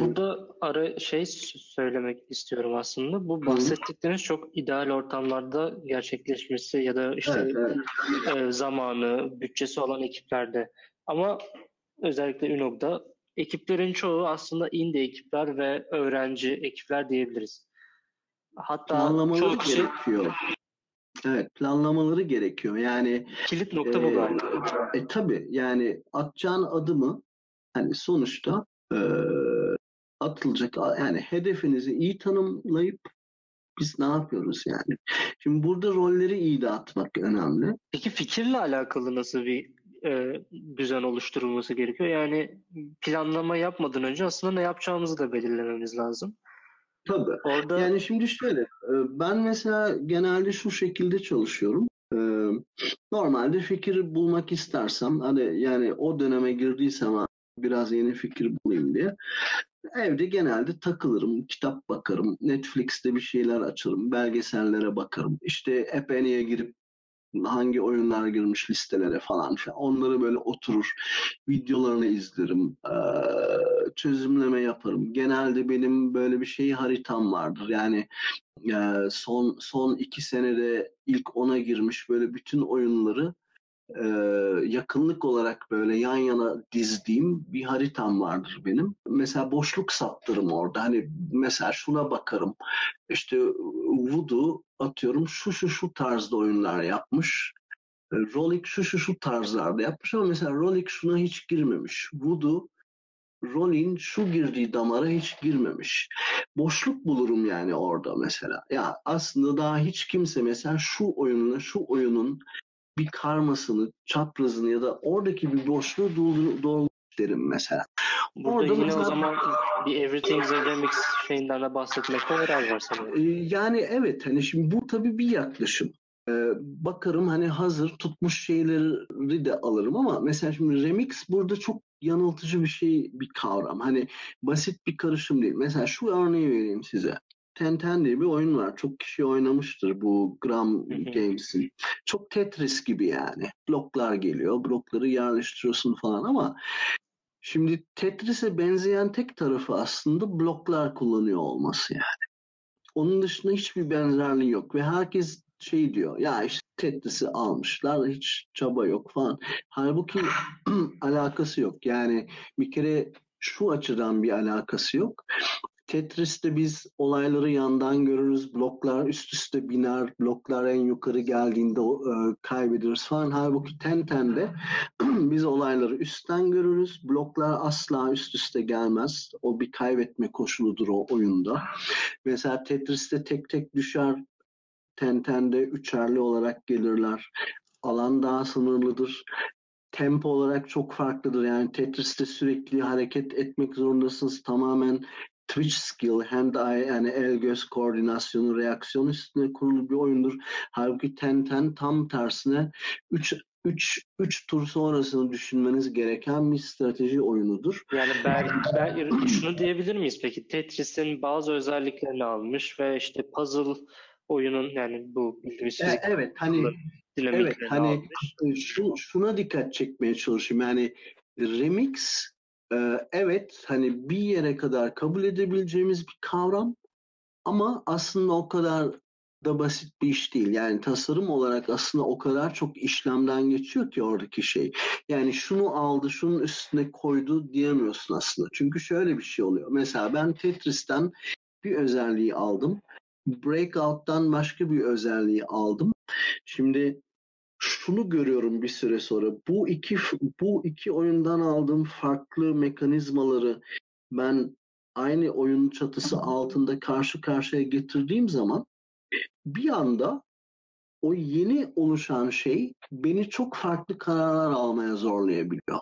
burada ara şey söylemek istiyorum aslında. Bu bahsettikleriniz çok ideal ortamlarda gerçekleşmesi ya da işte zamanı, bütçesi olan ekiplerde. Ama özellikle UNOG'da ekiplerin çoğu aslında indie ekipler ve öğrenci ekipler diyebiliriz. Hatta planlamaları gerekiyor. Evet, planlamaları gerekiyor. Yani kilit nokta bu galiba. Tabii yani atacağın adımı hani sonuçta atılacak, yani hedefinizi iyi tanımlayıp biz ne yapıyoruz yani. Şimdi burada rolleri iyi dağıtmak önemli. Peki fikirle alakalı nasıl bir düzen oluşturulması gerekiyor? Yani planlama yapmadan önce aslında ne yapacağımızı da belirlememiz lazım. Tabii. Orada... Yani şimdi şöyle, ben mesela genelde şu şekilde çalışıyorum. Normalde fikir bulmak istersem, hani yani o döneme girdiysem biraz yeni fikir bulayım diye evde genelde takılırım, kitap bakarım, Netflix'te bir şeyler açarım, belgesellere bakarım. İşte Epeni'ye girip hangi oyunlar girmiş listelere falan filan. Onları böyle oturur, videolarını izlerim, çözümleme yaparım. Genelde benim böyle bir şey haritam vardır. Yani son 2 senede ilk 10'a girmiş böyle bütün oyunları yakınlık olarak böyle yan yana dizdiğim bir haritam vardır benim. Mesela boşluk saptırım orada. Hani mesela şuna bakarım. İşte Voodoo atıyorum şu tarzda oyunlar yapmış. Rollic şu tarzlarda yapmış ama mesela Rollic şuna hiç girmemiş. Voodoo Rolin şu girdiği damara hiç girmemiş. Boşluk bulurum yani orada mesela. Ya aslında daha hiç kimse mesela şu oyunun bir karmasını, çaprazını ya da oradaki bir boşluğu doldur derim mesela. Burada yine mesela... o zaman bir Everything's a Remix şeyinden de bahsetmekte herhalde var sanırım. Yani evet, hani şimdi bu tabii bir yaklaşım. Bakarım hani hazır tutmuş şeyleri de alırım ama mesela şimdi remix burada çok yanıltıcı bir kavram. Hani basit bir karışım değil. Mesela şu örneği vereyim size. Ten Ten diye bir oyun var. Çok kişi oynamıştır bu Gram Games'in. Çok Tetris gibi yani. Bloklar geliyor. Blokları yerleştiriyorsun falan ama şimdi Tetris'e benzeyen tek tarafı aslında bloklar kullanıyor olması yani. Onun dışında hiçbir benzerliği yok ve herkes şey diyor. Ya işte Tetris'i almışlar. Hiç çaba yok falan. Halbuki alakası yok. Yani bir kere şu açıdan bir alakası yok. Tetris'te biz olayları yandan görürüz. Bloklar üst üste biner. Bloklar en yukarı geldiğinde kaybederiz falan. Halbuki Ten Ten'de biz olayları üstten görürüz. Bloklar asla üst üste gelmez. O bir kaybetme koşuludur o oyunda. Mesela Tetris'te tek tek düşer. Ten Ten'de üçerli olarak gelirler. Alan daha sınırlıdır. Tempo olarak çok farklıdır. Yani Tetris'te sürekli hareket etmek zorundasınız. Tamamen twitch skill, hand-eye, yani el-göz koordinasyonu, reaksiyon üstüne kurulu bir oyundur. Halbuki Ten Ten tam tersine 3 tur sonrasını düşünmeniz gereken bir strateji oyunudur. Yani ben şunu diyebilir miyiz peki? Tetris'in bazı özelliklerini almış ve işte puzzle oyunun yani bu bildiğimiz evet hani almış. Şuna dikkat çekmeye çalışayım. Yani remix evet hani bir yere kadar kabul edebileceğimiz bir kavram ama aslında o kadar da basit bir iş değil. Yani tasarım olarak aslında o kadar çok işlemden geçiyor ki oradaki şey. Yani şunu aldı, şunun üstüne koydu diyemiyorsun aslında. Çünkü şöyle bir şey oluyor. Mesela ben Tetris'ten bir özelliği aldım. Breakout'tan başka bir özelliği aldım. Şimdi şunu görüyorum bir süre sonra. Bu iki oyundan aldığım farklı mekanizmaları ben aynı oyunun çatısı altında karşı karşıya getirdiğim zaman bir anda o yeni oluşan şey beni çok farklı kararlar almaya zorlayabiliyor.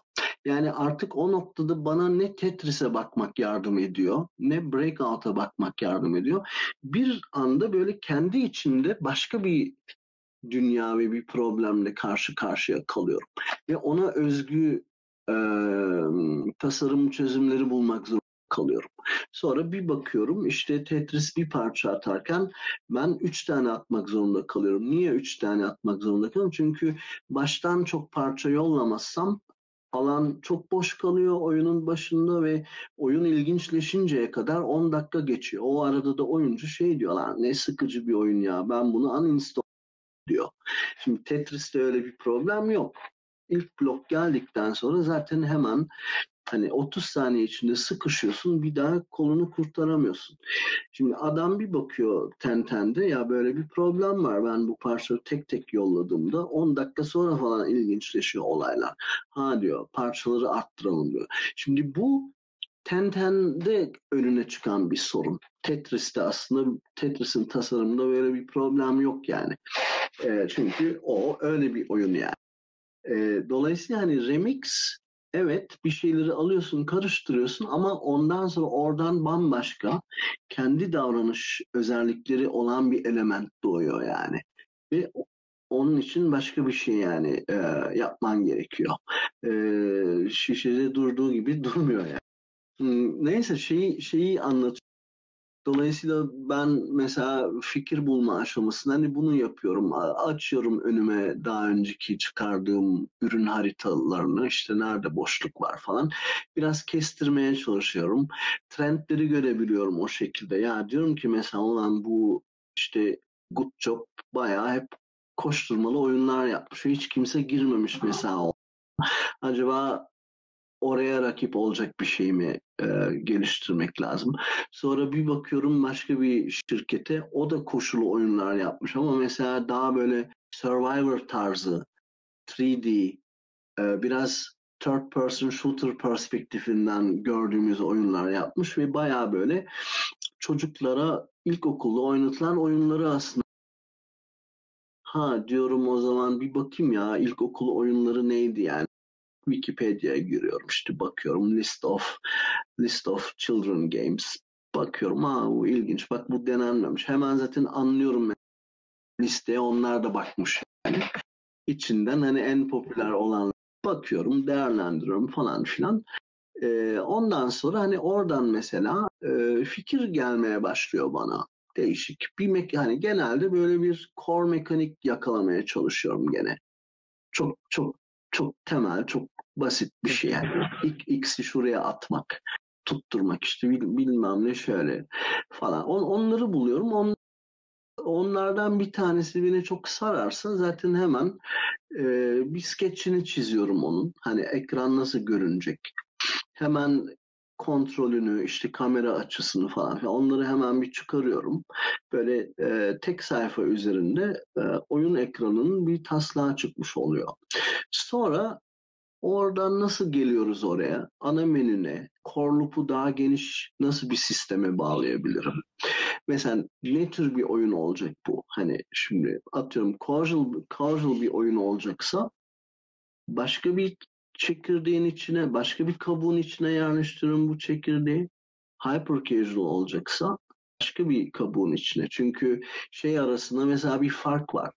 Yani artık o noktada bana ne Tetris'e bakmak yardım ediyor, ne Breakout'a bakmak yardım ediyor. Bir anda böyle kendi içimde başka bir dünya ve bir problemle karşı karşıya kalıyorum. Ve ona özgü tasarım çözümleri bulmak zorunda kalıyorum. Sonra bir bakıyorum işte Tetris bir parça atarken ben 3 tane atmak zorunda kalıyorum. Niye 3 tane atmak zorunda kalıyorum? Çünkü baştan çok parça yollamazsam alan çok boş kalıyor oyunun başında ve oyun ilginçleşinceye kadar 10 dakika geçiyor. O arada da oyuncu şey diyorlar, ne sıkıcı bir oyun ya, ben bunu uninstall diyor. Şimdi Tetris'te öyle bir problem yok. İlk blok geldikten sonra zaten hemen hani 30 saniye içinde sıkışıyorsun, bir daha kolunu kurtaramıyorsun. Şimdi adam bir bakıyor Ten Ten'de, ya böyle bir problem var, ben bu parçayı tek tek yolladığımda 10 dakika sonra falan ilginçleşiyor olaylar. Ha diyor, parçaları arttıralım diyor. Şimdi bu Ten Ten'de önüne çıkan bir sorun. Tetris'te aslında, Tetris'in tasarımında böyle bir problem yok yani. Çünkü o öyle bir oyun yani. Dolayısıyla hani remix, evet bir şeyleri alıyorsun, karıştırıyorsun ama ondan sonra oradan bambaşka kendi davranış özellikleri olan bir element doğuyor yani. Ve onun için başka bir şey yani yapman gerekiyor. Şişede durduğu gibi durmuyor yani. Neyse şeyi anlatayım. Dolayısıyla ben mesela fikir bulma aşamasında hani bunu yapıyorum. Açıyorum önüme daha önceki çıkardığım ürün haritalarını, işte nerede boşluk var falan. Biraz kestirmeye çalışıyorum. Trendleri görebiliyorum o şekilde. Ya diyorum ki mesela olan bu işte Good Job bayağı hep koşturmalı oyunlar yapmış. Hiç kimse girmemiş mesela. Acaba oraya rakip olacak bir şey mi geliştirmek lazım? Sonra bir bakıyorum başka bir şirkete, o da koşulu oyunlar yapmış ama mesela daha böyle Survivor tarzı 3D biraz third person shooter perspektifinden gördüğümüz oyunlar yapmış ve bayağı böyle çocuklara ilkokulda oynatılan oyunları aslında. Ha diyorum, o zaman bir bakayım ya ilkokul oyunları neydi yani. Wikipedia'ya giriyorum, işte bakıyorum list of children games, bakıyorum ha bu ilginç, bak bu denenmemiş, hemen zaten anlıyorum listeye onlar da bakmış yani. İçinden hani en popüler olan bakıyorum, değerlendiriyorum falan filan. Ondan sonra hani oradan mesela fikir gelmeye başlıyor bana değişik bir hani genelde böyle bir core mekanik yakalamaya çalışıyorum gene. Çok temel, çok basit bir şey yani. X'i şuraya atmak, tutturmak işte bilmem ne şöyle falan. Onları buluyorum. Onlardan bir tanesi beni çok sararsa zaten hemen bir skeçini çiziyorum onun. Hani ekran nasıl görünecek? Hemen kontrolünü, işte kamera açısını falan filan, onları hemen bir çıkarıyorum. Böyle tek sayfa üzerinde oyun ekranının bir taslağı çıkmış oluyor. Sonra oradan nasıl geliyoruz oraya? Ana menüne, core loop'u daha geniş nasıl bir sisteme bağlayabilirim? Mesela ne tür bir oyun olacak bu? Hani şimdi atıyorum casual bir oyun olacaksa başka bir çekirdeğin içine, başka bir kabuğun içine yerleştiriyorum bu çekirdeği. Hyper casual olacaksa başka bir kabuğun içine. Çünkü şey arasında mesela bir fark var.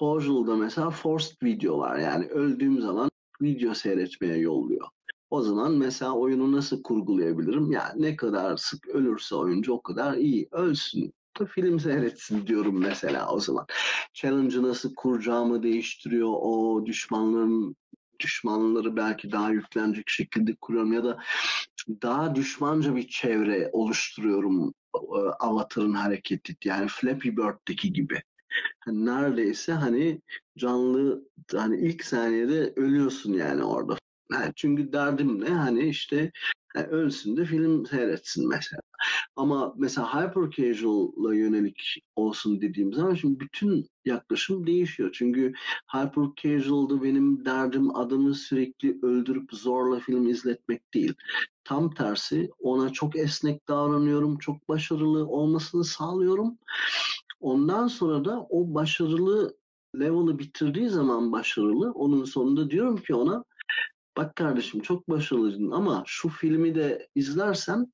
Casual'da mesela forced video var. Yani öldüğüm zaman video seyretmeye yolluyor. O zaman mesela oyunu nasıl kurgulayabilirim? Yani ne kadar sık ölürse oyuncu o kadar iyi. Ölsün da film seyretsin diyorum mesela o zaman. Challenge'ı nasıl kuracağımı değiştiriyor. O düşmanları belki daha yüklenecek şekilde kuruyorum ya da daha düşmanca bir çevre oluşturuyorum avatarın hareketi. Yani Flappy Bird'deki gibi. Yani neredeyse hani canlı, hani ilk saniyede ölüyorsun yani orada. Yani çünkü derdim ne, hani işte yani ölsün de film seyretsin mesela. Ama mesela hyper casual'a yönelik olsun dediğim zaman şimdi bütün yaklaşım değişiyor. Çünkü hyper casual'da benim derdim adamı sürekli öldürüp zorla film izletmek değil. Tam tersi, ona çok esnek davranıyorum, çok başarılı olmasını sağlıyorum. Ondan sonra da o başarılı level'ı bitirdiği zaman, başarılı, onun sonunda diyorum ki ona bak kardeşim çok başarılıydın ama şu filmi de izlersen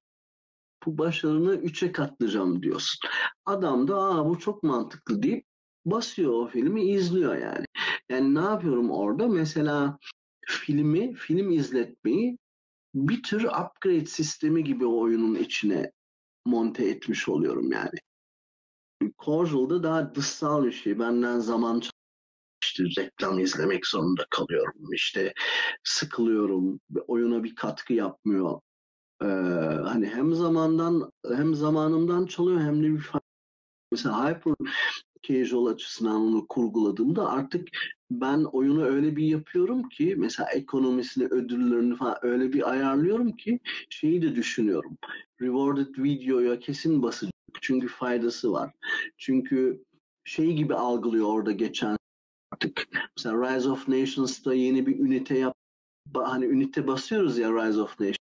bu başarını 3'e katlayacağım diyorsun. Adam da bu çok mantıklı deyip basıyor o filmi, izliyor yani. Yani ne yapıyorum orada? Mesela film izletmeyi bir tür upgrade sistemi gibi oyunun içine monte etmiş oluyorum yani. Casual'da daha dışsal bir şey. Benden zaman işte reklam izlemek zorunda kalıyorum. İşte sıkılıyorum. Oyuna bir katkı yapmıyor. Hani hem zamanımdan çalıyor hem de bir mesela hyper casual açısından onu kurguladığımda artık ben oyunu öyle bir yapıyorum ki mesela ekonomisini, ödüllerini falan öyle bir ayarlıyorum ki şeyi de düşünüyorum. Rewarded videoya kesin basacak. Çünkü faydası var. Çünkü şey gibi algılıyor orada geçen artık. Mesela Rise of Nations'ta yeni bir ünite hani ünite basıyoruz ya Rise of Nations.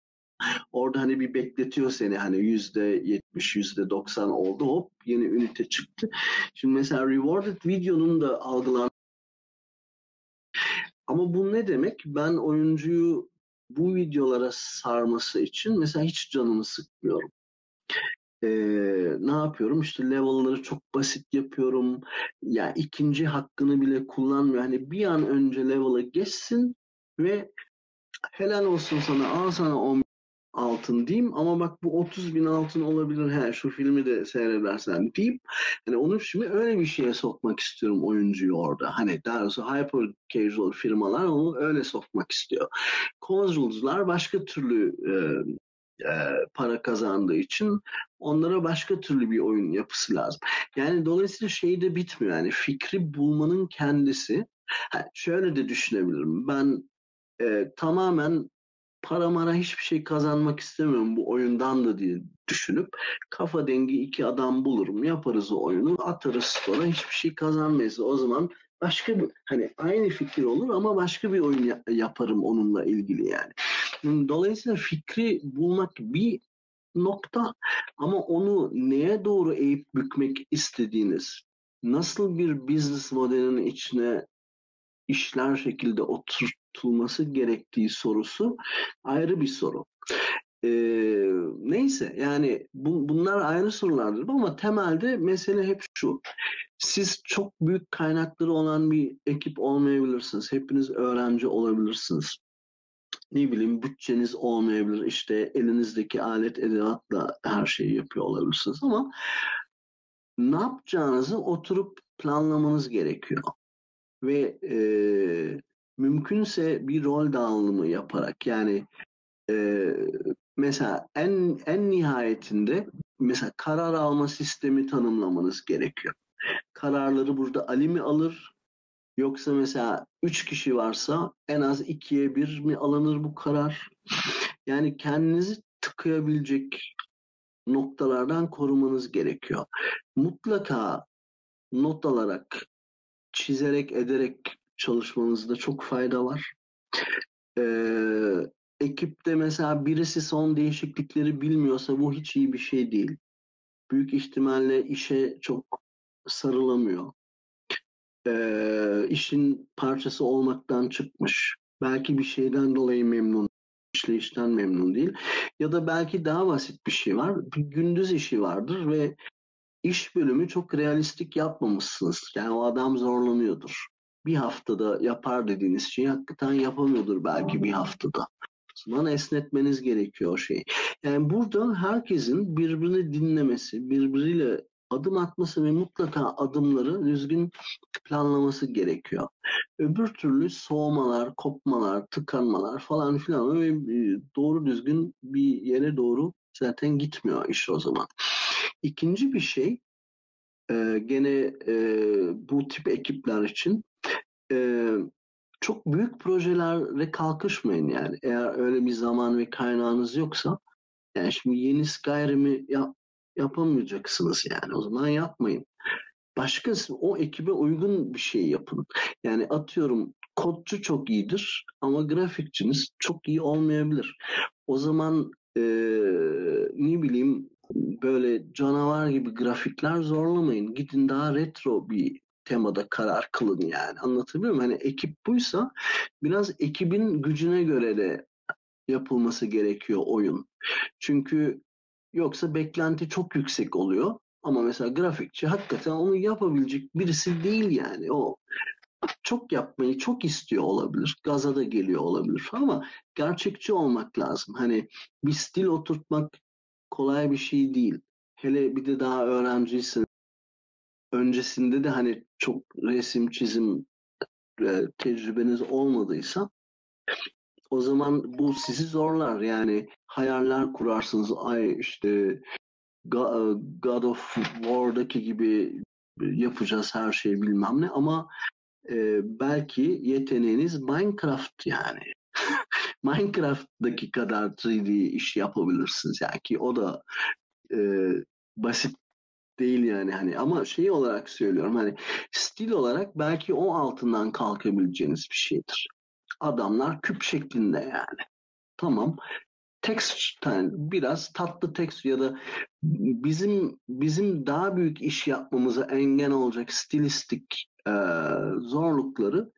Orada hani bir bekletiyor seni hani %70, %90 oldu hop yeni ünite çıktı. Şimdi mesela Rewarded videonun da algılan. Ama bu ne demek? Ben oyuncuyu bu videolara sarması için mesela hiç canımı sıkmıyorum. Ne yapıyorum? İşte level'ları çok basit yapıyorum. Ya yani ikinci hakkını bile kullanmıyor. Hani bir an önce level'a geçsin ve helal olsun sana, al sana 10.000 altın diyeyim ama bak bu 30.000 altın olabilir. Şu filmi de seyredersen diyeyim. Hani onu şimdi öyle bir şeye sokmak istiyorum oyuncuyu orada. Hani daha doğrusu hyper casual firmalar onu öyle sokmak istiyor. Casual'lar başka türlü para kazandığı için onlara başka türlü bir oyun yapısı lazım. Yani dolayısıyla şey de bitmiyor. Yani fikri bulmanın kendisi. Şöyle de düşünebilirim. Ben tamamen para hiçbir şey kazanmak istemiyorum bu oyundan da diye düşünüp kafa dengi 2 adam bulurum. Yaparız o oyunu, atarız sonra hiçbir şey kazanmayız. O zaman başka bir hani aynı fikir olur ama başka bir oyun yaparım onunla ilgili yani. Dolayısıyla fikri bulmak bir nokta ama onu neye doğru eğip bükmek istediğiniz, nasıl bir business modelinin içine işler şekilde oturtulması gerektiği sorusu ayrı bir soru. Neyse yani bunlar ayrı sorulardır ama temelde mesele hep şu. Siz çok büyük kaynakları olan bir ekip olmayabilirsiniz. Hepiniz öğrenci olabilirsiniz. Ne bileyim bütçeniz olmayabilir. İşte elinizdeki alet edevatla her şeyi yapıyor olabilirsiniz ama ne yapacağınızı oturup planlamanız gerekiyor. Ve mümkünse bir rol dağılımı yaparak yani mesela en nihayetinde mesela karar alma sistemi tanımlamanız gerekiyor. Kararları burada Ali mi alır? Yoksa mesela 3 kişi varsa en az 2'ye 1 mi alınır bu karar? Yani kendinizi tıkayabilecek noktalardan korumanız gerekiyor. Mutlaka not alarak, çizerek, ederek çalışmanızda çok fayda var. Ekipte mesela birisi son değişiklikleri bilmiyorsa bu hiç iyi bir şey değil. Büyük ihtimalle işe çok sarılamıyor. İşin parçası olmaktan çıkmış. Belki bir şeyden dolayı memnun, işleyişten memnun değil. Ya da belki daha basit bir şey var. Bir gündüz işi vardır ve İş bölümü çok realistik yapmamışsınız. Yani o adam zorlanıyordur. Bir haftada yapar dediğiniz şeyi hakikaten yapamıyordur belki bir haftada. Sonra esnetmeniz gerekiyor o şeyi. Yani burada herkesin birbirini dinlemesi, birbiriyle adım atması ve mutlaka adımları düzgün planlaması gerekiyor. Öbür türlü soğumalar, kopmalar, tıkanmalar falan filan ve doğru düzgün bir yere doğru zaten gitmiyor iş o zaman. İkinci bir şey gene bu tip ekipler için çok büyük projelere kalkışmayın yani. Eğer öyle bir zaman ve kaynağınız yoksa yani şimdi yeni Skyrim'i yapamayacaksınız yani. O zaman yapmayın. Başkası o ekibe uygun bir şey yapın. Yani atıyorum kodcu çok iyidir ama grafikçiniz çok iyi olmayabilir. O zaman ne bileyim böyle canavar gibi grafikler zorlamayın. Gidin daha retro bir temada karar kılın yani. Anlatabiliyor muyum? Hani ekip buysa biraz ekibin gücüne göre de yapılması gerekiyor oyun. Çünkü yoksa beklenti çok yüksek oluyor. Ama mesela grafikçi hakikaten onu yapabilecek birisi değil yani. O çok yapmayı çok istiyor olabilir. Gaza da geliyor olabilir ama gerçekçi olmak lazım. Hani bir stil oturtmak kolay bir şey değil. Hele bir de daha öğrenciysen. Öncesinde de hani çok resim, çizim tecrübeniz olmadıysa o zaman bu sizi zorlar. Yani hayaller kurarsınız. Ay işte God of War'daki gibi yapacağız her şeyi bilmem ne ama belki yeteneğiniz Minecraft yani. Minecraft'daki kadar 3D iş yapabilirsiniz. Yani ki o da basit değil yani hani ama şey olarak söylüyorum hani stil olarak belki o altından kalkabileceğiniz bir şeydir. Adamlar küp şeklinde yani. Tamam. Tekst yani biraz tatlı tekst ya da bizim daha büyük iş yapmamıza engel olacak stilistik zorlukları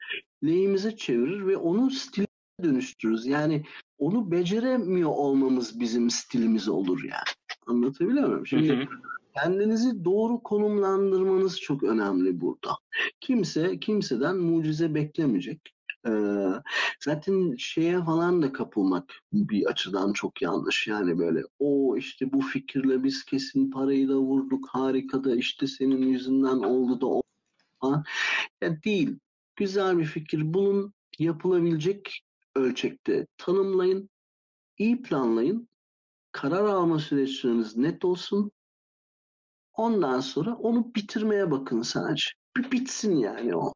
lehimize çevirir ve onu stile dönüştürürüz. Yani onu beceremiyor olmamız bizim stilimiz olur yani. Anlatabiliyor muyum? Şimdi hı hı. Kendinizi doğru konumlandırmanız çok önemli burada. Kimse kimseden mucize beklemeyecek. Zaten şeye falan da kapılmak bir açıdan çok yanlış yani böyle o işte bu fikirle biz kesin parayı da vurduk harika da işte senin yüzünden oldu da oldu ya değil güzel bir fikir bulun yapılabilecek ölçekte tanımlayın iyi planlayın karar alma süreçleriniz net olsun ondan sonra onu bitirmeye bakın sadece bir bitsin yani o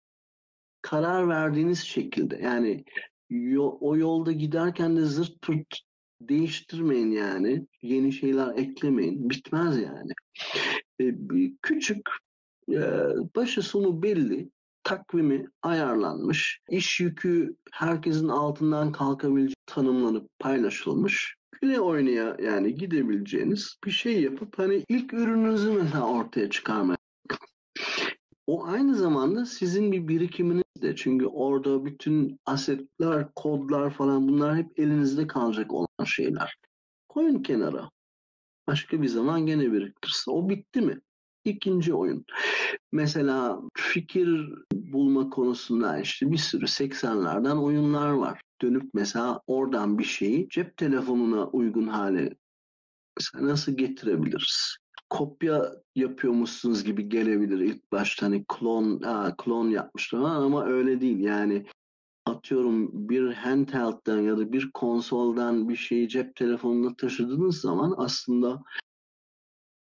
karar verdiğiniz şekilde yani o yolda giderken de zırt pırt değiştirmeyin yani yeni şeyler eklemeyin bitmez yani küçük başı sonu belli takvimi ayarlanmış iş yükü herkesin altından kalkabileceği tanımlanıp paylaşılmış güle oynaya yani gidebileceğiniz bir şey yapıp hani ilk ürününüzü mesela ortaya çıkarmaya o aynı zamanda sizin bir birikiminiz de. Çünkü orada bütün asetler, kodlar falan bunlar hep elinizde kalacak olan şeyler. Koyun kenara. Başka bir zaman gene biriktirse. O bitti mi? İkinci oyun. Mesela fikir bulma konusunda işte bir sürü 80'lerden oyunlar var. Dönüp mesela oradan bir şeyi cep telefonuna uygun hale nasıl getirebiliriz? Kopya yapıyormuşsunuz gibi gelebilir ilk başta hani klon yapmışlar ama öyle değil yani atıyorum bir handheld'den ya da bir konsoldan bir şeyi cep telefonuna taşıdığınız zaman aslında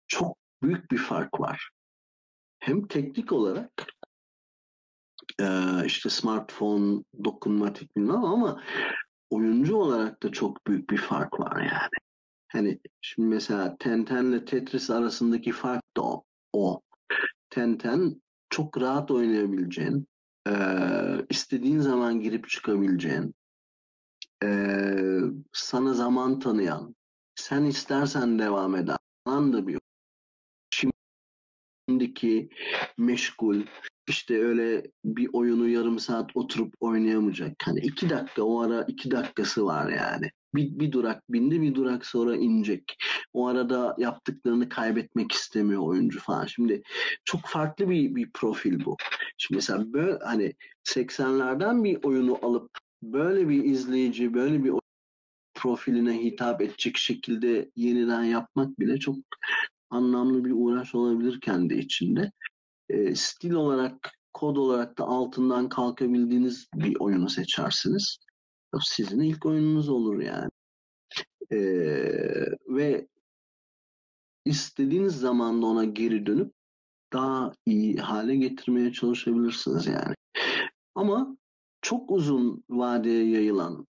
çok büyük bir fark var. Hem teknik olarak işte smartphone dokunmatik bilmem ama oyuncu olarak da çok büyük bir fark var yani. Hani şimdi mesela Ten Ten'le Tetris arasındaki fark da o. Ten Ten çok rahat oynayabileceğin, istediğin zaman girip çıkabileceğin, sana zaman tanıyan, sen istersen devam eden falan da bir. Şimdiki meşgul, işte öyle bir oyunu yarım saat oturup oynayamayacak. Hani 2 dakika o ara 2 dakikası var yani. Bir durak bindi, bir durak sonra inecek. O arada yaptıklarını kaybetmek istemiyor oyuncu falan. Şimdi çok farklı bir profil bu. Şimdi mesela böyle hani 80'lerden bir oyunu alıp böyle bir izleyici, böyle bir profiline hitap edecek şekilde yeniden yapmak bile çok anlamlı bir uğraş olabilir kendi içinde. Stil olarak, kod olarak da altından kalkabildiğiniz bir oyunu seçersiniz. Sizin ilk oyununuz olur yani. Ve istediğiniz zamanda ona geri dönüp daha iyi hale getirmeye çalışabilirsiniz yani. Ama çok uzun vadeye yayılan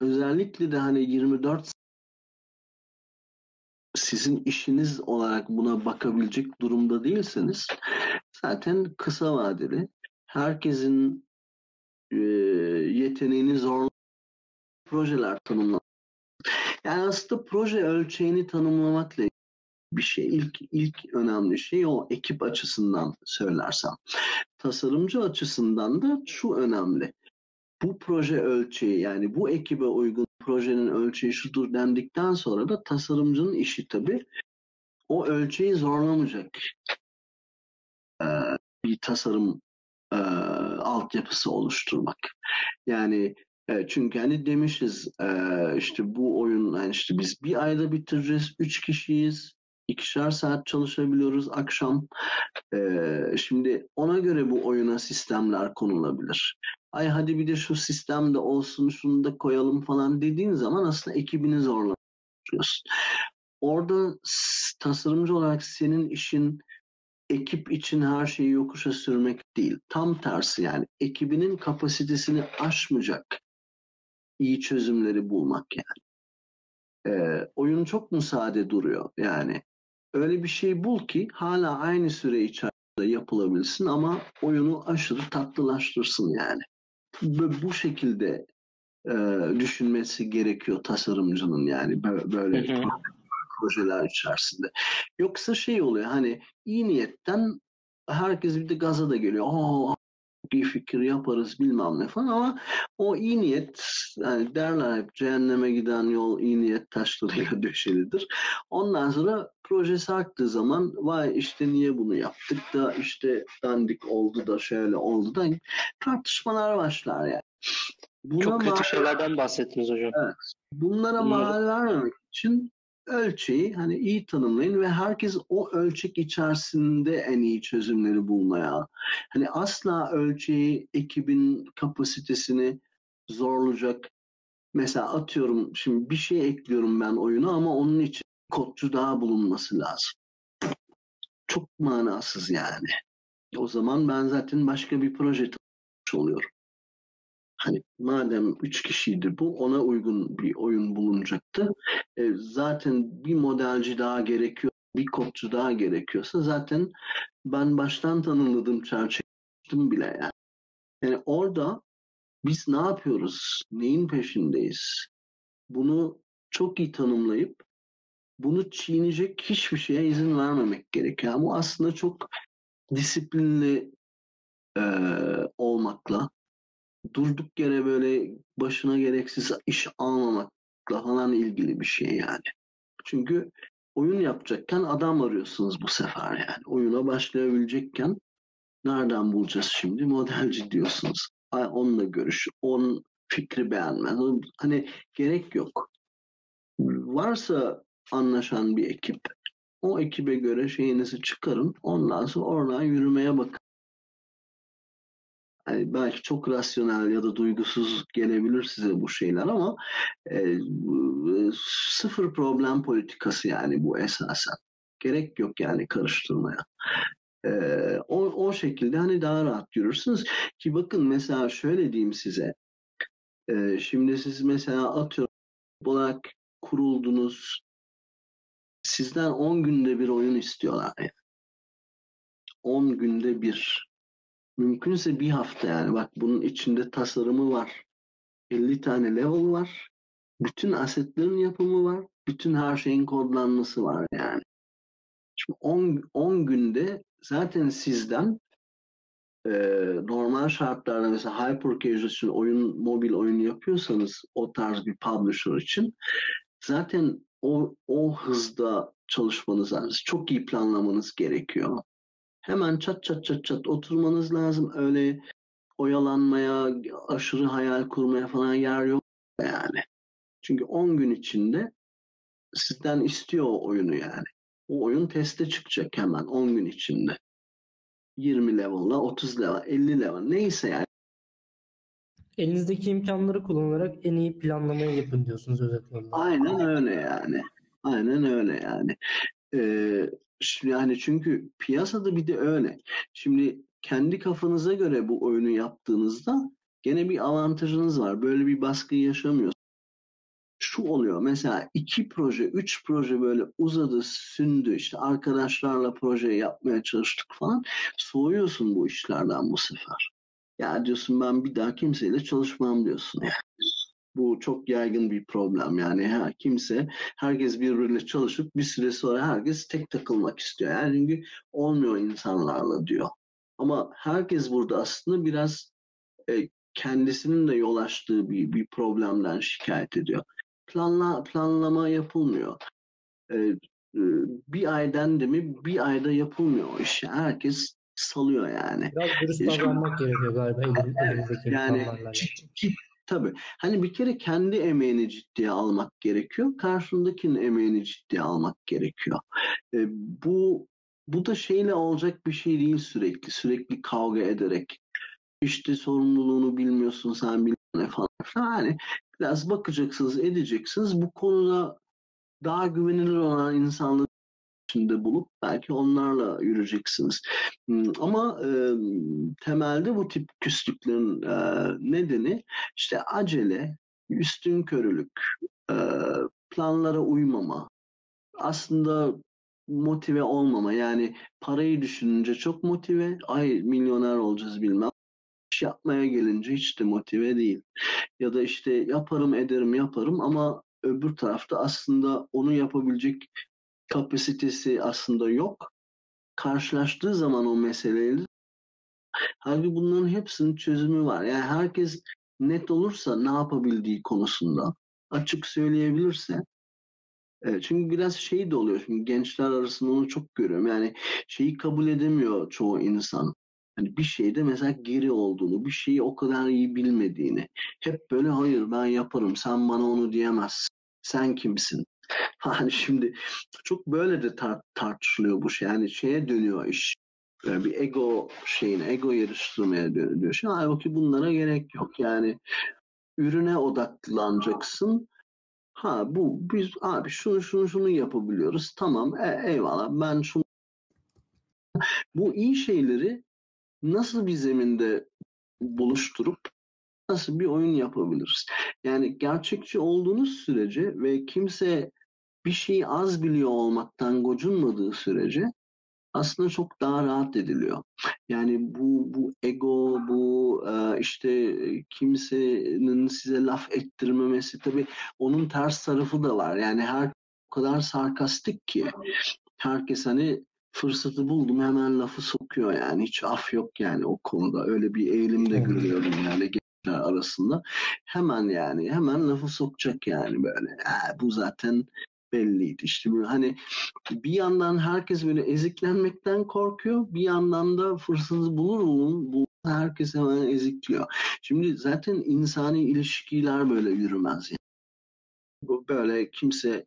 özellikle de hani 24 sizin işiniz olarak buna bakabilecek durumda değilseniz zaten kısa vadeli herkesin yeteneğini zorlayan projeler tanımlamak. Yani aslında proje ölçeğini tanımlamakla bir şey. İlk önemli şey o ekip açısından söylersem. tasarımcı açısından da şu önemli. Bu proje ölçeği, yani bu ekibe uygun projenin ölçeği şudur dendikten sonra da tasarımcının işi tabii o ölçeği zorlamayacak bir tasarım altyapısı oluşturmak. Yani çünkü hani demişiz işte bu oyun, yani işte biz bir ayda bitireceğiz, 3 kişiyiz. 2'şer saat çalışabiliyoruz akşam. Şimdi ona göre bu oyuna sistemler konulabilir. Ay hadi bir de şu sistem de olsun, şunu da koyalım falan dediğin zaman aslında ekibini zorlanıyorsun. Orada tasarımcı olarak senin işin ekip için her şeyi yokuşa sürmek değil. Tam tersi, yani ekibinin kapasitesini aşmayacak iyi çözümleri bulmak yani. Oyun çok müsaade duruyor yani. Öyle bir şey bul ki hala aynı süre içerisinde yapılabilsin ama oyunu aşırı tatlılaştırsın yani. Bu şekilde düşünmesi gerekiyor tasarımcının yani böyle projeler içerisinde. Yoksa şey oluyor, hani iyi niyetten herkes bir de gaza da geliyor. Bir fikir yaparız bilmem ne falan, ama o iyi niyet, yani derler hep cehenneme giden yol iyi niyet taşlarıyla döşelidir. Ondan sonra proje sarktığı zaman vay işte niye bunu yaptık da işte dandik oldu da şöyle oldu da tartışmalar başlar yani. Buna çok kritik şeylerden bahsettiniz hocam. Evet, bunlara mahal vermemek için ölçeği hani iyi tanımlayın ve herkes o ölçek içerisinde en iyi çözümleri bulmaya. Hani asla ölçeği ekibin kapasitesini zorlayacak. Mesela atıyorum şimdi bir şey ekliyorum ben oyuna ama onun için kodcu daha bulunması lazım. Çok manasız yani. O zaman ben zaten başka bir proje tutmuş oluyorum. Hani madem 3 kişiydi bu, ona uygun bir oyun bulunacaktı. Zaten bir modelci daha gerekiyor, bir kodcu daha gerekiyorsa zaten ben baştan tanımladım, çerçeveledim bile yani. Yani orada biz ne yapıyoruz, neyin peşindeyiz? Bunu çok iyi tanımlayıp bunu çiğneyecek hiçbir şeye izin vermemek gerekiyor. Yani bu aslında çok disiplinli olmakla, durduk yere böyle başına gereksiz iş almamakla falan ilgili bir şey yani. Çünkü oyun yapacakken adam arıyorsunuz bu sefer yani. Oyuna başlayabilecekken nereden bulacağız şimdi? Modelci diyorsunuz. Onunla görüş, onun fikri beğenmez. Hani gerek yok. Varsa anlaşan bir ekip, o ekibe göre şeyinizi çıkarın. Ondan sonra oradan yürümeye bakın. Yani belki çok rasyonel ya da duygusuz gelebilir size bu şeyler ama sıfır problem politikası yani bu esasen. Gerek yok yani karıştırmaya. O şekilde hani daha rahat yürürsünüz ki bakın mesela şöyle diyeyim size. Şimdi siz mesela atıyorum olarak kuruldunuz. Sizden 10 günde bir oyun istiyorlar yani. 10 günde bir. Mümkünse bir hafta yani. Bak bunun içinde tasarımı var. 50 tane level var. Bütün asetlerin yapımı var. Bütün her şeyin kodlanması var yani. Şimdi 10 günde zaten sizden normal şartlarda mesela hyper-casual için oyun, mobil oyun yapıyorsanız o tarz bir publisher için zaten o hızda çalışmanız lazım. Çok iyi planlamanız gerekiyor. Hemen çat oturmanız lazım. Öyle oyalanmaya, aşırı hayal kurmaya falan yer yok yani. Çünkü 10 gün içinde sizden istiyor o oyunu yani. O oyun teste çıkacak hemen 10 gün içinde. 20 level'la, 30 level, 50 level neyse yani. Elinizdeki imkanları kullanarak en iyi planlamayı yapın diyorsunuz özetle. Aynen öyle yani. Aynen öyle yani. Yani çünkü piyasada bir de öyle. Şimdi kendi kafanıza göre bu oyunu yaptığınızda gene bir avantajınız var. Böyle bir baskı yaşamıyorsunuz. Şu oluyor mesela 2 proje, 3 proje böyle uzadı, sündü. İşte arkadaşlarla proje yapmaya çalıştık falan. Soğuyorsun bu işlerden bu sefer. Ya diyorsun ben bir daha kimseyle çalışmam diyorsun ya. Bu çok yaygın bir problem yani. Herkes birbiriyle çalışıp bir süre sonra herkes tek takılmak istiyor. Yani çünkü olmuyor insanlarla diyor. Ama herkes burada aslında biraz kendisinin de yol açtığı bir problemden şikayet ediyor. Planlama yapılmıyor. Bir aydan demi bir ayda yapılmıyor o iş. Herkes salıyor yani. Biraz dürüst davranmak gerekiyor galiba. Yani tabii. Hani bir kere kendi emeğini ciddiye almak gerekiyor. Karşındakinin emeğini ciddiye almak gerekiyor. Bu da şeyle olacak bir şey değil sürekli. Sürekli kavga ederek. İşte sorumluluğunu bilmiyorsun sen bilmem falan. Yani biraz bakacaksınız, edeceksiniz. Bu konuda daha güvenilir olan insanları içinde bulup belki onlarla yürüyeceksiniz. Ama temelde bu tip küslüklerin nedeni işte acele, üstünkörülük, planlara uymama, aslında motive olmama. Yani parayı düşününce çok motive, ay milyoner olacağız bilmem. İş yapmaya gelince hiç de motive değil. Ya da işte yaparım ederim yaparım ama öbür tarafta aslında onu yapabilecek kapasitesi aslında yok. Karşılaştığı zaman o meseleyle. Halbuki bunların hepsinin çözümü var. Yani herkes net olursa ne yapabildiği konusunda açık söyleyebilirse. Çünkü biraz şey de oluyor. Şimdi gençler arasında onu çok görüyorum. Yani şeyi kabul edemiyor çoğu insan. Yani bir şeyde mesela geri olduğunu, bir şeyi o kadar iyi bilmediğini, hep böyle hayır ben yaparım, sen bana onu diyemezsin, sen kimsin? Yani şimdi çok böyle de tartışılıyor bu şey. Yani şeye dönüyor iş, yani bir ego yarıştırmaya dönüyor. Şimdi halbuki bunlara gerek yok. Yani ürüne odaklanacaksın. Biz abi şunu yapabiliyoruz. Tamam, eyvallah. Ben şunu. Bu iyi şeyleri nasıl bir zeminde buluşturup nasıl bir oyun yapabiliriz? Yani gerçekçi olduğunuz sürece ve kimse bir şeyi az biliyor olmaktan gocunmadığı sürece aslında çok daha rahat ediliyor. Yani bu ego, bu işte kimsenin size laf ettirmemesi, tabii onun ters tarafı da var. Yani her o kadar sarkastik ki herkes hani fırsatı buldum hemen lafı sokuyor yani. Hiç af yok yani o konuda. Öyle bir eğilim de görüyorum yani gençler arasında. Hemen lafı sokacak yani böyle. Bu zaten belliydi. İşte böyle hani bir yandan herkes böyle eziklenmekten korkuyor. Bir yandan da fırsatı bulur herkes hemen ezikliyor. Şimdi zaten insani ilişkiler böyle yürümez yani. Böyle kimse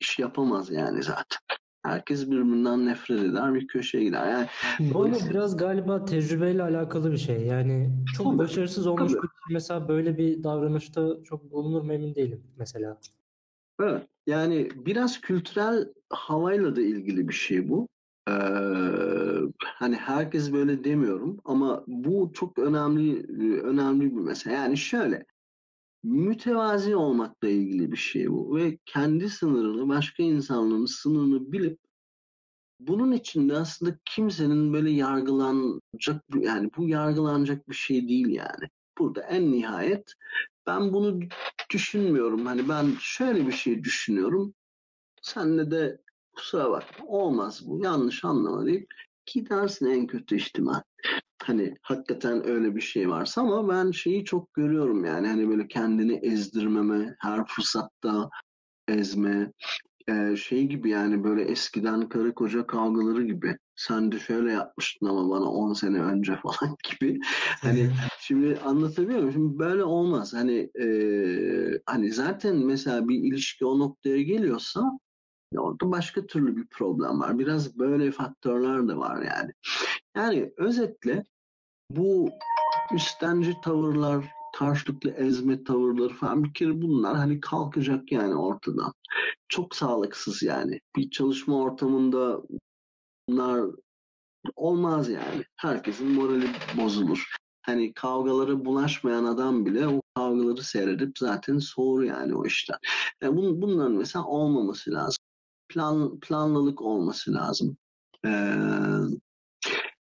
iş yapamaz yani zaten. Herkes birbirinden nefret eder, bir köşeye gider. Yani dolayısıyla biraz galiba tecrübeyle alakalı bir şey. Yani çok başarısız olmuş bir mesela böyle bir davranışta çok bulunur mu emin değilim mesela. Evet. Yani biraz kültürel havayla da ilgili bir şey bu. Hani herkes böyle demiyorum ama bu çok önemli bir mesele. Yani şöyle. Mütevazi olmakla ilgili bir şey bu ve kendi sınırını, başka insanların sınırını bilip bunun içinde aslında kimsenin böyle yargılanacak, yani bu yargılanacak bir şey değil yani. Burada en nihayet ben bunu düşünmüyorum. Hani ben şöyle bir şey düşünüyorum. Senle de kusura bakma olmaz bu. Yanlış anlama deyip gidersin en kötü ihtimal. Hani hakikaten öyle bir şey varsa ama ben şeyi çok görüyorum yani hani böyle kendini ezdirmeme, her fırsatta ezme, şey gibi yani böyle eskiden karı koca kavgaları gibi. Sen de şöyle yapmıştın ama bana 10 sene önce falan gibi. Hani şimdi anlatabiliyor muyum? Şimdi böyle olmaz. Hani zaten mesela bir ilişki o noktaya geliyorsa orada başka türlü bir problem var. Biraz böyle faktörler de var yani. Yani özetle bu üstenci tavırlar, karşılıklı ezme tavırları falan bir kere bunlar hani kalkacak yani ortadan. Çok sağlıksız yani. Bir çalışma ortamında bunlar olmaz yani. Herkesin morali bozulur. Hani kavgalara bulaşmayan adam bile o kavgaları seyredip zaten soğur yani o işten. Yani bunların mesela olmaması lazım. Planlılık olması lazım.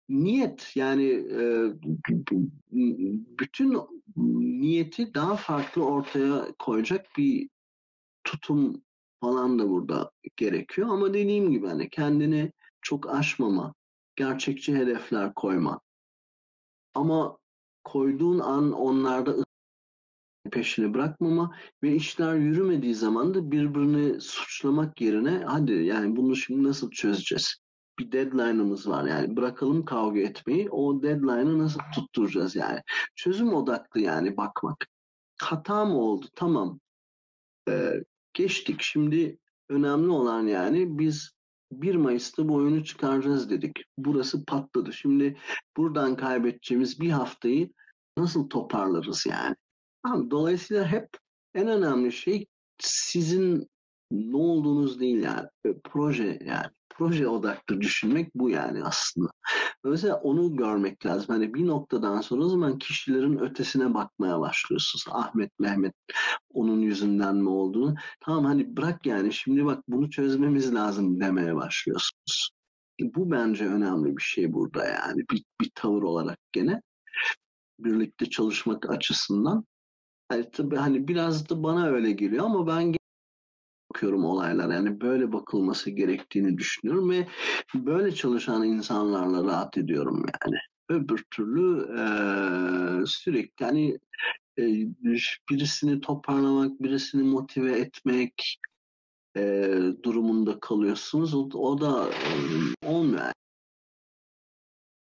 Niyet yani bütün niyeti daha farklı ortaya koyacak bir tutum falan da burada gerekiyor. Ama dediğim gibi hani kendini çok aşmama, gerçekçi hedefler koyma, Ama koyduğun an onlarda peşini bırakmama ve işler yürümediği zaman da birbirini suçlamak yerine hadi yani bunu şimdi nasıl çözeceğiz? Bir deadline'ımız var yani bırakalım kavga etmeyi, o deadline'ı nasıl tutturacağız yani? Çözüm odaklı yani bakmak. Hata mı oldu? Tamam. Geçtik. Şimdi önemli olan yani biz 1 Mayıs'ta bu oyunu çıkaracağız dedik. Burası patladı. Şimdi buradan kaybedeceğimiz bir haftayı nasıl toparlarız yani? Dolayısıyla hep en önemli şey sizin ne olduğunuz değil yani. Proje yani. Proje odaklı düşünmek bu yani aslında. Mesela onu görmek lazım. Hani bir noktadan sonra o zaman kişilerin ötesine bakmaya başlıyorsunuz. Ahmet, Mehmet onun yüzünden mi olduğunu. Tamam hani bırak yani şimdi bak bunu çözmemiz lazım demeye başlıyorsunuz. Bu bence önemli bir şey burada yani. Bir tavır olarak gene. Birlikte çalışmak açısından. Yani tabii hani biraz da bana öyle geliyor ama ben bakıyorum olaylara yani böyle bakılması gerektiğini düşünüyorum ve böyle çalışan insanlarla rahat ediyorum yani. Öbür türlü sürekli hani birisini toparlamak, birisini motive etmek durumunda kalıyorsunuz. O da olmuyor.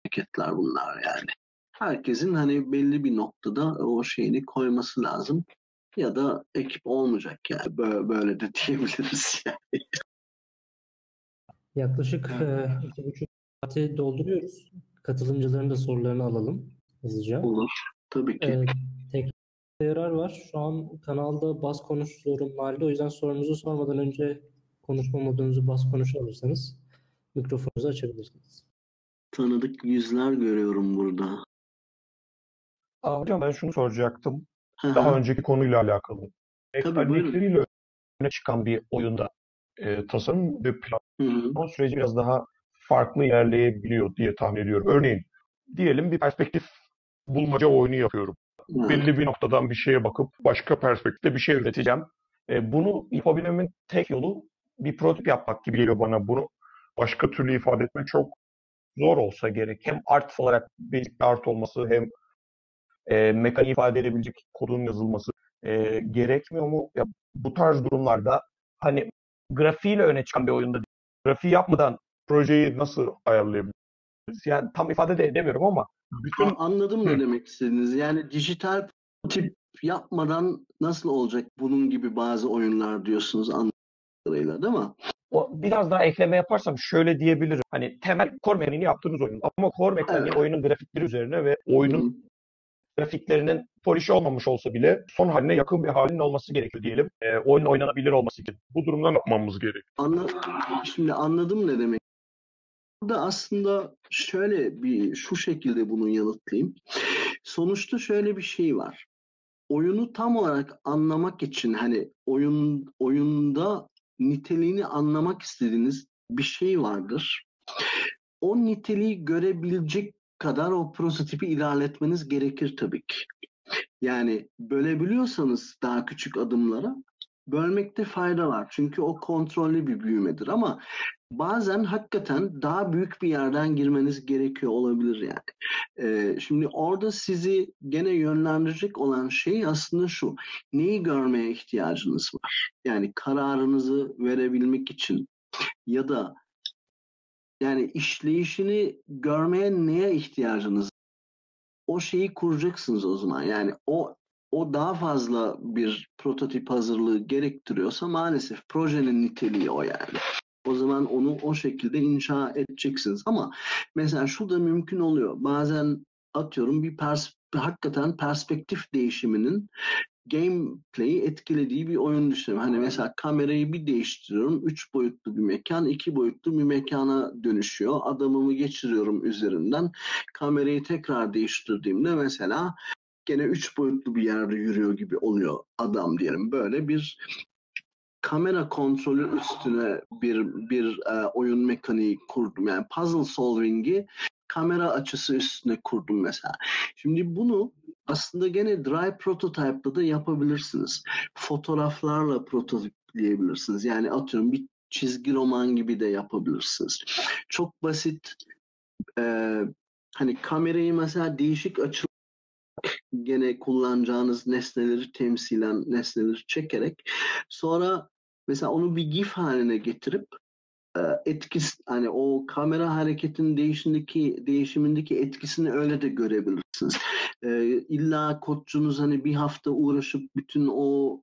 Hareketler bunlar yani. Herkesin hani belli bir noktada o şeyini koyması lazım. Ya da ekip olmayacak yani. Böyle de diyebiliriz yani. Yaklaşık 2,5 saati dolduruyoruz. Katılımcıların da sorularını alalım hızlıca. Olur. Tabii ki. Tekrar yarar var. Şu an kanalda bas konuş sorum halde. O yüzden sorumuzu sormadan önce konuşma modunuzu bas konuşa alırsanız mikrofonunuzu açabilirsiniz. Tanıdık yüzler görüyorum burada. Hocam ben şunu soracaktım. Daha önceki konuyla alakalı. Mekanikleriyle öne çıkan bir oyunda tasarım ve plan süreci biraz daha farklı ilerleyebiliyor diye tahmin ediyorum. Örneğin diyelim bir perspektif bulmaca oyunu yapıyorum. Belli bir noktadan bir şeye bakıp başka perspektifte bir şey üreteceğim. Bunu yapabilmemin tek yolu bir prototip yapmak gibi geliyor bana. Bunu başka türlü ifade etmek çok zor olsa gerek. Hem art olarak belirli art olması hem mekanik ifade edebilecek kodun yazılması gerekmiyor mu? Ya, bu tarz durumlarda hani grafiğiyle öne çıkan bir oyunda grafiği yapmadan projeyi nasıl ayarlayabiliriz? Yani tam ifade de edemiyorum ama bütün... Anladım ne demek istediğiniz. Yani dijital tip yapmadan nasıl olacak bunun gibi bazı oyunlar diyorsunuz anladığıyla değil mi? Biraz daha ekleme yaparsam şöyle diyebilirim. Hani temel core mekaniğini yaptığınız oyun ama core mekaniği oyunun grafikleri üzerine ve oyunun grafiklerinin polişi olmamış olsa bile son haline yakın bir halinin olması gerekiyor diyelim. Oyun oynanabilir olması için. Bu durumda ne yapmamız gerekiyor? Şimdi anladım ne demek. Burada aslında şöyle şu şekilde bunu yanıtlayayım. Sonuçta şöyle bir şey var. Oyunu tam olarak anlamak için hani oyunda niteliğini anlamak istediğiniz bir şey vardır. O niteliği görebilecek kadar o prototipi ilerletmeniz gerekir tabii ki. Yani bölebiliyorsanız daha küçük adımlara bölmekte fayda var. Çünkü o kontrollü bir büyümedir ama bazen hakikaten daha büyük bir yerden girmeniz gerekiyor olabilir yani. Şimdi orada sizi gene yönlendirecek olan şey aslında şu. Neyi görmeye ihtiyacınız var? Yani kararınızı verebilmek için ya da yani işleyişini görmeye neye ihtiyacınız? O şeyi kuracaksınız o zaman. Yani o daha fazla bir prototip hazırlığı gerektiriyorsa maalesef projenin niteliği o yani. O zaman onu o şekilde inşa edeceksiniz. Ama mesela şu da mümkün oluyor. Bazen atıyorum hakikaten perspektif değişiminin gameplay'i etkilediği bir oyun düşünüyorum. Hani mesela kamerayı bir değiştiriyorum. 3 boyutlu bir mekan, 2 boyutlu bir mekana dönüşüyor. Adamımı geçiriyorum üzerinden. Kamerayı tekrar değiştirdiğimde mesela gene 3 boyutlu bir yerde yürüyor gibi oluyor adam diyelim. Böyle bir kamera kontrolü üstüne bir oyun mekaniği kurdum. Yani puzzle solving'i kamera açısı üstüne kurdum mesela. Şimdi bunu aslında gene dry prototype'da da yapabilirsiniz. Fotoğraflarla prototipleyebilirsiniz. Yani atıyorum bir çizgi roman gibi de yapabilirsiniz. Çok basit hani kamerayı mesela değişik açı gene kullanacağınız nesneleri temsilen nesneleri çekerek sonra mesela onu bir gif haline getirip etkisi hani o kamera hareketinin değişimindeki etkisini öyle de görebilirsiniz. İlla kodcunuz hani bir hafta uğraşıp bütün o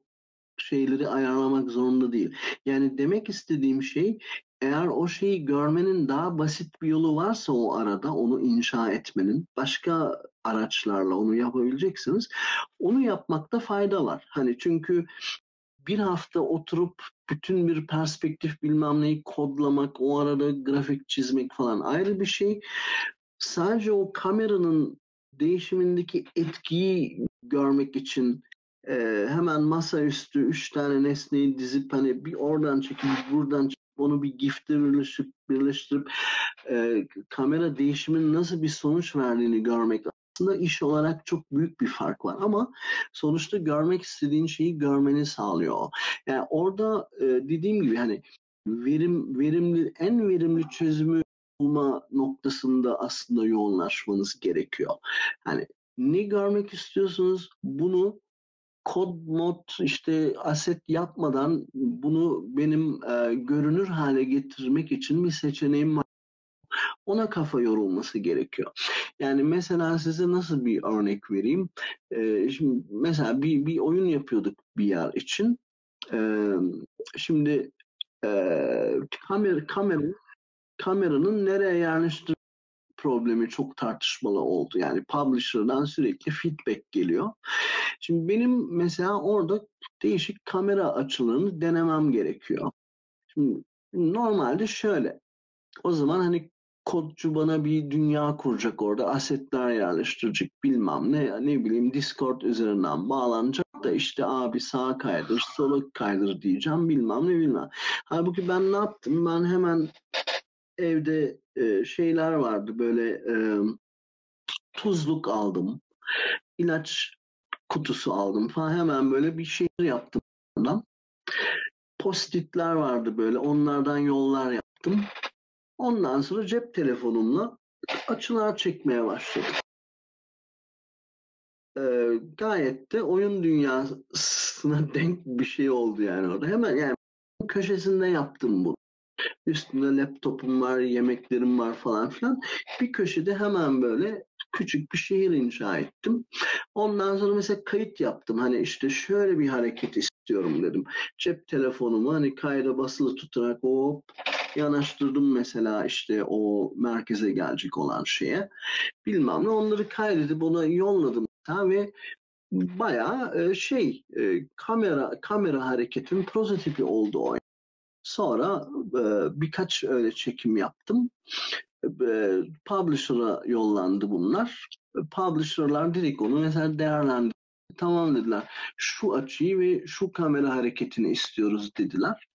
şeyleri ayarlamak zorunda değil. Yani demek istediğim şey, eğer o şeyi görmenin daha basit bir yolu varsa o arada onu inşa etmenin, başka araçlarla onu yapabileceksiniz. Onu yapmakta fayda var. Hani çünkü bir hafta oturup bütün bir perspektif bilmem neyi kodlamak, o arada grafik çizmek falan ayrı bir şey. Sadece o kameranın değişimindeki etkiyi görmek için hemen masaüstü 3 tane nesneyi dizip hani bir oradan çekip buradan çekip onu bir gifte birleştirip kamera değişiminin nasıl bir sonuç verdiğini görmek, aslında iş olarak çok büyük bir fark var ama sonuçta görmek istediğin şeyi görmeni sağlıyor. Yani orada dediğim gibi hani en verimli çözümü bulma noktasında aslında yoğunlaşmanız gerekiyor. Hani ne görmek istiyorsunuz, bunu kod mod işte aset yapmadan bunu benim görünür hale getirmek için bir seçeneğim var. Ona kafa yorulması gerekiyor. Yani mesela size nasıl bir örnek vereyim? Şimdi mesela bir oyun yapıyorduk bir yer için. Şimdi kameranın nereye yerleştirilmesi problemi çok tartışmalı oldu. Yani publisher'dan sürekli feedback geliyor. Şimdi benim mesela orada değişik kamera açılarını denemem gerekiyor. Şimdi normalde şöyle. O zaman hani kodcu bana bir dünya kuracak orada. Asetler yerleştirecek bilmem ne bileyim Discord üzerinden bağlanacak da işte abi sağa kaydır, sola kaydır diyeceğim bilmem. Halbuki ben ne yaptım? Ben hemen evde şeyler vardı böyle tuzluk aldım. İlaç kutusu aldım falan, hemen böyle bir şey yaptım. Post-itler vardı böyle, onlardan yollar yaptım. Ondan sonra cep telefonumla açılar çekmeye başladım. Gayet de oyun dünyasına denk bir şey oldu yani orada. Hemen yani köşesinde yaptım bunu. Üstünde laptopum var, yemeklerim var falan filan. Bir köşede hemen böyle küçük bir şehir inşa ettim. Ondan sonra mesela kayıt yaptım. Hani işte şöyle bir hareket istiyorum dedim. Cep telefonumu hani kayda basılı tutarak hop yanaştırdım mesela işte o merkeze gelecek olan şeye. Bilmem ne, onları kaydedip ona yolladım ve bayağı şey kamera hareketin prototipi oldu o. Sonra birkaç öyle çekim yaptım. Publisher'a yollandı bunlar. Publisher'lar direkt onu mesela değerlendirdi. Tamam dediler. Şu açıyı ve şu kamera hareketini istiyoruz dediler.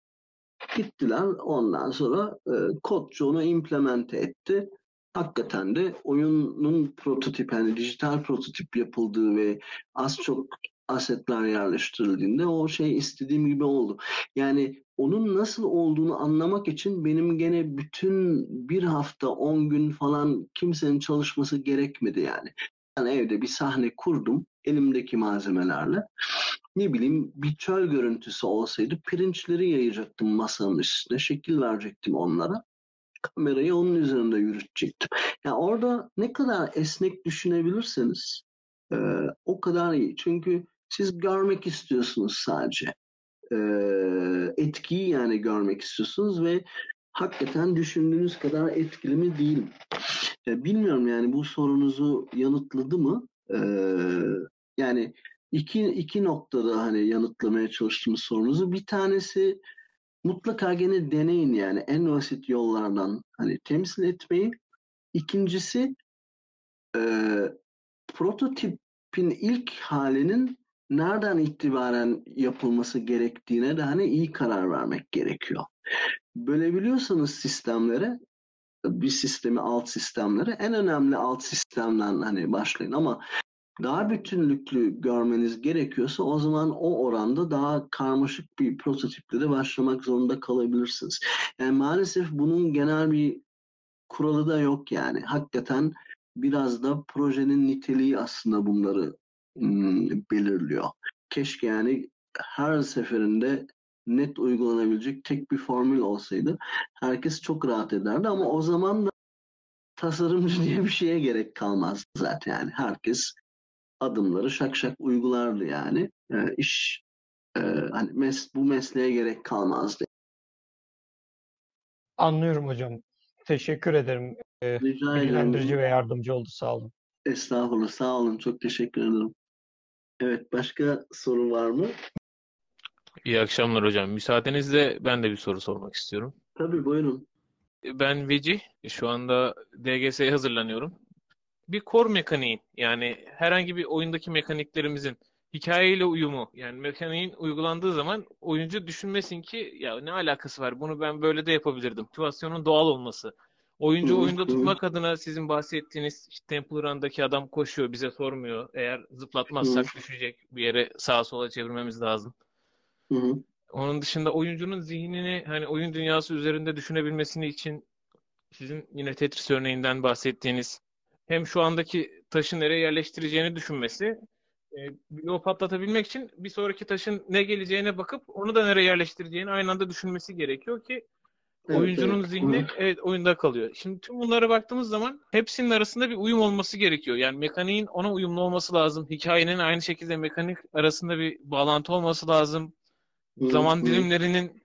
Gittiler. Ondan sonra kodcu onu implemente etti. Hakikaten de oyunun prototip, yani dijital prototip yapıldığı ve az çok asetler yerleştirildiğinde o şey istediğim gibi oldu. Yani onun nasıl olduğunu anlamak için benim gene bütün bir hafta 10 gün falan kimsenin çalışması gerekmedi yani. Ben evde bir sahne kurdum elimdeki malzemelerle. Ne bileyim bir çöl görüntüsü olsaydı pirinçleri yayacaktım masanın üstüne, şekil verecektim onlara. Kamerayı onun üzerinde yürütecektim. Yani orada ne kadar esnek düşünebilirseniz o kadar iyi. Çünkü siz görmek istiyorsunuz sadece. Etkiyi yani görmek istiyorsunuz ve hakikaten düşündüğünüz kadar etkili mi değil mi? Bilmiyorum yani bu sorunuzu yanıtladı mı? Yani iki noktada hani yanıtlamaya çalıştığımız sorunuzu. Bir tanesi mutlaka gene deneyin yani en basit yollardan hani temsil etmeyi. İkincisi prototipin ilk halinin nereden itibaren yapılması gerektiğine de hani iyi karar vermek gerekiyor. Bölebiliyorsanız sistemlere, bir sistemi alt sistemlere, en önemli alt sistemden hani başlayın ama daha bütünlüklü görmeniz gerekiyorsa o zaman o oranda daha karmaşık bir prototiple de başlamak zorunda kalabilirsiniz. Yani maalesef bunun genel bir kuralı da yok yani. Hakikaten biraz da projenin niteliği aslında bunları belirliyor. Keşke yani her seferinde net uygulanabilecek tek bir formül olsaydı herkes çok rahat ederdi, ama o zaman da tasarımcı diye bir şeye gerek kalmazdı zaten. Yani herkes adımları şak şak uygulardı yani. Bu mesleğe gerek kalmazdı. Anlıyorum hocam. Teşekkür ederim. Bilgilendirici ve yardımcı oldu. Sağ olun. Estağfurullah. Sağ olun. Çok teşekkür ederim. Evet. Başka soru var mı? İyi akşamlar hocam. Müsaadenizle ben de bir soru sormak istiyorum. Tabii, buyurun. Ben Veci. Şu anda DGS'ye hazırlanıyorum. Bir core mekaniğin, yani herhangi bir oyundaki mekaniklerimizin hikayeyle uyumu, yani mekaniğin uygulandığı zaman oyuncu düşünmesin ki ya ne alakası var, bunu ben böyle de yapabilirdim. Motivasyonun doğal olması. Oyuncu oyunda tutmak adına sizin bahsettiğiniz işte Temple Run'daki adam koşuyor, bize sormuyor. Eğer zıplatmazsak düşecek, bir yere sağa sola çevirmemiz lazım. Onun dışında oyuncunun zihnini hani oyun dünyası üzerinde düşünebilmesini için sizin yine Tetris örneğinden bahsettiğiniz hem şu andaki taşı nereye yerleştireceğini düşünmesi, bloğu patlatabilmek için bir sonraki taşın ne geleceğine bakıp onu da nereye yerleştireceğini aynı anda düşünmesi gerekiyor ki oyuncunun zihni oyunda kalıyor. Şimdi tüm bunlara baktığımız zaman hepsinin arasında bir uyum olması gerekiyor. Yani mekaniğin ona uyumlu olması lazım. Hikayenin aynı şekilde mekanik arasında bir bağlantı olması lazım. Zaman dilimlerinin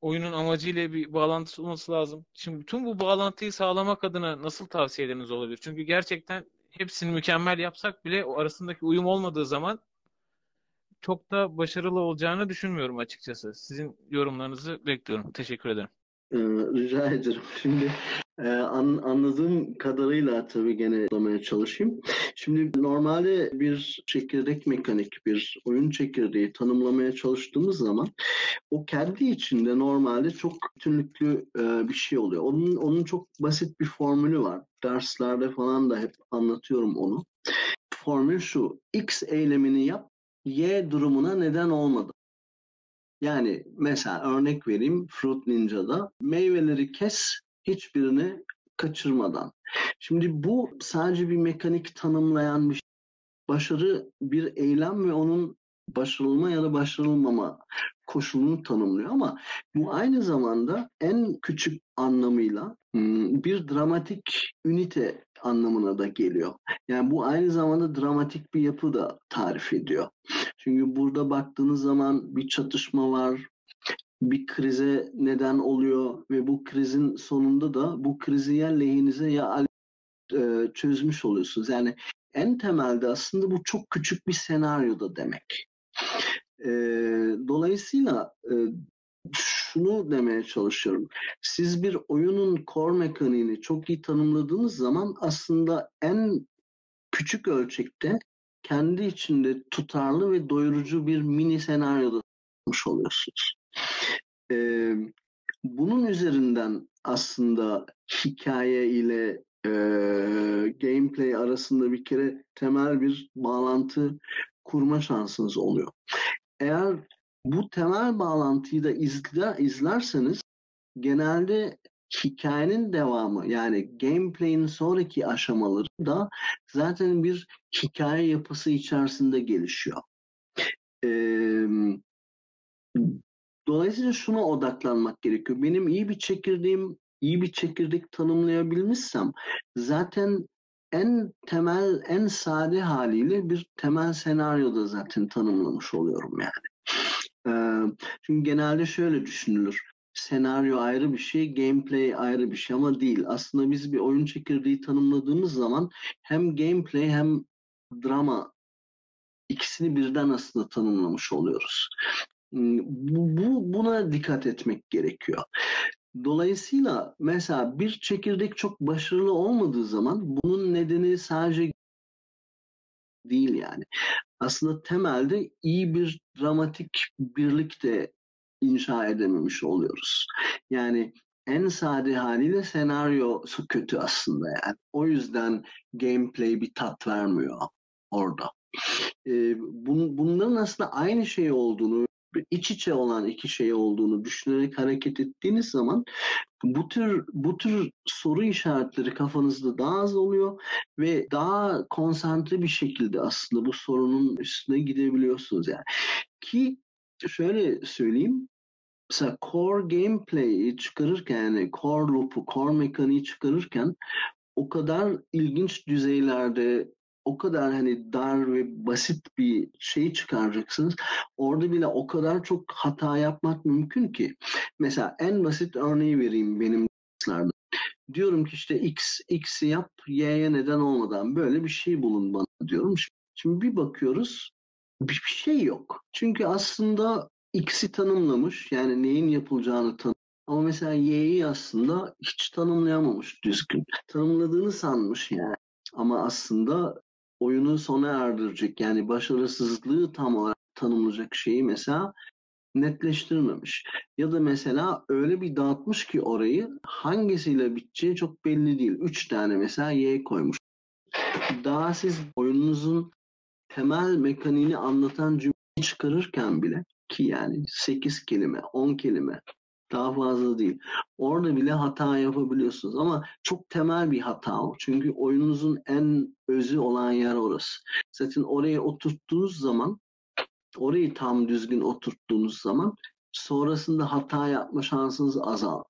oyunun amacıyla bir bağlantısı olması lazım. Şimdi bütün bu bağlantıyı sağlamak adına nasıl tavsiyeleriniz olabilir? Çünkü gerçekten hepsini mükemmel yapsak bile o arasındaki uyum olmadığı zaman çok da başarılı olacağını düşünmüyorum açıkçası. Sizin yorumlarınızı bekliyorum. Teşekkür ederim. Rica ederim. Şimdi anladığım kadarıyla tabii gene anlamaya çalışayım. Şimdi normalde bir çekirdek mekanik, bir oyun çekirdeği tanımlamaya çalıştığımız zaman o kendi içinde normalde çok bütünlüklü bir şey oluyor. Onun çok basit bir formülü var. Derslerde falan da hep anlatıyorum onu. Formül şu: X eylemini yap, Y durumuna neden olmadı. Yani mesela örnek vereyim, Fruit Ninja'da meyveleri kes, hiçbirini kaçırmadan. Şimdi bu sadece bir mekanik tanımlayan bir şey. Başarı bir eylem ve onun başarılma ya da başarılmama koşulunu tanımlıyor, ama bu aynı zamanda en küçük anlamıyla bir dramatik ünite anlamına da geliyor. Yani bu aynı zamanda dramatik bir yapı da tarif ediyor. Çünkü burada baktığınız zaman bir çatışma var, bir krize neden oluyor ve bu krizin sonunda da bu krizi ya lehinize ya çözmüş oluyorsunuz. Yani en temelde aslında bu çok küçük bir senaryoda demek. Dolayısıyla şunu demeye çalışıyorum. Siz bir oyunun core mekaniğini çok iyi tanımladığınız zaman aslında en küçük ölçekte kendi içinde tutarlı ve doyurucu bir mini senaryoda tutmuş oluyorsunuz. Bunun üzerinden aslında hikaye ile gameplay arasında bir kere temel bir bağlantı kurma şansınız oluyor. Eğer bu temel bağlantıyı da izlerseniz genelde hikayenin devamı, yani gameplay'in sonraki aşamaları da zaten bir hikaye yapısı içerisinde gelişiyor. Dolayısıyla şuna odaklanmak gerekiyor. Benim iyi bir çekirdek tanımlayabilmişsem zaten en temel, en sade haliyle bir temel senaryoda zaten tanımlamış oluyorum yani. Çünkü genelde şöyle düşünülür. Senaryo ayrı bir şey, gameplay ayrı bir şey, ama değil. Aslında biz bir oyun çekirdeği tanımladığımız zaman hem gameplay hem drama, ikisini birden aslında tanımlamış oluyoruz. Buna dikkat etmek gerekiyor. Dolayısıyla mesela bir çekirdek çok başarılı olmadığı zaman bunun nedeni sadece değil yani. Aslında temelde iyi bir dramatik birlik de inşa edememiş oluyoruz. Yani en sade haliyle senaryosu kötü aslında yani. O yüzden gameplay bir tat vermiyor orada. Bunların aslında aynı şey olduğunu, iç içe olan iki şey olduğunu düşünerek hareket ettiğiniz zaman bu tür soru işaretleri kafanızda daha az oluyor ve daha konsantre bir şekilde aslında bu sorunun üstüne gidebiliyorsunuz yani. Ki şöyle söyleyeyim. Mesela core gameplay'i çıkarırken, yani core loop'u, core mekaniği çıkarırken o kadar ilginç düzeylerde, o kadar hani dar ve basit bir şey çıkaracaksınız. Orada bile o kadar çok hata yapmak mümkün ki. Mesela en basit örneği vereyim benim derslerden. Diyorum ki işte X'i yap, Y'ye neden olmadan böyle bir şey bulun bana diyorum. Şimdi bir bakıyoruz, bir şey yok. Çünkü aslında X'i tanımlamış, yani neyin yapılacağını tanımlamış. Ama mesela Y'yi aslında hiç tanımlayamamış düzgün. Tanımladığını sanmış yani. Ama aslında oyunu sona erdirecek, yani başarısızlığı tam olarak tanımlayacak şeyi mesela netleştirmemiş. Ya da mesela öyle bir dağıtmış ki orayı, hangisiyle biteceği çok belli değil. 3 tane mesela Y koymuş. Daha siz oyununuzun temel mekaniğini anlatan cümleyi çıkarırken bile, ki yani 8 kelime, 10 kelime daha fazla değil, orada bile hata yapabiliyorsunuz ama çok temel bir hata o. Çünkü oyununuzun en özü olan yer orası. Zaten oraya oturttuğunuz zaman, orayı tam düzgün oturttuğunuz zaman sonrasında hata yapma şansınız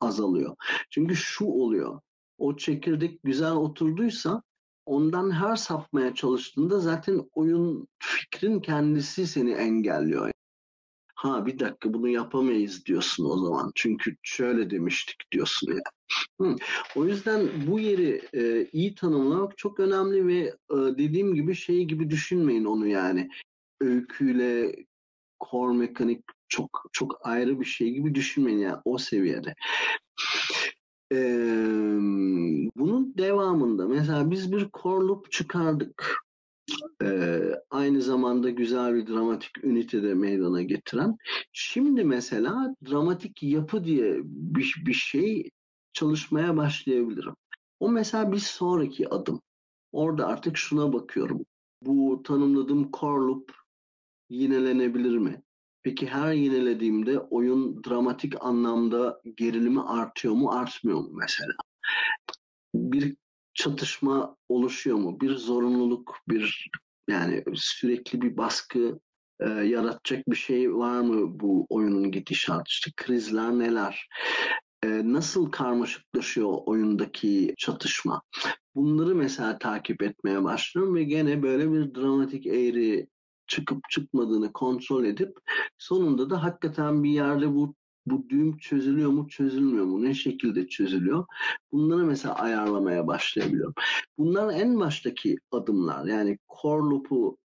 azalıyor. Çünkü şu oluyor. O çekirdek güzel oturduysa ondan her sapmaya çalıştığında zaten oyun fikrin kendisi seni engelliyor. Ha bir dakika bunu yapamayız diyorsun o zaman. Çünkü şöyle demiştik diyorsun ya. Yani. O yüzden bu yeri iyi tanımlamak çok önemli ve dediğim gibi şey gibi düşünmeyin onu yani. Öyküyle core mekanik çok çok ayrı bir şey gibi düşünmeyin yani o seviyede. Bunun devamında mesela biz bir core loop çıkardık. Aynı zamanda güzel bir dramatik ünite de meydana getiren. Şimdi mesela dramatik yapı diye bir şey çalışmaya başlayabilirim. O mesela bir sonraki adım. Orada artık şuna bakıyorum. Bu tanımladığım core loop yinelenebilir mi? Peki her yinelediğimde oyun dramatik anlamda gerilimi artıyor mu, artmıyor mu mesela? Bir çatışma oluşuyor mu? Bir zorunluluk, bir yani sürekli bir baskı yaratacak bir şey var mı bu oyunun gidişatı? İşte krizler neler? Nasıl karmaşıklaşıyor oyundaki çatışma? Bunları mesela takip etmeye başlıyorum ve gene böyle bir dramatik eğri çıkıp çıkmadığını kontrol edip sonunda da hakikaten bir yerde bu düğüm çözülüyor mu, çözülmüyor mu? Ne şekilde çözülüyor? Bunları mesela ayarlamaya başlayabiliyorum. Bunlar en baştaki adımlar. Yani core loop'u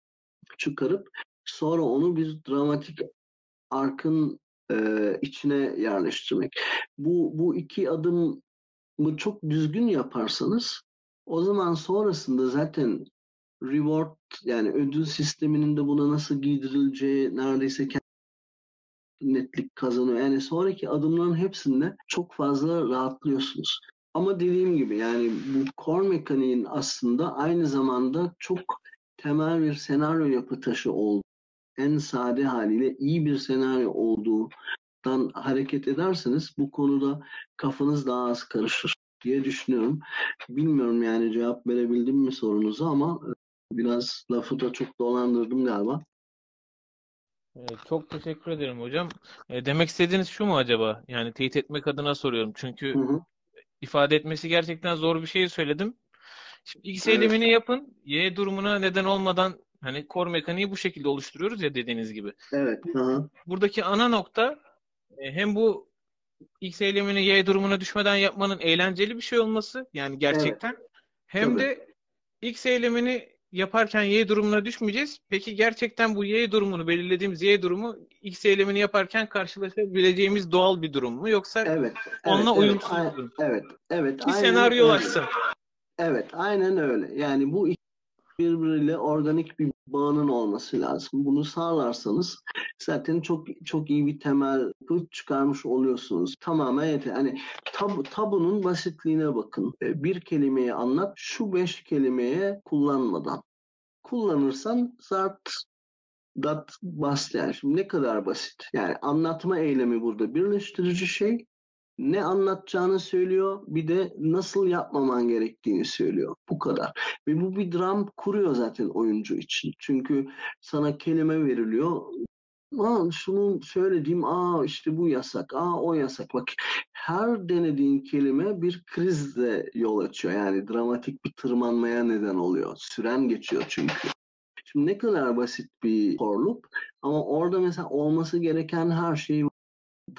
çıkarıp sonra onu bir dramatik arkın içine yerleştirmek. Bu iki adımı çok düzgün yaparsanız o zaman sonrasında zaten reward, yani ödül sisteminin de buna nasıl giydirileceği neredeyse netlik kazanıyor. Yani sonraki adımların hepsinde çok fazla rahatlıyorsunuz. Ama dediğim gibi yani bu core mekaniğin aslında aynı zamanda çok temel bir senaryo yapı taşı olduğu, en sade haliyle iyi bir senaryo olduğundan hareket ederseniz bu konuda kafanız daha az karışır diye düşünüyorum. Bilmiyorum yani cevap verebildim mi sorunuza ama biraz lafı da çok dolandırdım galiba. Çok teşekkür ederim hocam. Demek istediğiniz şu mu acaba? Yani teyit etmek adına soruyorum. Çünkü ifade etmesi gerçekten zor bir şey söyledim. Şimdi X elemini yapın. Y durumuna neden olmadan hani core mekaniği bu şekilde oluşturuyoruz ya dediğiniz gibi. Evet. Aha. Buradaki ana nokta hem bu X elemini Y durumuna düşmeden yapmanın eğlenceli bir şey olması. Yani gerçekten. Evet. Hem de X elemini yaparken Y durumuna düşmeyeceğiz. Peki gerçekten bu Y durumunu belirlediğimiz Y durumu X eylemini yaparken karşılaşabileceğimiz doğal bir durum mu? Yoksa onunla uyumsuz bir durum mu? Evet. Bir senaryolaşsın. Evet, aynen öyle. Yani bu birbiriyle organik bir bağının olması lazım. Bunu sağlarsanız zaten çok çok iyi bir temel çıkarmış oluyorsunuz. Tamamen yeter. Hani tabunun basitliğine bakın. Bir kelimeyi anlat, şu 5 kelimeye kullanmadan. Kullanırsan zart dat bahseder. Şimdi ne kadar basit. Yani anlatma eylemi burada birleştirici şey. Ne anlatacağını söylüyor, bir de nasıl yapmaman gerektiğini söylüyor. Bu kadar. Ve bu bir dram kuruyor zaten oyuncu için. Çünkü sana kelime veriliyor. Aa, şunu söylediğim, aa işte bu yasak, aa o yasak. Bak, her denediğin kelime bir krizle yol açıyor. Yani dramatik bir tırmanmaya neden oluyor. Süren geçiyor çünkü. Şimdi ne kadar basit bir forloop ama orada mesela olması gereken her şey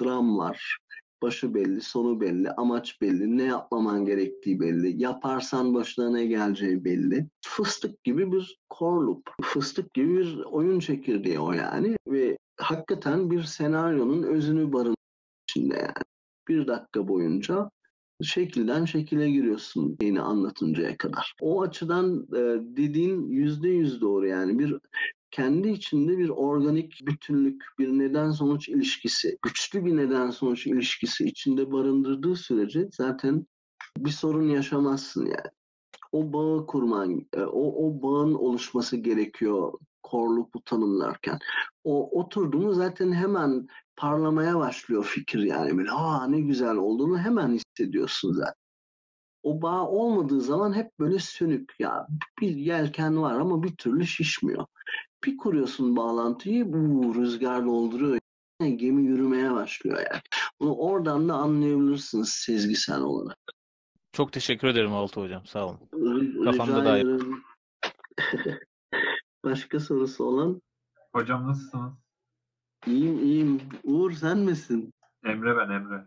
dram var. Başı belli, sonu belli, amaç belli, ne yapmaman gerektiği belli, yaparsan başına ne geleceği belli. Fıstık gibi bir core loop, fıstık gibi bir oyun çekirdeği o yani. Ve hakikaten bir senaryonun özünü barındırıyor içinde yani. Bir dakika boyunca şekilden şekile giriyorsun yeni anlatıncaya kadar. O açıdan dediğin %100 doğru yani. Bir kendi içinde bir organik bütünlük, bir neden-sonuç ilişkisi, güçlü bir neden-sonuç ilişkisi içinde barındırdığı sürece zaten bir sorun yaşamazsın yani. O bağı kurman, o bağın oluşması gerekiyor korluğu tanımlarken. O oturduğunu zaten hemen parlamaya başlıyor fikir yani. Böyle, aa ne güzel olduğunu hemen hissediyorsun zaten. O bağ olmadığı zaman hep böyle sönük ya. Bir yelken var ama bir türlü şişmiyor. Bir kuruyorsun bağlantıyı, bu rüzgar dolduruyor. Yani gemi yürümeye başlıyor yani. Bunu oradan da anlayabilirsiniz sezgisel olarak. Çok teşekkür ederim Altuğ Hocam. Sağ olun. Kafamda dair. Başka sorusu olan? Hocam nasılsınız? İyiyim. Uğur sen misin? Emre ben Emre.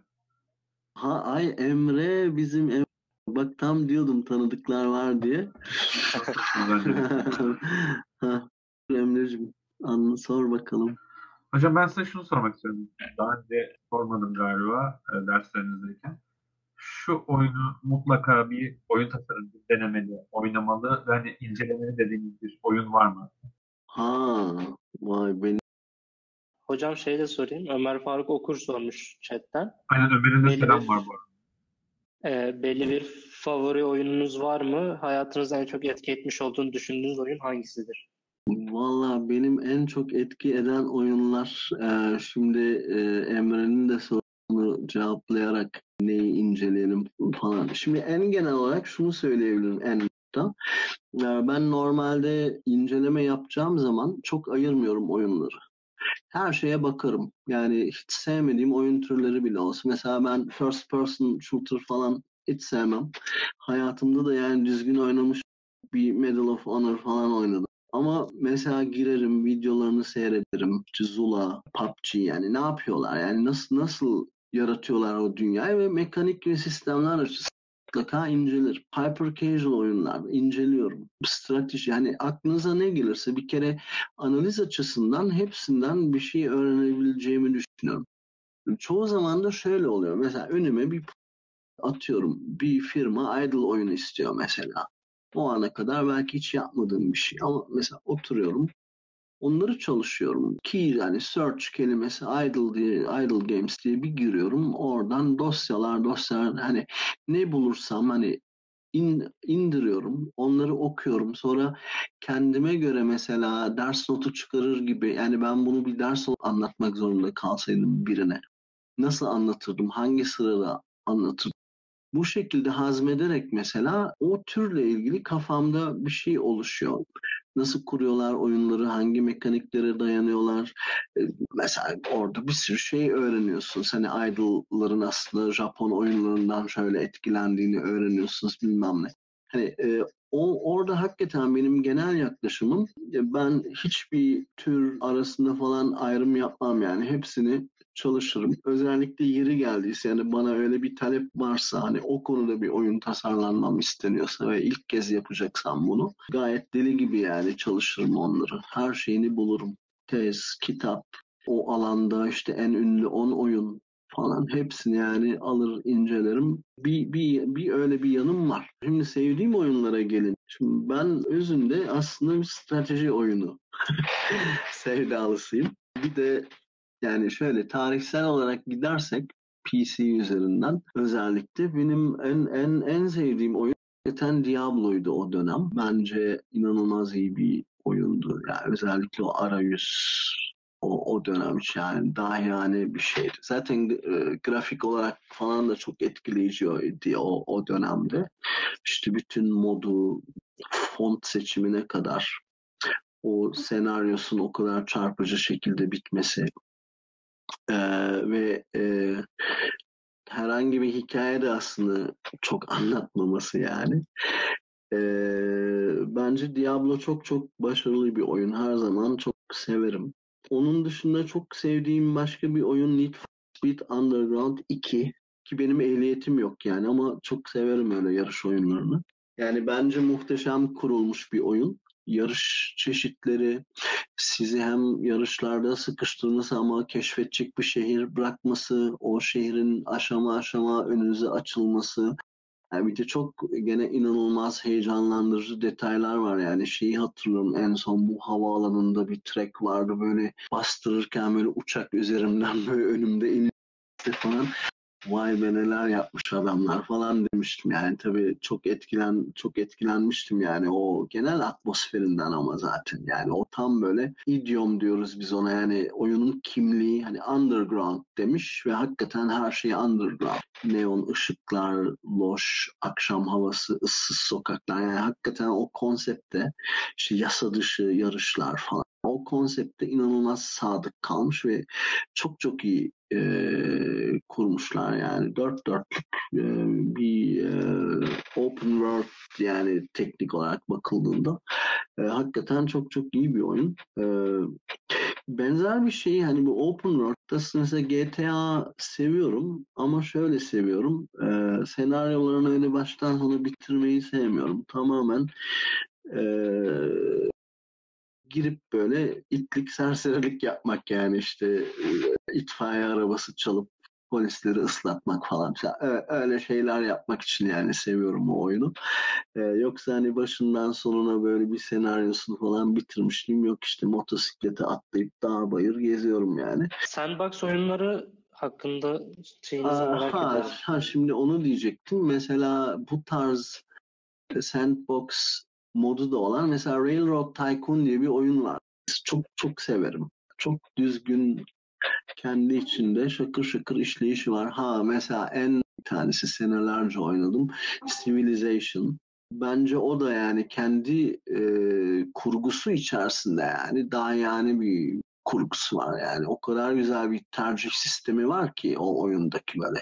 Ha ay Emre bizim Emre. Bak tam diyordum tanıdıklar var diye. Emre'cim sor bakalım. Hocam ben size şunu sormak istiyorum. Daha önce sormadım galiba derslerinizdeyken. Şu oyunu mutlaka bir oyun tasarımcısı denemeli, oynamalı ve hani incelemeli dediğiniz bir oyun var mı? Ha, vay benim. Hocam şey de sorayım. Ömer Faruk Okur sormuş chatten. Aynen Ömer'in de selam var bu arada. Belli bir favori oyununuz var mı? Hayatınızda en çok etki etmiş olduğunu düşündüğünüz oyun hangisidir? Valla benim en çok etki eden oyunlar, şimdi Emre'nin de sorunu cevaplayarak neyi inceleyelim falan. Şimdi en genel olarak şunu söyleyebilirim en başta. Ben normalde inceleme yapacağım zaman çok ayırmıyorum oyunları. Her şeye bakarım. Yani hiç sevmediğim oyun türleri bile olsun. Mesela ben first person shooter falan hiç sevmem. Hayatımda da yani düzgün oynamış bir Medal of Honor falan oynadım. Ama mesela girerim, videolarını seyrederim. Zula, PUBG yani ne yapıyorlar? Yani nasıl yaratıyorlar o dünyayı ve mekanik ve sistemler açısından mutlaka incelerim. Hyper casual oyunlar inceliyorum. Strateji yani aklınıza ne gelirse bir kere analiz açısından hepsinden bir şey öğrenebileceğimi düşünüyorum. Çoğu zaman da şöyle oluyor. Mesela önüme bir atıyorum. Bir firma idle oyunu istiyor mesela. O ana kadar belki hiç yapmadığım bir şey ama mesela oturuyorum. Onları çalışıyorum ki yani search kelimesi idle games diye bir giriyorum. Oradan dosyalar hani ne bulursam hani indiriyorum. Onları okuyorum. Sonra kendime göre mesela ders notu çıkarır gibi yani ben bunu bir ders anlatmak zorunda kalsaydım birine. Nasıl anlatırdım? Hangi sırada anlatırdım? Bu şekilde hazmederek mesela o türle ilgili kafamda bir şey oluşuyor. Nasıl kuruyorlar oyunları, hangi mekaniklere dayanıyorlar. Mesela orada bir sürü şey öğreniyorsun. Hani idolların aslında Japon oyunlarından şöyle etkilendiğini öğreniyorsunuz bilmem ne. Hani orada hakikaten benim genel yaklaşımım ben hiçbir tür arasında falan ayrım yapmam yani hepsini çalışırım. Özellikle yeri geldiyse yani bana öyle bir talep varsa hani o konuda bir oyun tasarlanmam isteniyorsa ve ilk kez yapacaksam bunu gayet deli gibi yani çalışırım onları. Her şeyini bulurum. Tez, kitap, o alanda işte en ünlü 10 oyun falan hepsini yani alır incelerim. Bir öyle bir yanım var. Şimdi sevdiğim oyunlara gelin. Şimdi ben özünde aslında bir strateji oyunu sevdalısıyım. Bir de yani şöyle tarihsel olarak gidersek PC üzerinden özellikle benim en sevdiğim oyun Diablo'ydu o dönem. Bence inanılmaz iyi bir oyundu. Yani özellikle o arayüz o dönem için yani dahiyane bir şeydi. Zaten grafik olarak falan da çok etkileyiciydi o dönemde. İşte bütün modu, font seçimine kadar, o senaryosun o kadar çarpıcı şekilde bitmesi ve herhangi bir hikaye de aslında çok anlatmaması yani. Bence Diablo çok başarılı bir oyun. Her zaman çok severim. Onun dışında çok sevdiğim başka bir oyun Need for Speed Underground 2. Ki benim ehliyetim yok yani ama çok severim öyle yarış oyunlarını. Yani bence muhteşem kurulmuş bir oyun. Yarış çeşitleri sizi hem yarışlarda sıkıştırması ama keşfedecek bir şehir bırakması, o şehrin aşama aşama önünüze açılması. Yani bir de çok gene inanılmaz heyecanlandırıcı detaylar var. Yani şeyi hatırlıyorum, en son bu havaalanında bir track vardı, böyle bastırırken böyle uçak üzerimden böyle önümde iniyor falan. Vay be neler yapmış adamlar falan demiştim yani. Tabii çok etkilenmiştim yani o genel atmosferinden ama zaten yani o tam böyle idiom diyoruz biz ona yani oyunun kimliği, hani underground demiş ve hakikaten her şey underground. Neon ışıklar, loş akşam havası, ıssız sokaklar, yani hakikaten o konsepte işte yasa dışı yarışlar falan, o konsepte inanılmaz sadık kalmış ve çok iyi kurmuşlar yani. 4-4'lük bir open world yani teknik olarak bakıldığında hakikaten çok iyi bir oyun. Benzer bir şey hani bu open world'da mesela GTA seviyorum ama şöyle seviyorum, senaryolarını öyle baştan sona bitirmeyi sevmiyorum. Tamamen girip böyle itlik serserilik yapmak yani işte itfaiye arabası çalıp polisleri ıslatmak falan. Öyle şeyler yapmak için yani seviyorum o oyunu. Yoksa hani başından sonuna böyle bir senaryosunu falan bitirmişliğim yok, işte motosiklete atlayıp dağ bayır geziyorum yani. Sandbox oyunları hakkında şeyinizi merak ederim. Şimdi onu diyecektim. Mesela bu tarz sandbox modu da olan mesela Railroad Tycoon diye bir oyun var. Çok severim. Çok düzgün, kendi içinde şakır şakır işleyişi var. Mesela en tanesi senelerce oynadım. Civilization. Bence o da yani kendi kurgusu içerisinde yani daha yani bir kurgusu var yani. O kadar güzel bir tercih sistemi var ki o oyundaki, böyle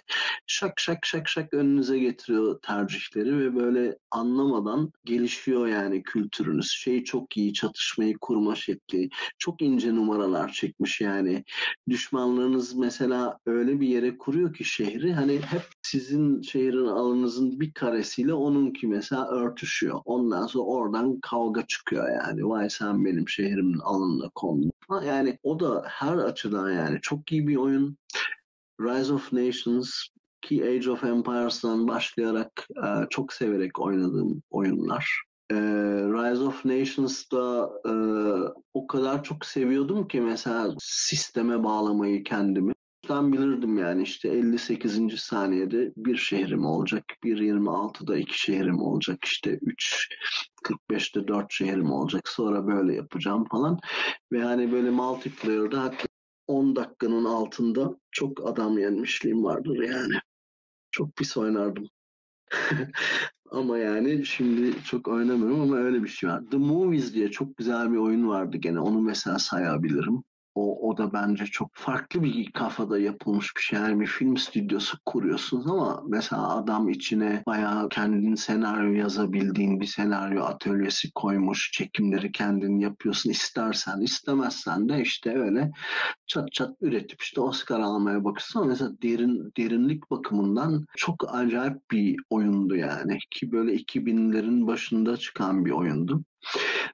şak şak önünüze getiriyor tercihleri ve böyle anlamadan gelişiyor yani kültürünüz. Çok iyi, çatışmayı kurma şekli. Çok ince numaralar çekmiş yani. Düşmanlarınız mesela öyle bir yere kuruyor ki şehri, hani hep sizin şehrin alanınızın bir karesiyle onunki mesela örtüşüyor. Ondan sonra oradan kavga çıkıyor yani. Vay sen benim şehrimin alanına kondun. Yani o da her açıdan yani çok iyi bir oyun. Rise of Nations ki Age of Empires'dan başlayarak çok severek oynadığım oyunlar. Rise of Nations'da o kadar çok seviyordum ki mesela sisteme bağlamayı kendimi. Ben bilirdim yani işte 58. saniyede bir şehrim olacak, 1.26'da 2 şehrim olacak, işte 3.45'te 4 şehrim olacak, sonra böyle yapacağım falan. Ve hani böyle multiplayer'da hatta 10 dakikanın altında çok adam yenmişliğim vardır yani. Çok pis oynardım. Ama yani şimdi çok oynamıyorum ama öyle bir şey var. The Movies diye çok güzel bir oyun vardı gene, onu mesela sayabilirim. O da bence çok farklı bir kafada yapılmış bir şey. Yani bir film stüdyosu kuruyorsunuz ama mesela adam içine bayağı kendin senaryo yazabildiğin bir senaryo atölyesi koymuş. Çekimleri kendin yapıyorsun. İstersen, istemezsen de işte öyle çat üretip işte Oscar almaya bakıyorsun. Ama mesela derinlik bakımından çok acayip bir oyundu yani. Ki böyle 2000'lerin başında çıkan bir oyundu.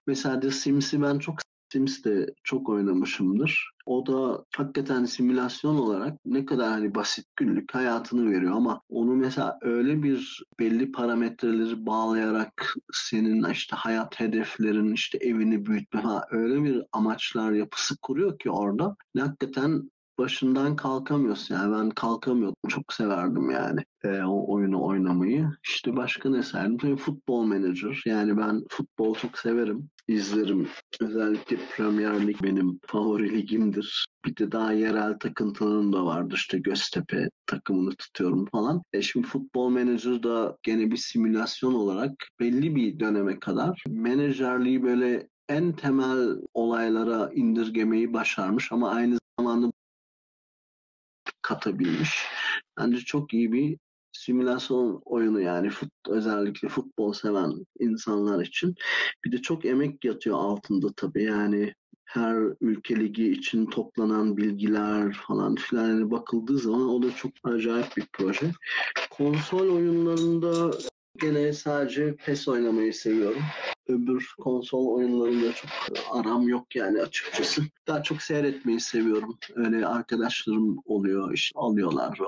Mesela The Sims'i ben çok Sims'te çok oynamışımdır. O da hakikaten simülasyon olarak ne kadar hani basit günlük hayatını veriyor ama onu mesela öyle bir belli parametreleri bağlayarak senin işte hayat hedeflerin, işte evini büyütme öyle bir amaçlar yapısı kuruyor ki orada hakikaten başından kalkamıyorsun yani. Ben kalkamıyordum. Çok severdim yani o oyunu oynamayı. İşte başka ne serdim? Tabii Football Manager. Yani ben futbolu çok severim. İzlerim. Özellikle Premier Lig benim favori ligimdir. Bir de daha yerel takıntılarım da vardı. İşte Göztepe takımını tutuyorum falan. Şimdi Football Manager da gene bir simülasyon olarak belli bir döneme kadar menajerliği böyle en temel olaylara indirgemeyi başarmış ama aynı zamanda katabilmiş. Bence çok iyi bir simülasyon oyunu yani özellikle futbol seven insanlar için. Bir de çok emek yatıyor altında tabii yani her ülke ligi için toplanan bilgiler falan filan yani bakıldığı zaman o da çok acayip bir proje. Konsol oyunlarında gene sadece PES oynamayı seviyorum. Öbür konsol oyunlarında çok aram yok yani açıkçası. Daha çok seyretmeyi seviyorum. Öyle arkadaşlarım oluyor, işte alıyorlar,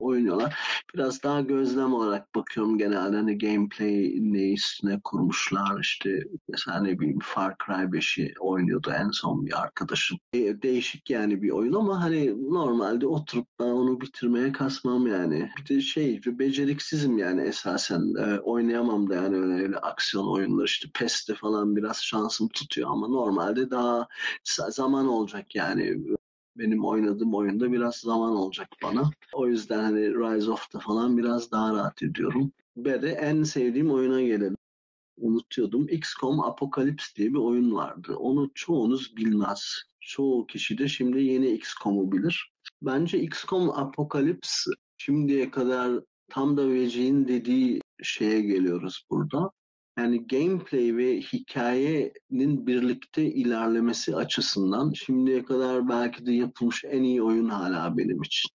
oynuyorlar. Biraz daha gözlem olarak bakıyorum genelde. Hani gameplay ne üstüne kurmuşlar. İşte mesela ne bileyim Far Cry 5'i oynuyordu en son bir arkadaşım. Değişik yani bir oyun ama hani normalde oturup ben onu bitirmeye kasmam yani. Bir de beceriksizim yani esasen. Oynayamam da yani öyle aksiyon oyunları işte PES'te falan biraz şansım tutuyor ama normalde daha zaman olacak yani. Benim oynadığım oyunda biraz zaman olacak bana. O yüzden hani Rise of'ta falan biraz daha rahat ediyorum. Ve de en sevdiğim oyuna gelelim. Unutuyordum. XCOM Apocalypse diye bir oyun vardı. Onu çoğunuz bilmez. Çoğu kişi de şimdi yeni XCOM'u bilir. Bence XCOM Apocalypse şimdiye kadar tam da Veci'nin dediği şeye geliyoruz burada. Yani gameplay ve hikayenin birlikte ilerlemesi açısından şimdiye kadar belki de yapılmış en iyi oyun hala benim için.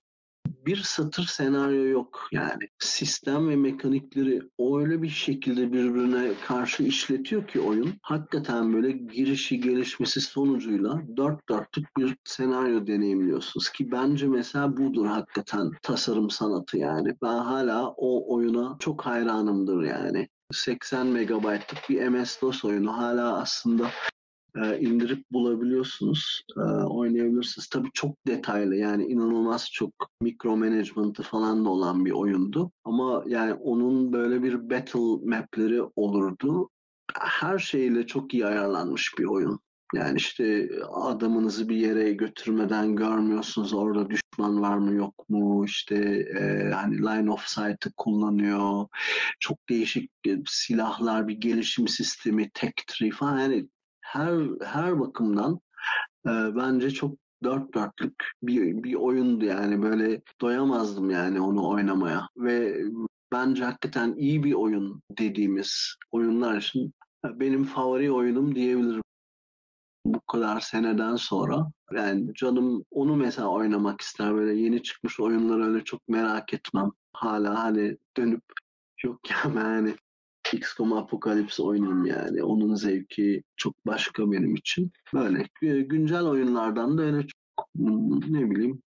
Bir satır senaryo yok yani. Sistem ve mekanikleri öyle bir şekilde birbirine karşı işletiyor ki oyun. Hakikaten böyle girişi gelişmesi sonucuyla dört dörtlük bir senaryo deneyimliyorsunuz. Ki bence mesela budur hakikaten tasarım sanatı yani. Ben hala o oyuna çok hayranımdır yani. 80 megabaytlık bir MS-DOS oyunu hala aslında indirip bulabiliyorsunuz, oynayabilirsiniz. Tabii çok detaylı yani inanılmaz çok mikro management'ı falan da olan bir oyundu. Ama yani onun böyle bir battle map'leri olurdu. Her şeyle çok iyi ayarlanmış bir oyun. Yani işte adamınızı bir yere götürmeden görmüyorsunuz orada düşman var mı yok mu işte hani line of sight'ı kullanıyor çok değişik silahlar bir gelişim sistemi tek falan yani her bakımdan bence çok dört dörtlük bir oyundu yani böyle doyamazdım yani onu oynamaya ve bence hakikaten iyi bir oyun dediğimiz oyunlar için benim favori oyunum diyebilirim. Bu kadar seneden sonra yani canım onu mesela oynamak ister böyle yeni çıkmış oyunları öyle çok merak etmem. Hala hani dönüp yok ya yani XCOM Apocalypse oynayayım yani onun zevki çok başka benim için. Böyle güncel oyunlardan da öyle çok ne bileyim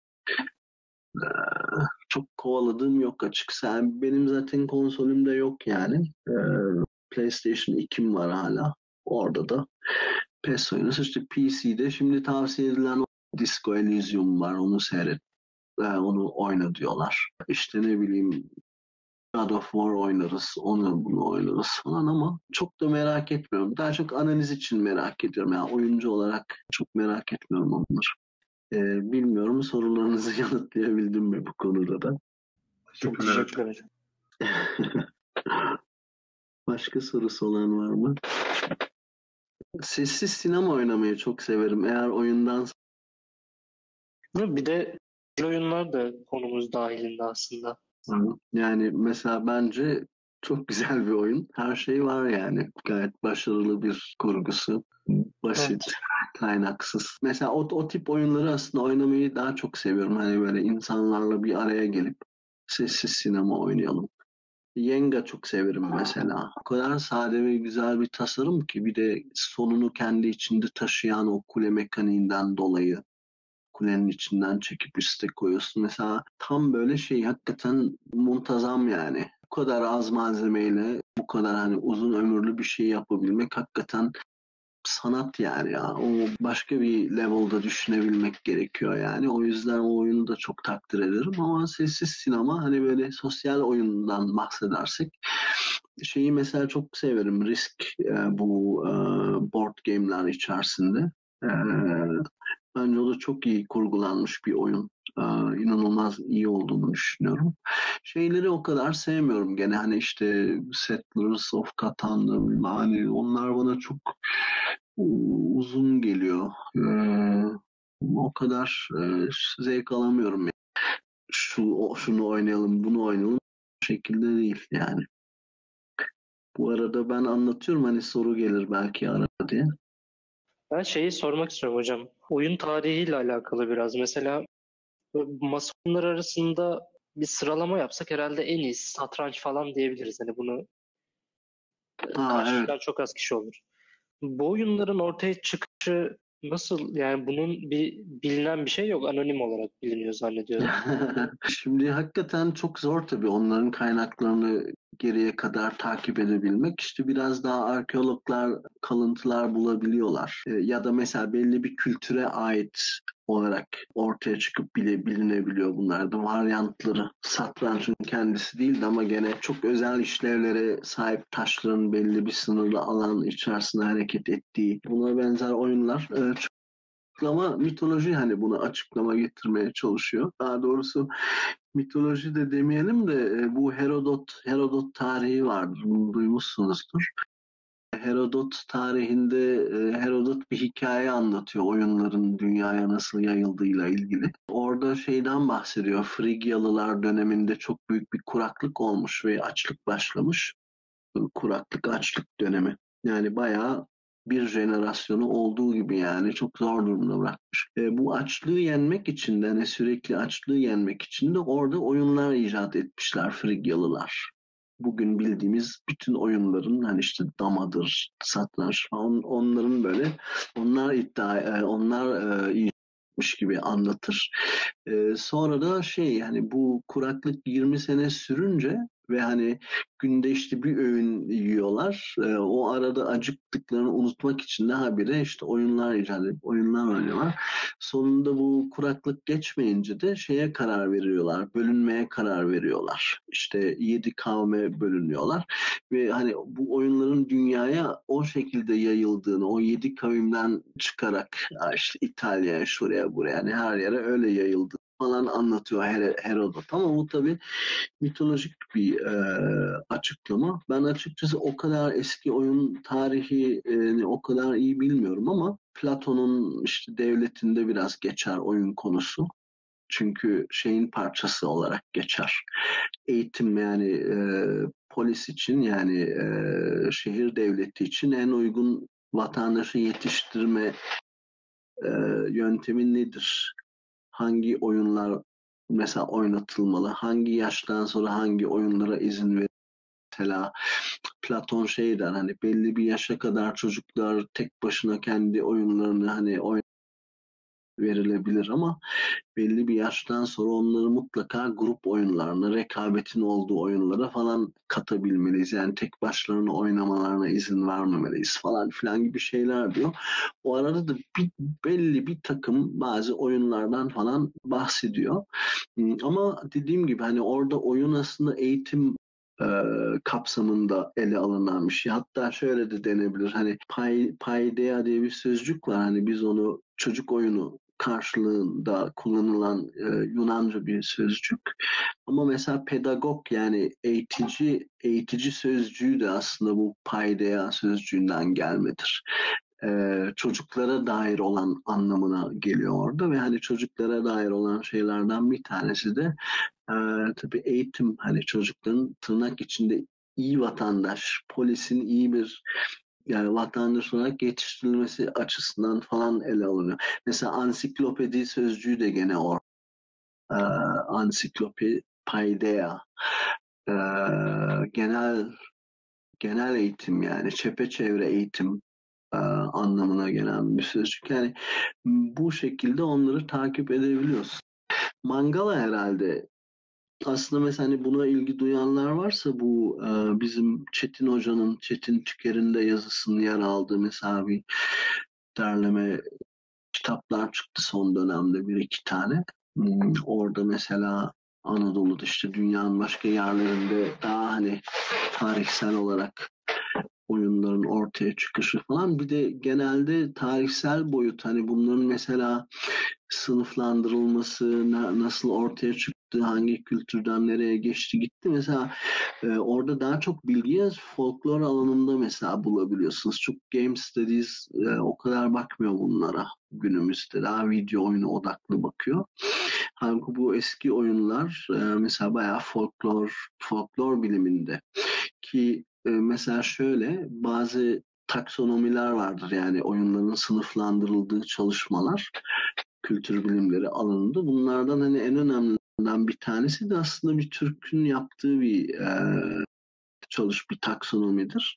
çok kovaladığım yok açıkçası. Yani benim zaten konsolüm de yok yani. PlayStation 2'm var hala orada da. PES oynuyoruz. İşte PC'de şimdi tavsiye edilen o Disco Elysium var. Onu seyret. Onu oyna diyorlar. İşte ne bileyim God of War oynarız. Onu bunu oynarız falan ama çok da merak etmiyorum. Daha çok analiz için merak ediyorum. Yani oyuncu olarak çok merak etmiyorum onları. Bilmiyorum sorularınızı yanıtlayabildim mi bu konuda da? Çok teşekkür ederim. Başka sorusu olan var mı? Sessiz sinema oynamayı çok severim. Eğer oyundan... Bir de oyunlar da konumuz dahilinde aslında. Yani mesela bence çok güzel bir oyun. Her şey var yani. Gayet başarılı bir kurgusu. Basit, evet. Kaynaksız. Mesela o tip oyunları aslında oynamayı daha çok seviyorum. Hani böyle insanlarla bir araya gelip sessiz sinema oynayalım. Yenga çok severim mesela. O kadar sade ve güzel bir tasarım ki bir de sonunu kendi içinde taşıyan o kule mekaniğinden dolayı kulenin içinden çekip üste koyuyorsun. Mesela tam böyle şey hakikaten muntazam yani. Bu kadar az malzemeyle bu kadar hani uzun ömürlü bir şey yapabilmek hakikaten sanat yani ya. O başka bir level'da düşünebilmek gerekiyor yani. O yüzden o oyunu da çok takdir ederim ama sessiz sinema, hani böyle sosyal oyundan bahsedersek şeyi mesela çok severim. Risk bu board game'ler içerisinde. Bence o da çok iyi kurgulanmış bir oyun. İnanılmaz iyi olduğunu düşünüyorum. Şeyleri o kadar sevmiyorum gene, hani işte Settlers of Catan, hani onlar bana çok uzun geliyor. O kadar zevk alamıyorum yani. Şunu oynayalım, bunu oynayalım şekilde değil yani. Bu arada ben anlatıyorum, hani soru gelir belki arada diye. Ben şeyi sormak istiyorum hocam. Oyun tarihiyle alakalı biraz. Mesela masa oyunları arasında bir sıralama yapsak herhalde en iyisi satranç falan diyebiliriz. Hani bunu karşılayan evet, çok az kişi olur. Bu oyunların ortaya çıkışı nasıl? Yani bunun bir bilinen bir şey yok. Anonim olarak biliniyor zannediyorum. Şimdi hakikaten çok zor tabii onların kaynaklarını geriye kadar takip edebilmek. İşte biraz daha arkeologlar kalıntılar bulabiliyorlar. Ya da mesela belli bir kültüre ait olarak ortaya çıkıp bilinebiliyor bunlardan varyantları. Satrançın kendisi değildi ama gene çok özel işlevlere sahip taşların belli bir sınırlı alan içerisinde hareket ettiği buna benzer oyunlar. Açıklama, mitoloji hani bunu açıklama getirmeye çalışıyor. Daha doğrusu mitoloji de demeyelim de bu Herodot tarihi vardır. Bunu duymuşsunuzdur. Herodot tarihinde Herodot bir hikaye anlatıyor oyunların dünyaya nasıl yayıldığıyla ilgili. Orada şeyden bahsediyor. Frigyalılar döneminde çok büyük bir kuraklık olmuş ve açlık başlamış. Kuraklık, açlık dönemi. Yani bayağı bir jenerasyonu olduğu gibi yani çok zor durumda bırakmış. Bu açlığı yenmek için de, hani sürekli açlığı yenmek için de orada oyunlar icat etmişler Frigyalılar. Bugün bildiğimiz bütün oyunların, hani işte damadır, satranç, onların böyle onlar iyimiş gibi anlatır. Sonra da yani bu kuraklık 20 sene sürünce ve hani günde işte bir öğün yiyorlar. O arada acıktıklarını unutmak için daha bile işte oyunlar icat edip oyunlar oynuyorlar. Sonunda bu kuraklık geçmeyince de şeye karar veriyorlar. Bölünmeye karar veriyorlar. İşte 7 kavme bölünüyorlar. Ve hani bu oyunların dünyaya o şekilde yayıldığını, o 7 kavimden çıkarak işte İtalya'ya, şuraya, buraya, yani her yere öyle yayıldı falan anlatıyor Herodot. Ama bu tabii mitolojik bir açıklama. Ben açıkçası o kadar eski oyun tarihi o kadar iyi bilmiyorum ama Platon'un işte devletinde biraz geçer oyun konusu. Çünkü şeyin parçası olarak geçer. Eğitim yani polis için yani şehir devleti için en uygun vatandaşı yetiştirme yöntemi nedir? Hangi oyunlar mesela oynatılmalı? Hangi yaştan sonra hangi oyunlara izin verir? Mesela Platon der, hani belli bir yaşa kadar çocuklar tek başına kendi oyunlarını hani verilebilir ama belli bir yaştan sonra onları mutlaka grup oyunlarına, rekabetin olduğu oyunlara falan katabilmeliyiz. Yani tek başlarına oynamalarına izin vermemeliyiz falan filan gibi şeyler diyor. O arada da belli bir takım bazı oyunlardan falan bahsediyor. Ama dediğim gibi hani orada oyun aslında eğitim kapsamında ele alınan bir şey. Hatta şöyle de denebilir. Hani paideia diye bir sözcük var. Hani biz onu çocuk oyunu karşılığında kullanılan Yunanca bir sözcük. Ama mesela pedagog yani eğitici sözcüğü de aslında bu paideia sözcüğünden gelmedir. Çocuklara dair olan anlamına geliyor orada ve hani çocuklara dair olan şeylerden bir tanesi de tabii eğitim, hani çocukların tırnak içinde iyi vatandaş, polisin iyi bir yani vatandaş olarak yetiştirilmesi açısından falan ele alınıyor. Mesela ansiklopedi sözcüğü de gene orada. Ansiklopedi, paideia. Genel eğitim yani çepeçevre eğitim anlamına gelen bir sözcük. Yani bu şekilde onları takip edebiliyoruz. Mangala herhalde aslında mesela hani buna ilgi duyanlar varsa bu bizim Çetin Hoca'nın, Çetin Tüker'in de yazısının yer aldığı mesela bir derleme kitaplar çıktı son dönemde bir iki tane. Orada mesela Anadolu'da işte dünyanın başka yerlerinde daha hani tarihsel olarak oyunların ortaya çıkışı falan. Bir de genelde tarihsel boyut hani bunların mesela sınıflandırılması, nasıl ortaya çıktı, hangi kültürden nereye geçti gitti. Mesela orada daha çok bilgiyi folklor alanında mesela bulabiliyorsunuz. Çok game studies o kadar bakmıyor bunlara günümüzde. Daha video oyunu odaklı bakıyor. Halbuki bu eski oyunlar mesela bayağı folklor biliminde ki mesela şöyle bazı taksonomiler vardır yani oyunların sınıflandırıldığı çalışmalar kültür bilimleri alanında. Bunlardan hani en önemlilerinden bir tanesi de aslında bir Türk'ün yaptığı bir bir taksonomidir.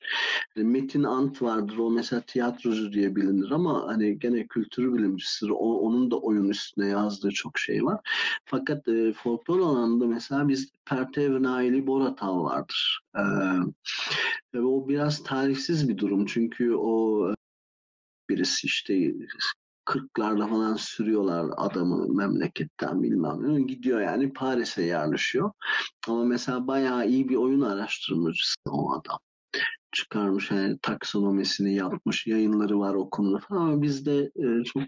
Metin Ant vardır. O mesela tiyatrocu diye bilinir ama hani gene kültür bilimcisidir. Onun da oyun üstüne yazdığı çok şey var. Fakat folklor alanında mesela biz Pertev Naili Boratav vardır. Ve o biraz tarihsiz bir durum. Çünkü o birisi işte 40'larda falan sürüyorlar adamı memleketten bilmem ne. Gidiyor yani Paris'e yerleşiyor. Ama mesela bayağı iyi bir oyun araştırmacısı o adam. Çıkarmış yani taksonomisini yapmış. Yayınları var o konuda falan. Ama bizde çok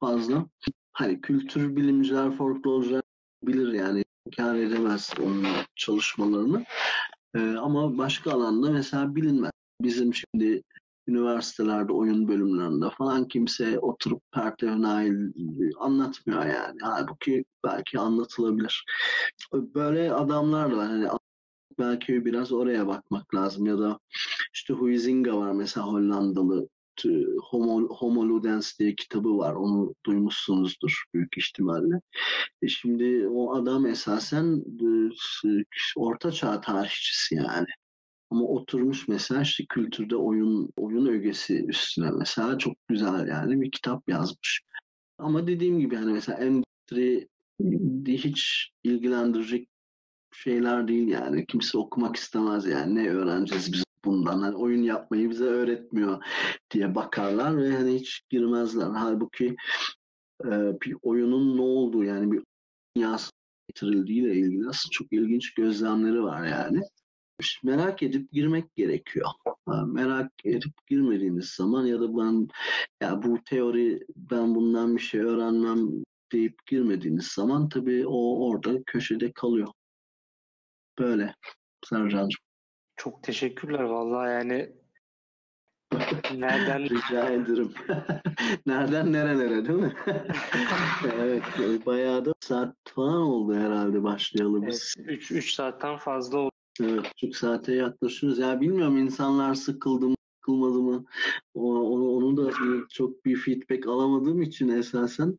fazla hani kültür bilimciler, folklorcular bilir yani. İnkar edemez onun çalışmalarını. Ama başka alanda mesela bilinmez. Bizim şimdi üniversitelerde, oyun bölümlerinde falan kimse oturup Pertev Nail anlatmıyor yani. Halbuki belki anlatılabilir. Böyle adamlar da var. Yani belki biraz oraya bakmak lazım. Ya da işte Huizinga var mesela Hollandalı. Homo Ludens diye kitabı var. Onu duymuşsunuzdur büyük ihtimalle. Şimdi o adam esasen ortaçağ tarihçisi yani. Ama oturmuş mesela işte kültürde oyun ögesi üstüne mesela çok güzel yani bir kitap yazmış. Ama dediğim gibi hani mesela endüstri hiç ilgilendirecek şeyler değil yani. Kimse okumak istemez yani. Ne öğreneceğiz biz bundan? Hani oyun yapmayı bize öğretmiyor diye bakarlar ve hani hiç girmezler. Halbuki bir oyunun ne olduğu yani bir dünyasına getirildiğiyle ilgili aslında çok ilginç gözlemleri var yani. Merak edip girmek gerekiyor. Yani merak edip girmediğiniz zaman ya da bu teori ben bundan bir şey öğrenmem deyip girmediğiniz zaman tabii o orada köşede kalıyor. Böyle Sercan'cığım. Çok teşekkürler vallahi yani. Nereden? Rica ederim. Nereden nerelere değil mi? Evet bayağı da saat falan oldu herhalde başlayalım biz. Evet, 3 saatten fazla oldu. Evet, çok saate yaklaşıyoruz. Ya bilmiyorum insanlar sıkıldı mı, sıkılmadı mı? Onu da çok bir feedback alamadığım için esasen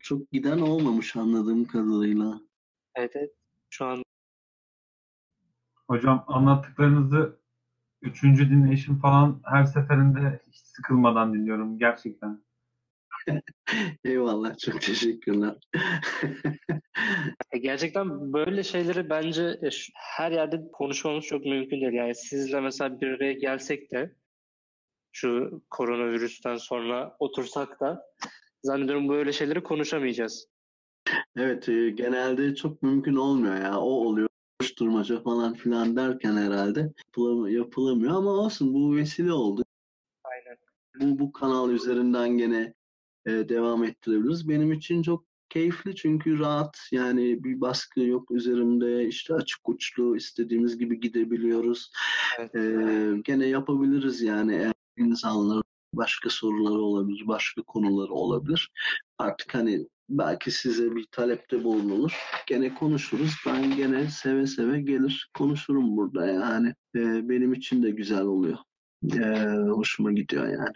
çok giden olmamış anladığım kadarıyla. Evet. Şu an hocam anlattıklarınızı 3. dinleyişim falan her seferinde hiç sıkılmadan dinliyorum gerçekten. Eyvallah çok teşekkürler. Gerçekten böyle şeyleri bence her yerde konuşmamız çok mümkün değil. Yani sizle mesela bir araya gelsek de şu koronavirüsten sonra otursak da zannediyorum böyle şeyleri konuşamayacağız. Evet genelde çok mümkün olmuyor ya o oluyor. Koşturmaca falan filan derken herhalde yapılamıyor ama olsun bu vesile oldu. Aynen. Bu kanal üzerinden gene devam ettirebiliriz. Benim için çok keyifli çünkü rahat yani bir baskı yok üzerimde işte açık uçlu istediğimiz gibi gidebiliyoruz. Evet. Gene yapabiliriz yani eğer insanların başka soruları olabilir, başka konuları olabilir. Artık hani belki size bir talepte bulunulur. Gene konuşuruz. Ben gene seve seve gelir konuşurum burada yani. Benim için de güzel oluyor. Hoşuma gidiyor yani.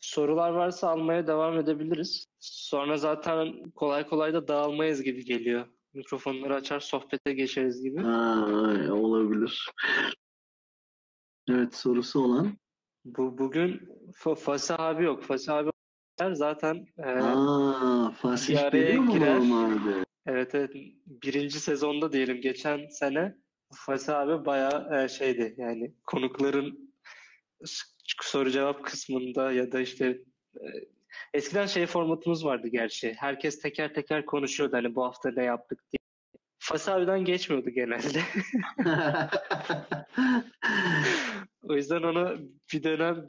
Sorular varsa almaya devam edebiliriz. Sonra zaten kolay kolay da dağılmayız gibi geliyor. Mikrofonları açar sohbete geçeriz gibi. Olabilir. Evet sorusu olan? Bugün Fasih abi yok. Fasih abi zaten Fasih geliyor mu normalde? Evet, birinci sezonda diyelim geçen sene Fatih abi bayağı şeydi yani konukların soru cevap kısmında ya da işte eskiden şey formatımız vardı gerçi. Herkes teker teker konuşuyordu hani bu hafta ne yaptık diye. Fatih abiden geçmiyordu genelde. O yüzden ona bir dönem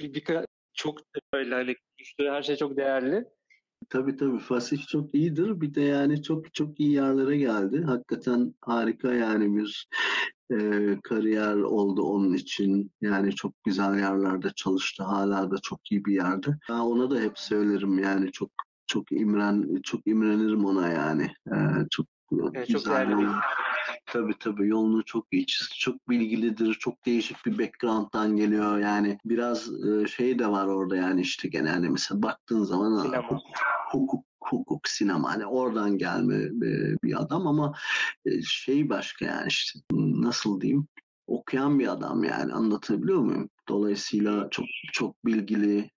çok böyle hani her şey çok değerli. Tabii Fasih çok iyidir. Bir de yani çok iyi yerlere geldi. Hakikaten harika yani bir kariyer oldu onun için. Yani çok güzel yerlerde çalıştı. Hala da çok iyi bir yerde. Ben ona da hep söylerim yani çok imrenirim ona yani. Çok güzel. Çok Tabii yolunu çok iyi çizdi. Çok bilgilidir. Çok değişik bir background'dan geliyor. Yani biraz şey de var orada yani işte genelde mesela baktığın zaman sinema. Hukuk sinema. Hani oradan gelme bir adam ama şey başka yani işte nasıl diyeyim? Okuyan bir adam yani anlatabiliyor muyum? Dolayısıyla çok bilgili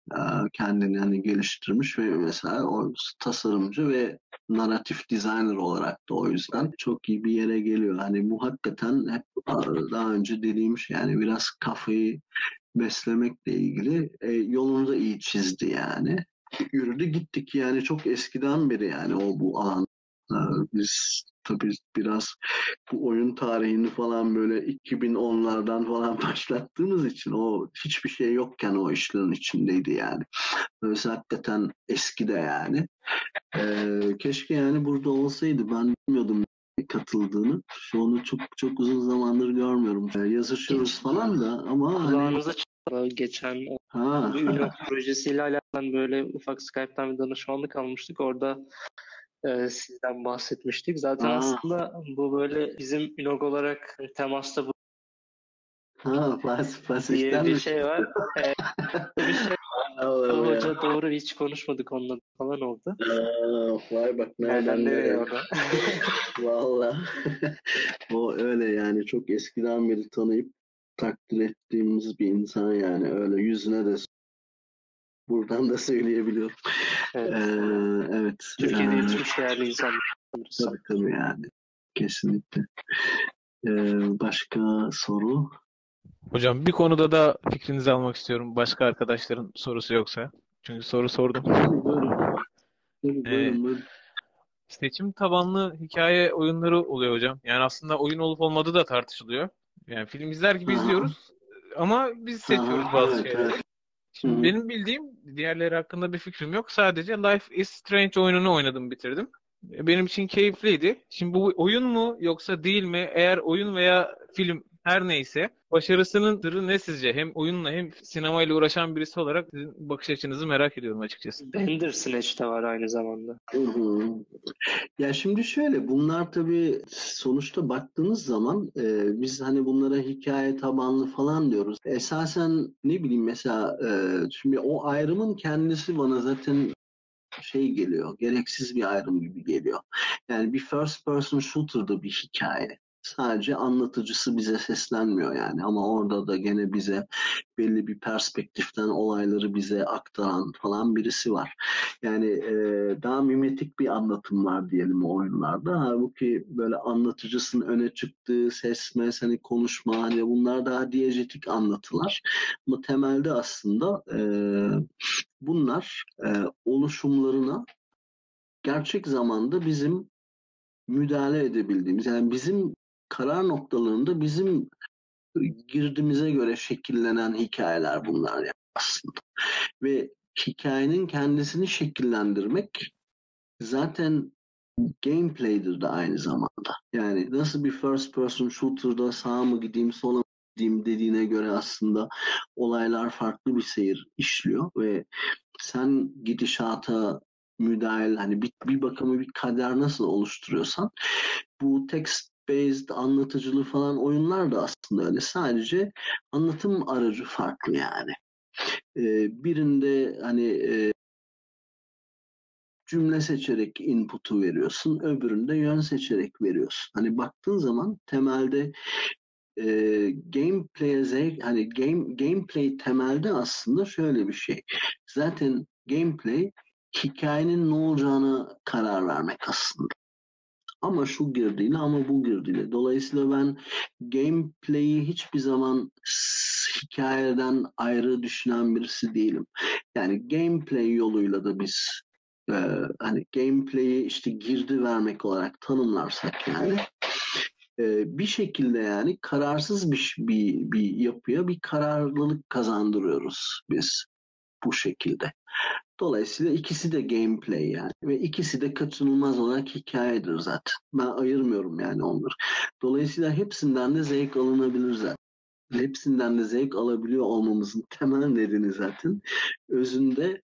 kendini hani geliştirmiş ve mesela o tasarımcı ve narratif designer olarak da o yüzden çok iyi bir yere geliyor. Hani bu hakikaten hep daha önce dediğim şey yani biraz kafayı beslemekle ilgili yolunu da iyi çizdi yani. Yürüdü gittik yani çok eskiden beri yani bu alan. Biz tabii biraz bu oyun tarihini falan böyle 2010'lardan falan başlattığımız için o hiçbir şey yokken o işlerin içindeydi yani. Öyle hakikaten eski de yani. Keşke yani burada olsaydı. Ben bilmiyordum katıldığını. Şu onu çok uzun zamandır görmüyorum. Yazışıyoruz falan da ama kulağınıza hani... geçen bir UNOG projesiyle alakalı böyle ufak Skype'tan bir danışmanlık almıştık. Orada sizden bahsetmiştik. Zaten aslında bu böyle bizim UNOG olarak temasta bu diye bir şey var. Bir şey var. Hoca doğru hiç konuşmadık onunla falan oldu. Vay bak nereden nereye orada. Valla. O öyle yani çok eskiden beri tanıyıp takdir ettiğimiz bir insan yani öyle yüzüne de buradan da söyleyebiliyorum. Evet. Evet. Türkiye'de yetişmiş değerli insanlar. Tabii yani. Kesinlikle. Başka soru? Hocam bir konuda da fikrinizi almak istiyorum. Başka arkadaşların sorusu yoksa. Çünkü soru sordum. Buyurun. Seçim tabanlı hikaye oyunları oluyor hocam. Yani aslında oyun olup olmadığı da tartışılıyor. Yani film izler gibi izliyoruz. Ama biz seçiyoruz bazı şeyleri. Evet. Şimdi benim bildiğim diğerleri hakkında bir fikrim yok. Sadece Life is Strange oyununu oynadım, bitirdim. Benim için keyifliydi. Şimdi bu oyun mu yoksa değil mi? Eğer oyun veya film her neyse başarısının sırrı ne sizce? Hem oyunla hem sinemayla uğraşan birisi olarak sizin bakış açınızı merak ediyorum açıkçası. Bender Snatch'te var aynı zamanda. Ya şimdi şöyle bunlar tabii sonuçta baktığınız zaman biz hani bunlara hikaye tabanlı falan diyoruz. Esasen ne bileyim mesela şimdi o ayrımın kendisi bana zaten geliyor. Gereksiz bir ayrım gibi geliyor. Yani bir first person shooter'da bir hikaye. Sadece anlatıcısı bize seslenmiyor yani ama orada da gene bize belli bir perspektiften olayları bize aktaran falan birisi var. Yani daha mimetik bir anlatım var diyelim o oyunlarda. Halbuki böyle anlatıcısının öne çıktığı ses, hani konuşma hani bunlar daha diyejetik anlatılar. Ama temelde aslında bunlar oluşumlarına gerçek zamanda bizim müdahale edebildiğimiz yani bizim karar noktalarında bizim girdimize göre şekillenen hikayeler bunlar yani aslında. Ve hikayenin kendisini şekillendirmek zaten gameplay'dir de aynı zamanda. Yani nasıl bir first person shooter'da sağa mı gideyim sola mı gideyim dediğine göre aslında olaylar farklı bir seyir işliyor ve sen gidişata müdahil hani bir bakıma bir kader nasıl oluşturuyorsan bu text based anlatıcılığı falan oyunlar da aslında öyle sadece anlatım aracı farklı yani birinde hani cümle seçerek input'u veriyorsun öbüründe yön seçerek veriyorsun hani baktığın zaman temelde gameplay temelde aslında şöyle bir şey zaten gameplay hikayenin ne olacağına karar vermek aslında. Ama şu girdiyle, ama bu girdiyle. Dolayısıyla ben gameplay'i hiçbir zaman hikayeden ayrı düşünen birisi değilim. Yani gameplay yoluyla da biz hani gameplay'i işte girdi vermek olarak tanımlarsak yani bir şekilde yani kararsız bir yapıya bir kararlılık kazandırıyoruz biz bu şekilde. Dolayısıyla ikisi de gameplay yani ve ikisi de kaçınılmaz olarak hikayedir zaten. Ben ayırmıyorum yani onları. Dolayısıyla hepsinden de zevk alınabilir zaten. Hepsinden de zevk alabiliyor olmamızın temel nedeni zaten özünde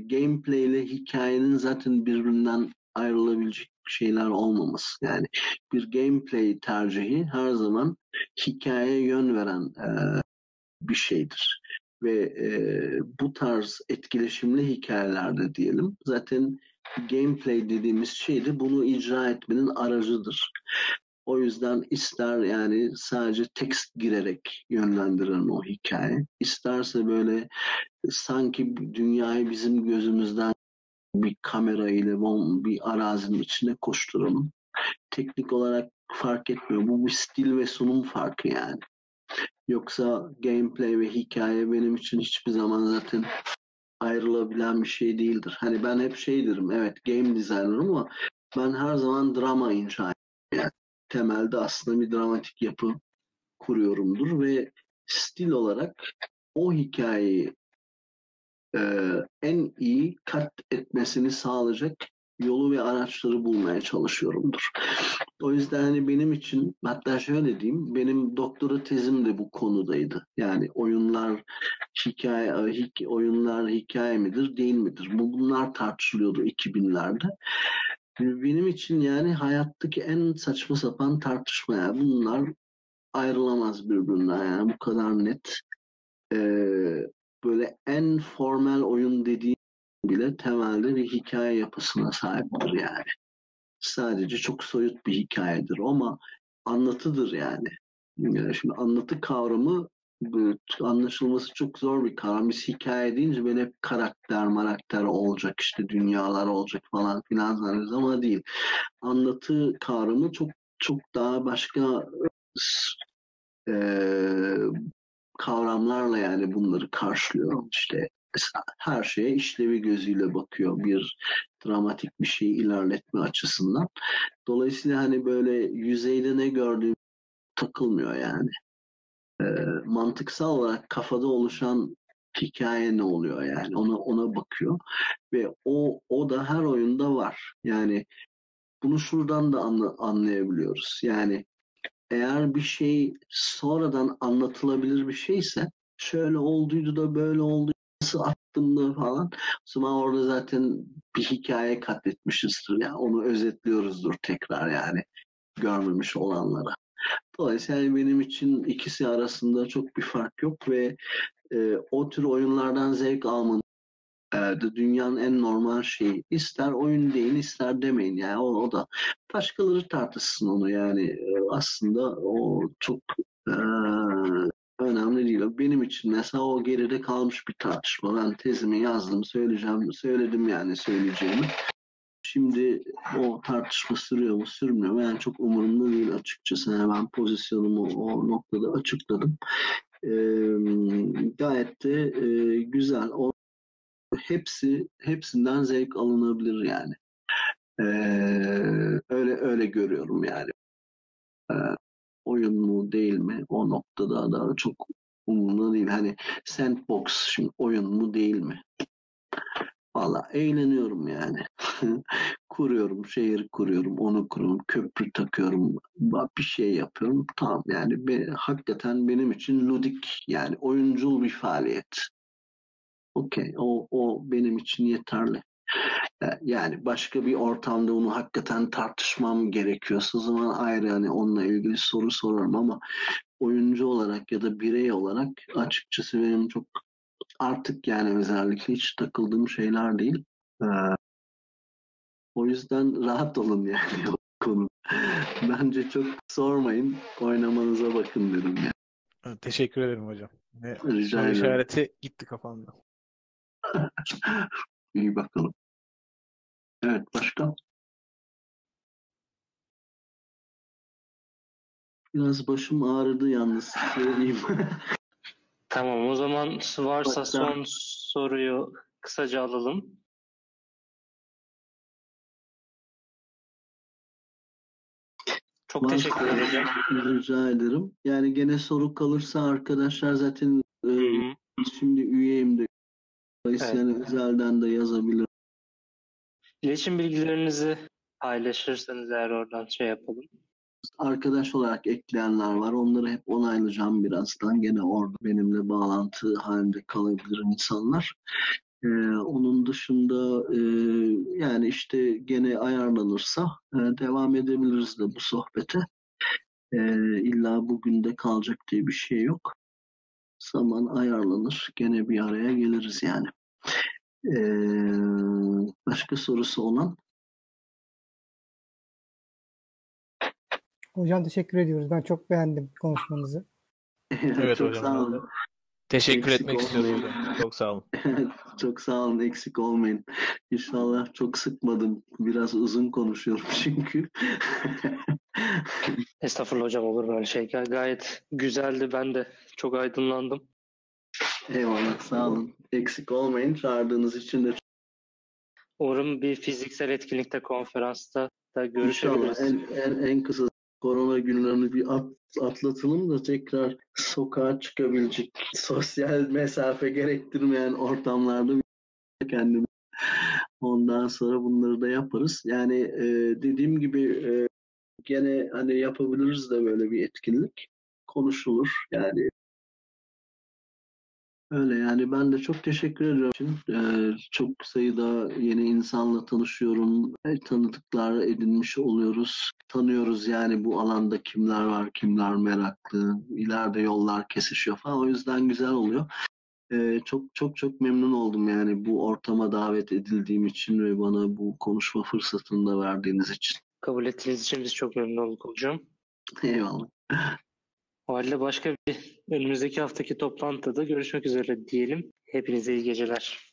gameplay ile hikayenin zaten birbirinden ayrılabilecek şeyler olmaması. Yani bir gameplay tercihi her zaman hikayeye yön veren bir şeydir. Ve bu tarz etkileşimli hikayelerde diyelim zaten gameplay dediğimiz şey de bunu icra etmenin aracıdır. O yüzden ister yani sadece tekst girerek yönlendiren o hikaye, isterse böyle sanki dünyayı bizim gözümüzden bir kamera ile bir arazinin içine koşturalım. Teknik olarak fark etmiyor. Bu bir stil ve sunum farkı yani. Yoksa gameplay ve hikaye benim için hiçbir zaman zaten ayrılabilen bir şey değildir. Hani ben hep şey derim, evet game designer ama ben her zaman drama inşa ediyorum. Yani temelde aslında bir dramatik yapı kuruyorumdur ve stil olarak o hikayeyi en iyi kat etmesini sağlayacak yolu ve araçları bulmaya çalışıyorumdur. O yüzden hani benim için, hatta şöyle diyeyim, benim doktora tezim de bu konudaydı. Yani oyunlar hikaye midir, değil midir? Bunlar tartışılıyordu 2000'lerde. Benim için yani hayattaki en saçma sapan tartışma yani. Bunlar ayrılamaz birbirinden yani bu kadar net. Böyle en formal oyun dediğim bile temelde bir hikaye yapısına sahiptir yani. Sadece çok soyut bir hikayedir ama anlatıdır yani. Yani şimdi anlatı kavramı anlaşılması çok zor bir kavram. Biz hikaye deyince böyle hep karakter olacak işte dünyalar olacak falan filan zannediyoruz ama değil. Anlatı kavramı çok çok daha başka kavramlarla yani bunları karşılıyor. İşte her şeye işlevi gözüyle bakıyor bir dramatik bir şeyi ilerletme açısından. Dolayısıyla hani böyle yüzeyde ne gördüğüm takılmıyor yani. Mantıksal olarak kafada oluşan hikaye ne oluyor yani ona bakıyor ve o da her oyunda var. Yani bunu şuradan da anlayabiliyoruz. Yani eğer bir şey sonradan anlatılabilir bir şeyse şöyle olduydu da böyle oldu nasıl attım da falan o zaman orada zaten bir hikaye katletmişizdir. Yani onu özetliyoruzdur tekrar yani görmemiş olanlara. Dolayısıyla benim için ikisi arasında çok bir fark yok ve o tür oyunlardan zevk almanın dünyanın en normal şeyi. İster oyun deyin ister demeyin yani o da başkaları tartışsın onu yani aslında o çok önemli değil. Benim için mesela o geride kalmış bir tartışma. Ben tezimi yazdım söyledim yani söyleyeceğimi. Şimdi o tartışma sürüyor mu sürmüyor mu yani çok umurumda değil açıkçası. Yani ben pozisyonumu o noktada açıkladım. Gayet de güzel. Hepsinden zevk alınabilir yani. Öyle görüyorum yani. Oyun mu değil mi? O noktada daha çok umurumda değil. Hani sandbox şimdi oyun mu değil mi? Valla eğleniyorum yani. Şehir kuruyorum, onu kuruyorum, köprü takıyorum, bir şey yapıyorum. Tamam yani hakikaten benim için ludik yani oyuncul bir faaliyet. Okey, o benim için yeterli. Yani başka bir ortamda onu hakikaten tartışmam gerekiyorsa o zaman ayrı hani onunla ilgili soru sorarım ama oyuncu olarak ya da birey olarak açıkçası benim çok artık yani özellikle hiç takıldığım şeyler değil. O yüzden rahat olun yani o konu. Bence çok sormayın, oynamanıza bakın derim yani. Teşekkür ederim hocam. Soru işareti gitti kafamda. İyi bakalım. Evet başka? Biraz başım ağrıdı yalnız söyleyeyim. Tamam, o zaman varsa son soruyu kısaca alalım. Çok teşekkür ederim. Rica ederim. Yani gene soru kalırsa arkadaşlar zaten şimdi üyeyim de. Dolayısıyla evet, özelden de yazabilirim. İletişim bilgilerinizi paylaşırsanız eğer oradan şey yapalım. Arkadaş olarak ekleyenler var. Onları hep onaylayacağım birazdan. Gene orada benimle bağlantı halinde kalabilir insanlar. Onun dışında yani işte gene ayarlanırsa devam edebiliriz de bu sohbete. İlla bugün de kalacak diye bir şey yok. Zaman ayarlanır. Gene bir araya geliriz yani. Başka sorusu olan? Hocam teşekkür ediyoruz. Ben çok beğendim konuşmanızı. Evet hocam. Sağ olun. Teşekkür eksik etmek istiyorum. Çok sağ olun. Çok sağ olun. Eksik olmayın. İnşallah çok sıkmadım. Biraz uzun konuşuyorum çünkü. Estağfurullah hocam, olur böyle şey. Gayet güzeldi. Ben de çok aydınlandım. Eyvallah. Sağ olun. Eksik olmayın. Çağırdığınız için de çok... Umarım bir fiziksel etkinlikte, konferansta da görüşebiliriz. İnşallah. En kısa korona günlerini bir atlatalım da tekrar sokağa çıkabilecek, sosyal mesafe gerektirmeyen ortamlarda kendimiz. Ondan sonra bunları da yaparız. Yani dediğim gibi gene hani yapabiliriz de böyle bir etkinlik. Konuşulur yani. Öyle yani, ben de çok teşekkür ediyorum. Çok sayıda yeni insanla tanışıyorum. Tanıdıklar edinmiş oluyoruz. Tanıyoruz yani bu alanda kimler var, kimler meraklı. İleride yollar kesişiyor falan. O yüzden güzel oluyor. Çok memnun oldum yani bu ortama davet edildiğim için ve bana bu konuşma fırsatını da verdiğiniz için. Kabul ettiğiniz için biz çok memnun olduk hocam. Eyvallah. O halde başka bir önümüzdeki haftaki toplantıda görüşmek üzere diyelim. Hepinize iyi geceler.